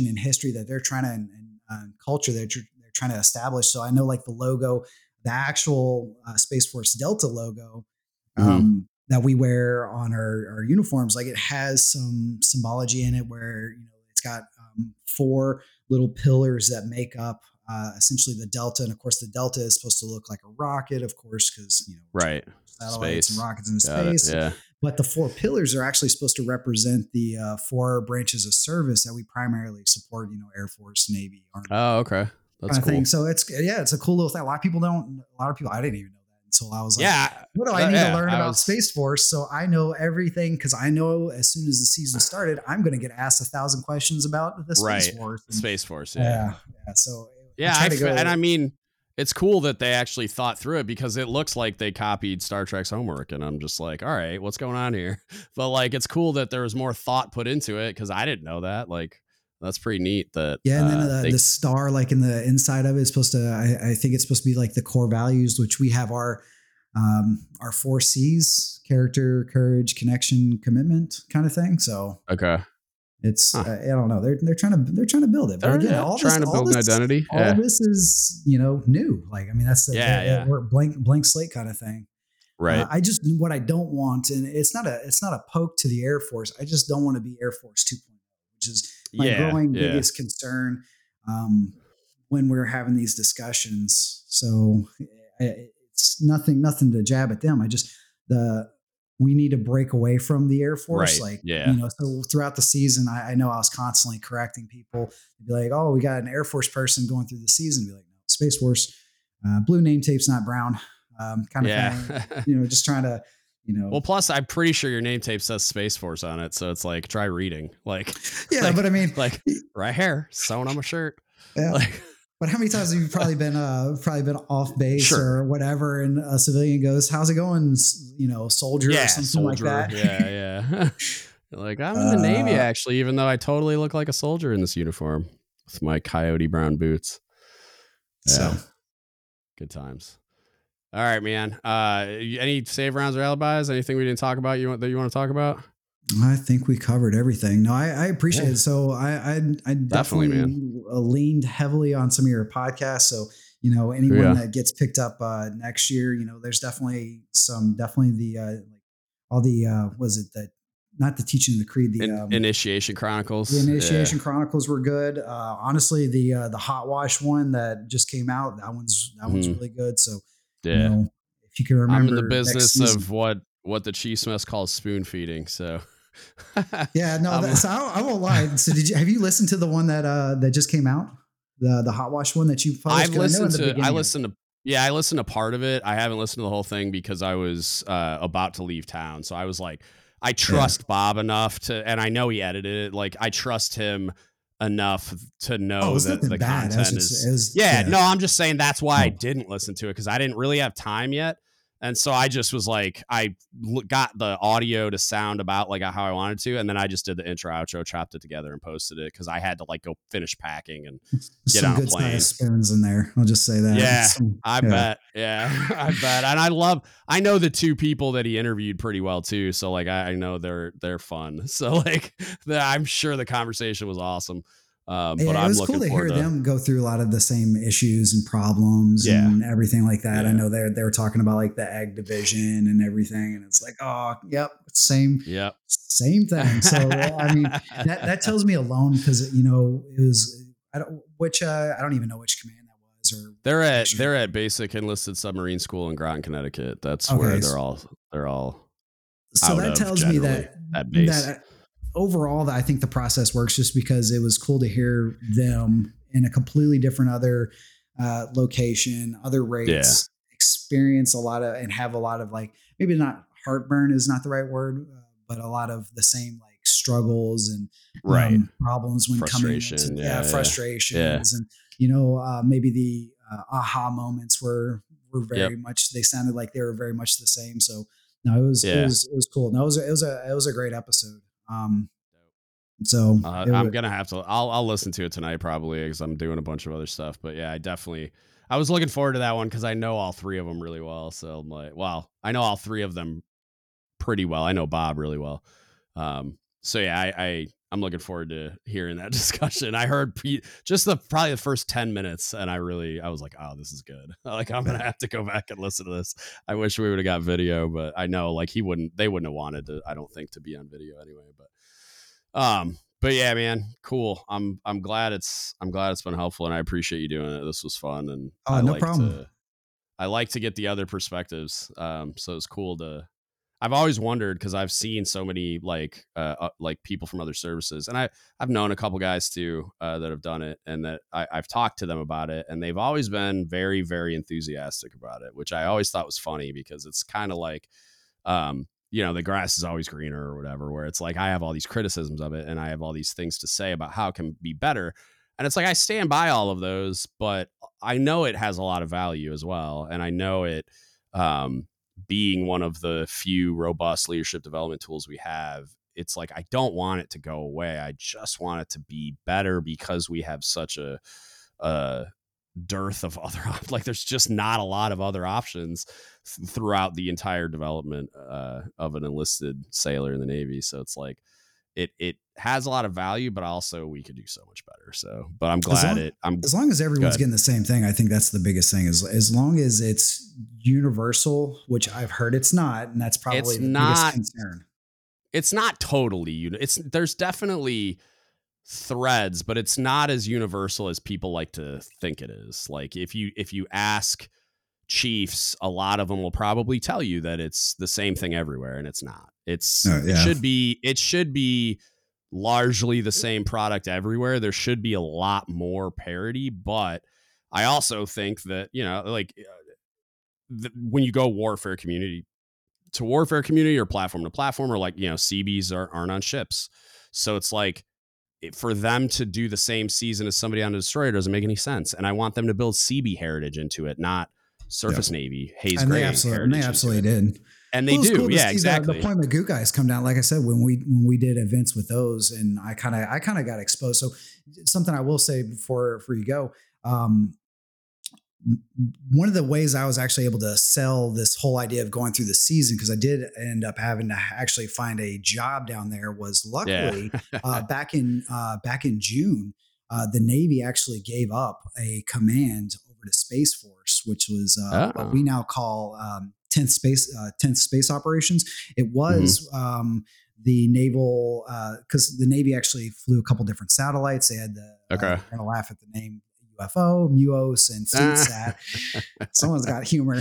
and history that they're trying to, and culture that they're trying to establish. So I know like the logo, the actual Space Force Delta logo that we wear on our uniforms, like it has some symbology in it where, you know, it's got four little pillars that make up essentially the Delta. And of course the Delta is supposed to look like a rocket, of course, because, you know, satellites and rockets in space. Yeah. But the four pillars are actually supposed to represent the four branches of service that we primarily support, you know, Air Force, Navy, Army. Oh, okay. That's cool. Thing. So it's a cool little thing. I didn't even know that until I was like, what do I need to learn about Space Force? So I know everything because I know as soon as the season started, I'm going to get asked 1,000 questions about the Space Force. And, Space Force, yeah. So yeah, I mean... It's cool that they actually thought through it because it looks like they copied Star Trek's homework. And I'm just like, all right, what's going on here? But like, it's cool that there was more thought put into it because I didn't know that. Like, that's pretty neat that. Yeah. And then the star, like in the inside of it is supposed to, I think it's supposed to be like the core values, which we have our 4 C's: character, courage, connection, commitment kind of thing. So, okay. It's I don't know. They're trying to build it. But again, trying to build an identity. All this is, you know, new. Like, I mean, that's we're blank slate kind of thing. Right. What I don't want, and it's not a poke to the Air Force. I just don't want to be Air Force 2.0, which is my growing biggest concern when we're having these discussions. So it's nothing to jab at them. I just we need to break away from the Air Force. Right. Like, you know, so throughout the season, I know I was constantly correcting people. They'd be like, oh, we got an Air Force person going through the season. Be like, no, Space Force, blue name tape's not brown. Kind of, you know, just trying to, you know. Well, plus I'm pretty sure your name tape says Space Force on it. So it's like, try reading. Like, but I mean, like right here, sewn on my shirt. Yeah. Like, but how many times have you probably been off base or whatever, and a civilian goes, "How's it going, you know, soldier?" Yeah, or something like that. Yeah. Like I'm in the Navy actually, even though I totally look like a soldier in this uniform with my coyote brown boots. Yeah. So good times. All right, man. Any save rounds or alibis? Anything we didn't talk about that you want to talk about? I think we covered everything. No, I appreciate it. So I definitely leaned heavily on some of your podcasts. So, you know, anyone that gets picked up next year, you know, there's definitely the, all the, was it the, not the teaching of the creed, the Initiation Chronicles. The Initiation Chronicles were good. Honestly, the Hot Wash one that just came out, that one's really good. So, you know, if you can remember, I'm in the business of what the Chiefs mess calls spoon feeding. So, I won't lie. So, have you listened to the one that just came out? The Hot Wash one that you published? I listened to part of it. I haven't listened to the whole thing because I was about to leave town. So I was like, I trust Bob enough and I know he edited it. Like I trust him enough to know that the content is. No, I'm just saying that's why I didn't listen to it. Cause I didn't really have time yet. And so I just was like, I got the audio to sound about like how I wanted to. And then I just did the intro, outro, chopped it together and posted it. Cause I had to like go finish packing and get on a plane. Spoons in there. I'll just say that. Yeah, bet. Yeah, I bet. And I know the two people that he interviewed pretty well too. So like, I know they're fun. So like I'm sure the conversation was awesome. But it was cool to hear them go through a lot of the same issues and problems and everything like that. Yeah. I know they were talking about like the egg division and everything, and it's like, same thing. So I mean, that tells me alone because you know it was I don't even know which command that was. Or they're at Basic Enlisted Submarine School in Groton, Connecticut. That's where they're all. So that tells me that base. Overall, I think the process works just because it was cool to hear them in a completely different other location, other rates, experience a lot of and have a lot of like maybe not heartburn is not the right word, but a lot of the same like struggles and problems when coming to frustrations and you know maybe the aha moments were very much they sounded like they were very much the same. So no, it was cool. No, it was a great episode. So I'm gonna have to. I'll listen to it tonight probably because I'm doing a bunch of other stuff. But yeah, I was looking forward to that one because I know all three of them really well. So I'm like, wow, I know all three of them pretty well. I know Bob really well. So yeah, I'm looking forward to hearing that discussion. I heard just probably the first 10 minutes, and I was like, oh, this is good. Like I'm gonna have to go back and listen to this. I wish we would have got video, but I know like they wouldn't have wanted to. I don't think to be on video anyway. But yeah, man, cool. I'm glad it's been helpful, and I appreciate you doing it. This was fun, and I like to get the other perspectives. So it's cool to. I've always wondered because I've seen so many like people from other services, and I've known a couple guys too that have done it, and that I've talked to them about it, and they've always been very, very enthusiastic about it, which I always thought was funny because it's kind of like, you know, the grass is always greener or whatever, where it's like I have all these criticisms of it, and I have all these things to say about how it can be better, and it's like I stand by all of those, but I know it has a lot of value as well, and I know it. Being one of the few robust leadership development tools we have, it's like I don't want it to go away. I just want it to be better because we have such a dearth of other like there's just not a lot of other options throughout the entire development of an enlisted sailor in the Navy. So it's like it has a lot of value, but also we could do so much better. So, but I'm glad as long as everyone's getting the same thing, I think that's the biggest thing is as long as it's universal, which I've heard it's not, and that's probably biggest concern. It's not totally, there's definitely threads, but it's not as universal as people like to think it is. Like if you ask chiefs, a lot of them will probably tell you that it's the same thing everywhere, and it's not. It should be largely the same product everywhere. There should be a lot more parity, but I also think that, you know, like when you go warfare community to warfare community or platform to platform, or like, you know, Seabees aren't on ships. So it's like for them to do the same season as somebody on a destroyer doesn't make any sense. And I want them to build Seabee heritage into it, not surface Navy haze gray. They absolutely did. And they do. Cool exactly. The Point Mugu guys come down. Like I said, when we did events with those, and I kind of got exposed. So something I will say before you go, one of the ways I was actually able to sell this whole idea of going through the season, because I did end up having to actually find a job down there, was luckily back in June, the Navy actually gave up a command over to Space Force, which was what we now call 10th Space Operations. It was the naval, because the Navy actually flew a couple different satellites. They had the I'm going to laugh at the name. UFO, MUOS, and FleetSat. Someone's got humor.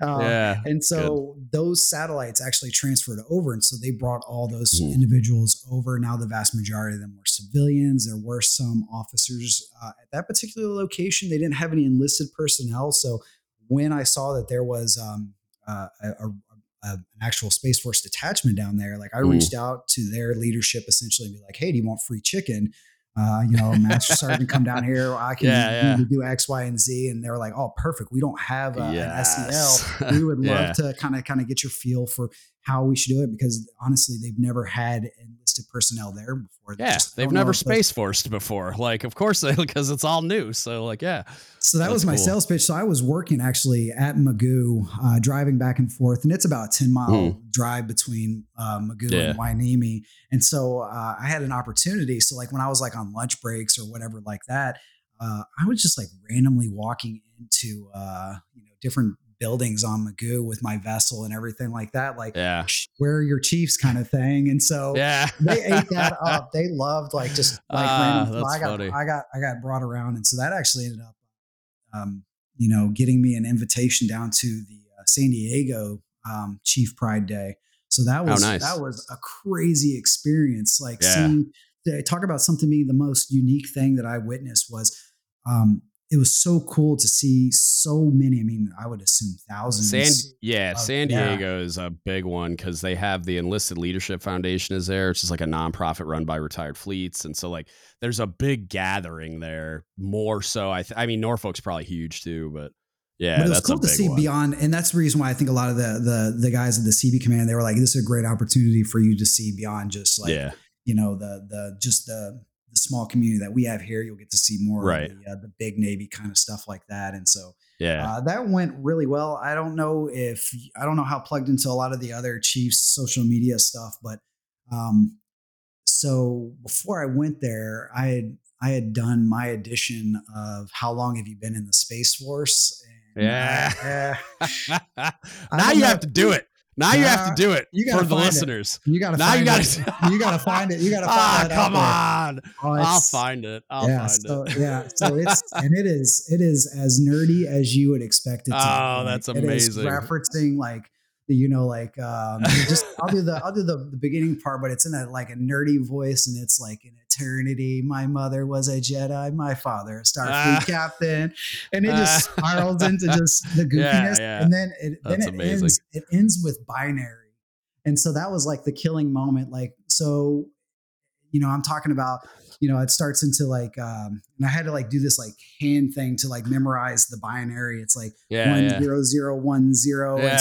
And so those satellites actually transferred over. And so they brought all those individuals over. Now the vast majority of them were civilians. There were some officers at that particular location. They didn't have any enlisted personnel. So when I saw that there was an actual Space Force detachment down there, like I reached out to their leadership essentially and be like, hey, do you want free chicken? Master Sergeant, come down here. I can do X, Y, and Z. And they were like, oh, perfect. We don't have an SEL. We would love to kind of get your feel for how we should do it, because honestly, they've never had enlisted personnel there before. Yeah. They've never Space Forced before. Like, of course, because it's all new. So like, yeah. So that was my sales pitch. So I was working actually at Mugu, driving back and forth, and it's about a 10 mile drive between Mugu and Hueneme. And so I had an opportunity. So like when I was like on lunch breaks or whatever like that, I was just like randomly walking into, different buildings on Mugu with my vessel and everything like that. Like, where are your chiefs kind of thing. And so they ate that up. They loved like just like random. I got brought around. And so that actually ended up, getting me an invitation down to the San Diego Chief Pride Day. So that was, that was a crazy experience. Like talk about something being the most unique thing that I witnessed was, it was so cool to see so many. I mean, I would assume thousands. San Diego is a big one because they have the Enlisted Leadership Foundation is there. It's just like a nonprofit run by retired fleets. And so like there's a big gathering there more so. I mean, Norfolk's probably huge too, but. Yeah, but it was cool to see beyond. And that's the reason why I think a lot of the guys at the CB command, they were like, this is a great opportunity for you to see beyond just like, the small community that we have here. You'll get to see more of the big Navy kind of stuff like that. And so that went really well. I don't know how plugged into a lot of the other chiefs' social media stuff, but so before I went there, I had done my edition of How Long Have You Been in the Space Force? And now you have to do it. Now you have to do it for the listeners. You gotta find it. You gotta find it. Come on. I'll find it. I'll find it. Yeah. So it is as nerdy as you would expect it to be. Oh, that's amazing. It is referencing like I'll do the beginning part, but it's in a nerdy voice, and it's like an eternity. My mother was a Jedi, my father a Starfleet captain, and it just spirals into just the goofiness, and then it ends with binary, and so that was like the killing moment. Like so, I'm talking about it starts into like and I had to like do this like hand thing to like memorize the binary. It's like 10010. And so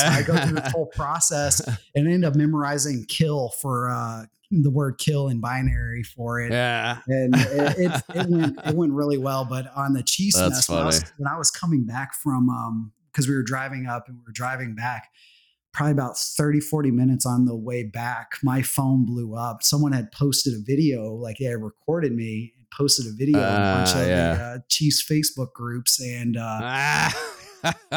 I go through the whole process and end up memorizing kill for the word kill in binary for it. Yeah. And it went really well. But on the cheese nest, when I was coming back from because we were driving up and we were driving back, probably about 30-40 minutes on the way back, my phone blew up. Someone had posted a video, like they had recorded me and posted a video in a bunch of the Chiefs Facebook groups. And they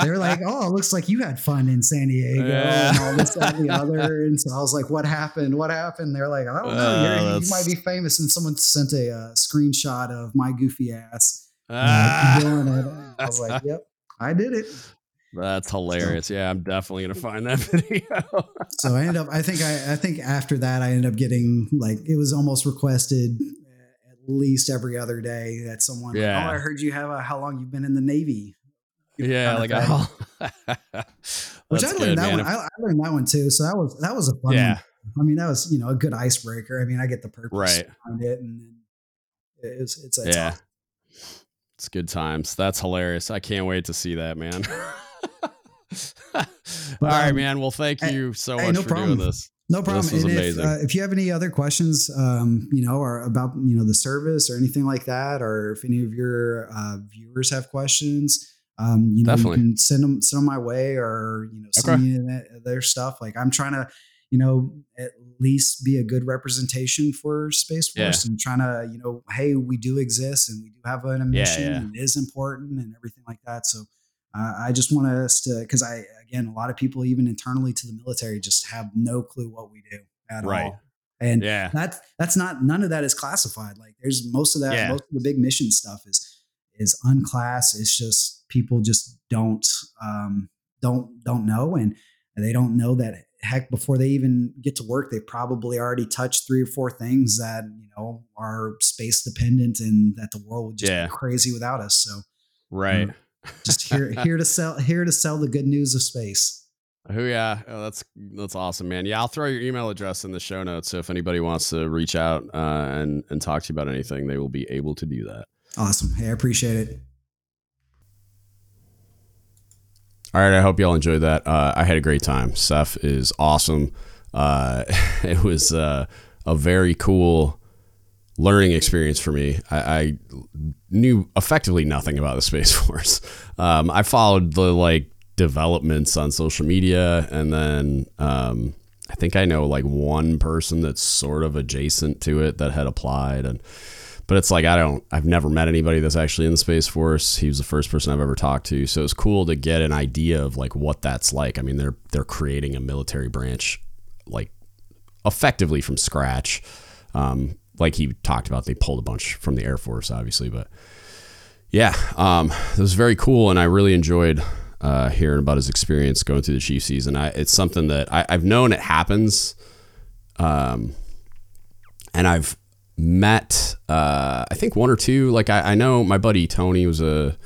were like, oh, it looks like you had fun in San Diego and all this and the other. And so I was like, what happened? They're like, I don't know, you might be famous. And someone sent a screenshot of my goofy ass doing it. And I was like, yep, I did it. That's hilarious. Yeah, I'm definitely going to find that video. So I think after that, I ended up getting like, it was almost requested at least every other day that someone, like, oh, I heard you have how long you've been in the Navy. Which I learned that one. I learned that one too. So that was a fun one. I mean, that was, a good icebreaker. I mean, I get the purpose behind it, and then it's it's good times. That's hilarious. I can't wait to see that, man. All right, man. Well, thank you so much for doing this. No problem. This was amazing. If you have any other questions, or about, the service or anything like that, or if any of your viewers have questions, You know, definitely. You can send them my way, or, you know, send me their stuff. Like, I'm trying to, you know, at least be a good representation for Space Force, and trying to, you know, hey, we do exist and we do have an mission, and it is important and everything like that. So I just want us to, cause again, a lot of people, even internally to the military, just have no clue what we do at all. And that's not, none of that is classified. Like, there's most of that, most of the big mission stuff is unclassed. It's just people just don't know. And they don't know that, heck, before they even get to work, they probably already touched 3 or 4 things that, you know, are space dependent and that the world would just be crazy without us. So, just here to sell the good news of space. Oh, that's awesome, man. Yeah, I'll throw your email address in the show notes, so if anybody wants to reach out and talk to you about anything, they will be able to do that. Awesome. Hey, I appreciate it. All right, I hope y'all enjoyed that. I had a great time. Seth is awesome. It was a very cool learning experience for me. I knew effectively nothing about the Space Force. I followed the developments on social media, and then I think I know one person that's sort of adjacent to it that had applied, but it's like I've never met anybody that's actually in the Space Force. He was the first person I've ever talked to, so it's cool to get an idea of what that's like. I mean, they're creating a military branch effectively from scratch. Like he talked about, they pulled a bunch from the Air Force, obviously, but it was very cool, and I really enjoyed hearing about his experience going through the chief season. It's something that I've known it happens. And I've met, I think 1 or 2, I know my buddy Tony was a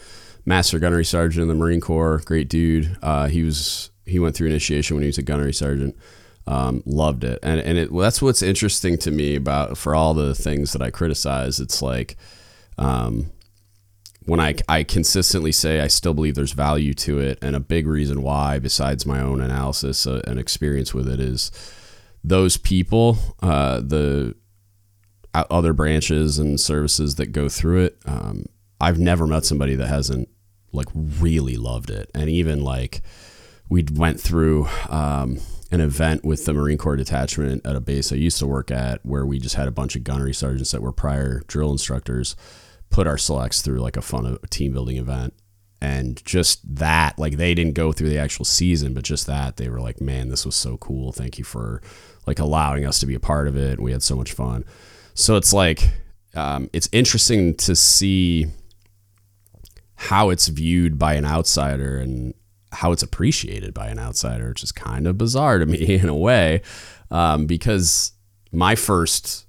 master gunnery sergeant in the Marine Corps. Great dude. He went through initiation when he was a gunnery sergeant. Loved it. And that's what's interesting to me about, for all the things that I criticize, it's when I consistently say I still believe there's value to it, and a big reason why, besides my own analysis and experience with it, is those people, the other branches and services that go through it. I've never met somebody that hasn't really loved it. And even we went through an event with the Marine Corps detachment at a base I used to work at, where we just had a bunch of gunnery sergeants that were prior drill instructors put our selects through a fun team building event, and just that, they didn't go through the actual season, but just that they were man, this was so cool. Thank you for allowing us to be a part of it. We had so much fun. So it's it's interesting to see how it's viewed by an outsider and how it's appreciated by an outsider, which is kind of bizarre to me in a way, because my first,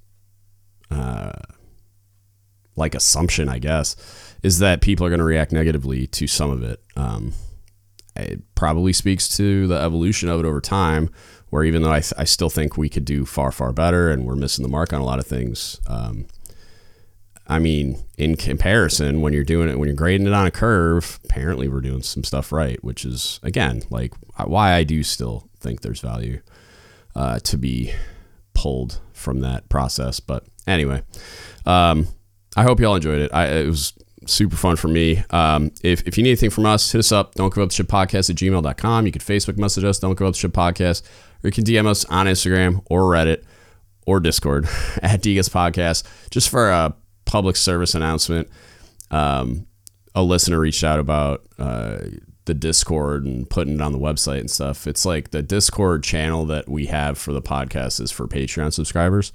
assumption, I guess, is that people are going to react negatively to some of it. It probably speaks to the evolution of it over time, where even though I still think we could do far, far better and we're missing the mark on a lot of things. In comparison, when you're doing it, when you're grading it on a curve, apparently we're doing some stuff right, which is, again, why I do still think there's value to be pulled from that process. But anyway, I hope y'all enjoyed it. It was super fun for me. If you need anything from us, hit us up. Don't Give Up the Ship Podcast at gmail.com. You can Facebook message us, Don't Give Up the Ship Podcast, or you can DM us on Instagram or Reddit or Discord at DGS Podcast. Just for a public service announcement, a listener reached out about the Discord and putting it on the website and stuff. It's the Discord channel that we have for the podcast is for Patreon subscribers.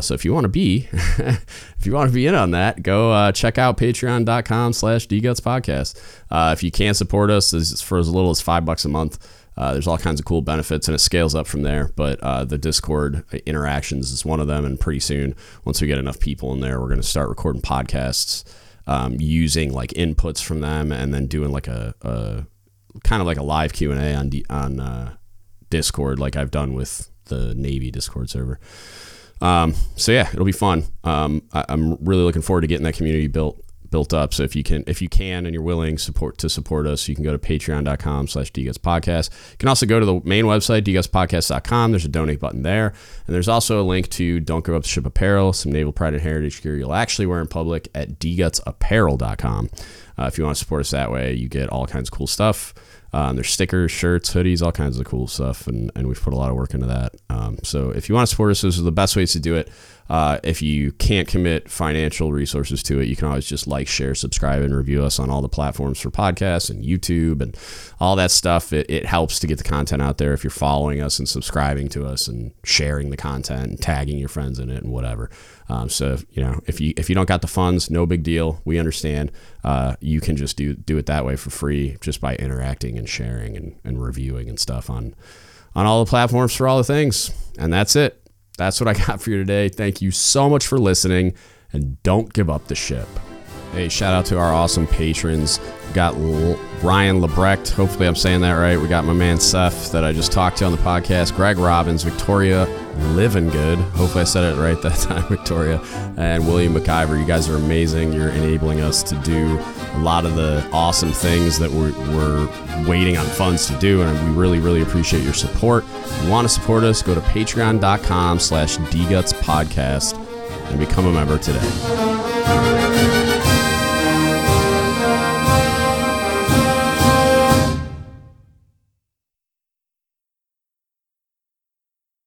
So if you want to be in on that, go check out patreon.com/dguts podcast. If you can support us for as little as $5 a month, there's all kinds of cool benefits, and it scales up from there. But the Discord interactions is one of them, and pretty soon, once we get enough people in there, we're going to start recording podcasts using inputs from them, and then doing a kind of a live Q&A on Discord, like I've done with the Navy Discord server. So yeah, it'll be fun. I'm really looking forward to getting that community built built up. So if you can and you're willing to support us, you can go to patreon.com/dgutspodcast. You can also go to the main website, dgutspodcast.com. There's a donate button there. And there's also a link to Don't Give Up the Ship apparel, some Naval Pride and Heritage gear you'll actually wear in public at dgutsapparel.com. If you want to support us that way, you get all kinds of cool stuff. There's stickers, shirts, hoodies, all kinds of cool stuff, and we've put a lot of work into that. So if you want to support us, those are the best ways to do it. If you can't commit financial resources to it, you can always just like, share, subscribe, and review us on all the platforms for podcasts and YouTube and all that stuff. It helps to get the content out there if you're following us and subscribing to us and sharing the content and tagging your friends in it and whatever. So, if you don't got the funds, no big deal. We understand. You can just do it that way for free just by interacting and sharing and reviewing and stuff on all the platforms for all the things. And that's it. That's what I got for you today. Thank you so much for listening, and don't give up the ship. Hey, shout out to our awesome patrons. We got Ryan Lebrecht. Hopefully I'm saying that right. We got my man Seth that I just talked to on the podcast. Greg Robbins, Victoria Living Good. Hopefully I said it right that time, Victoria. And William McIver. You guys are amazing. You're enabling us to do a lot of the awesome things that we're waiting on funds to do. And we really, really appreciate your support. If you want to support us, go to patreon.com/dgutspodcast and become a member today.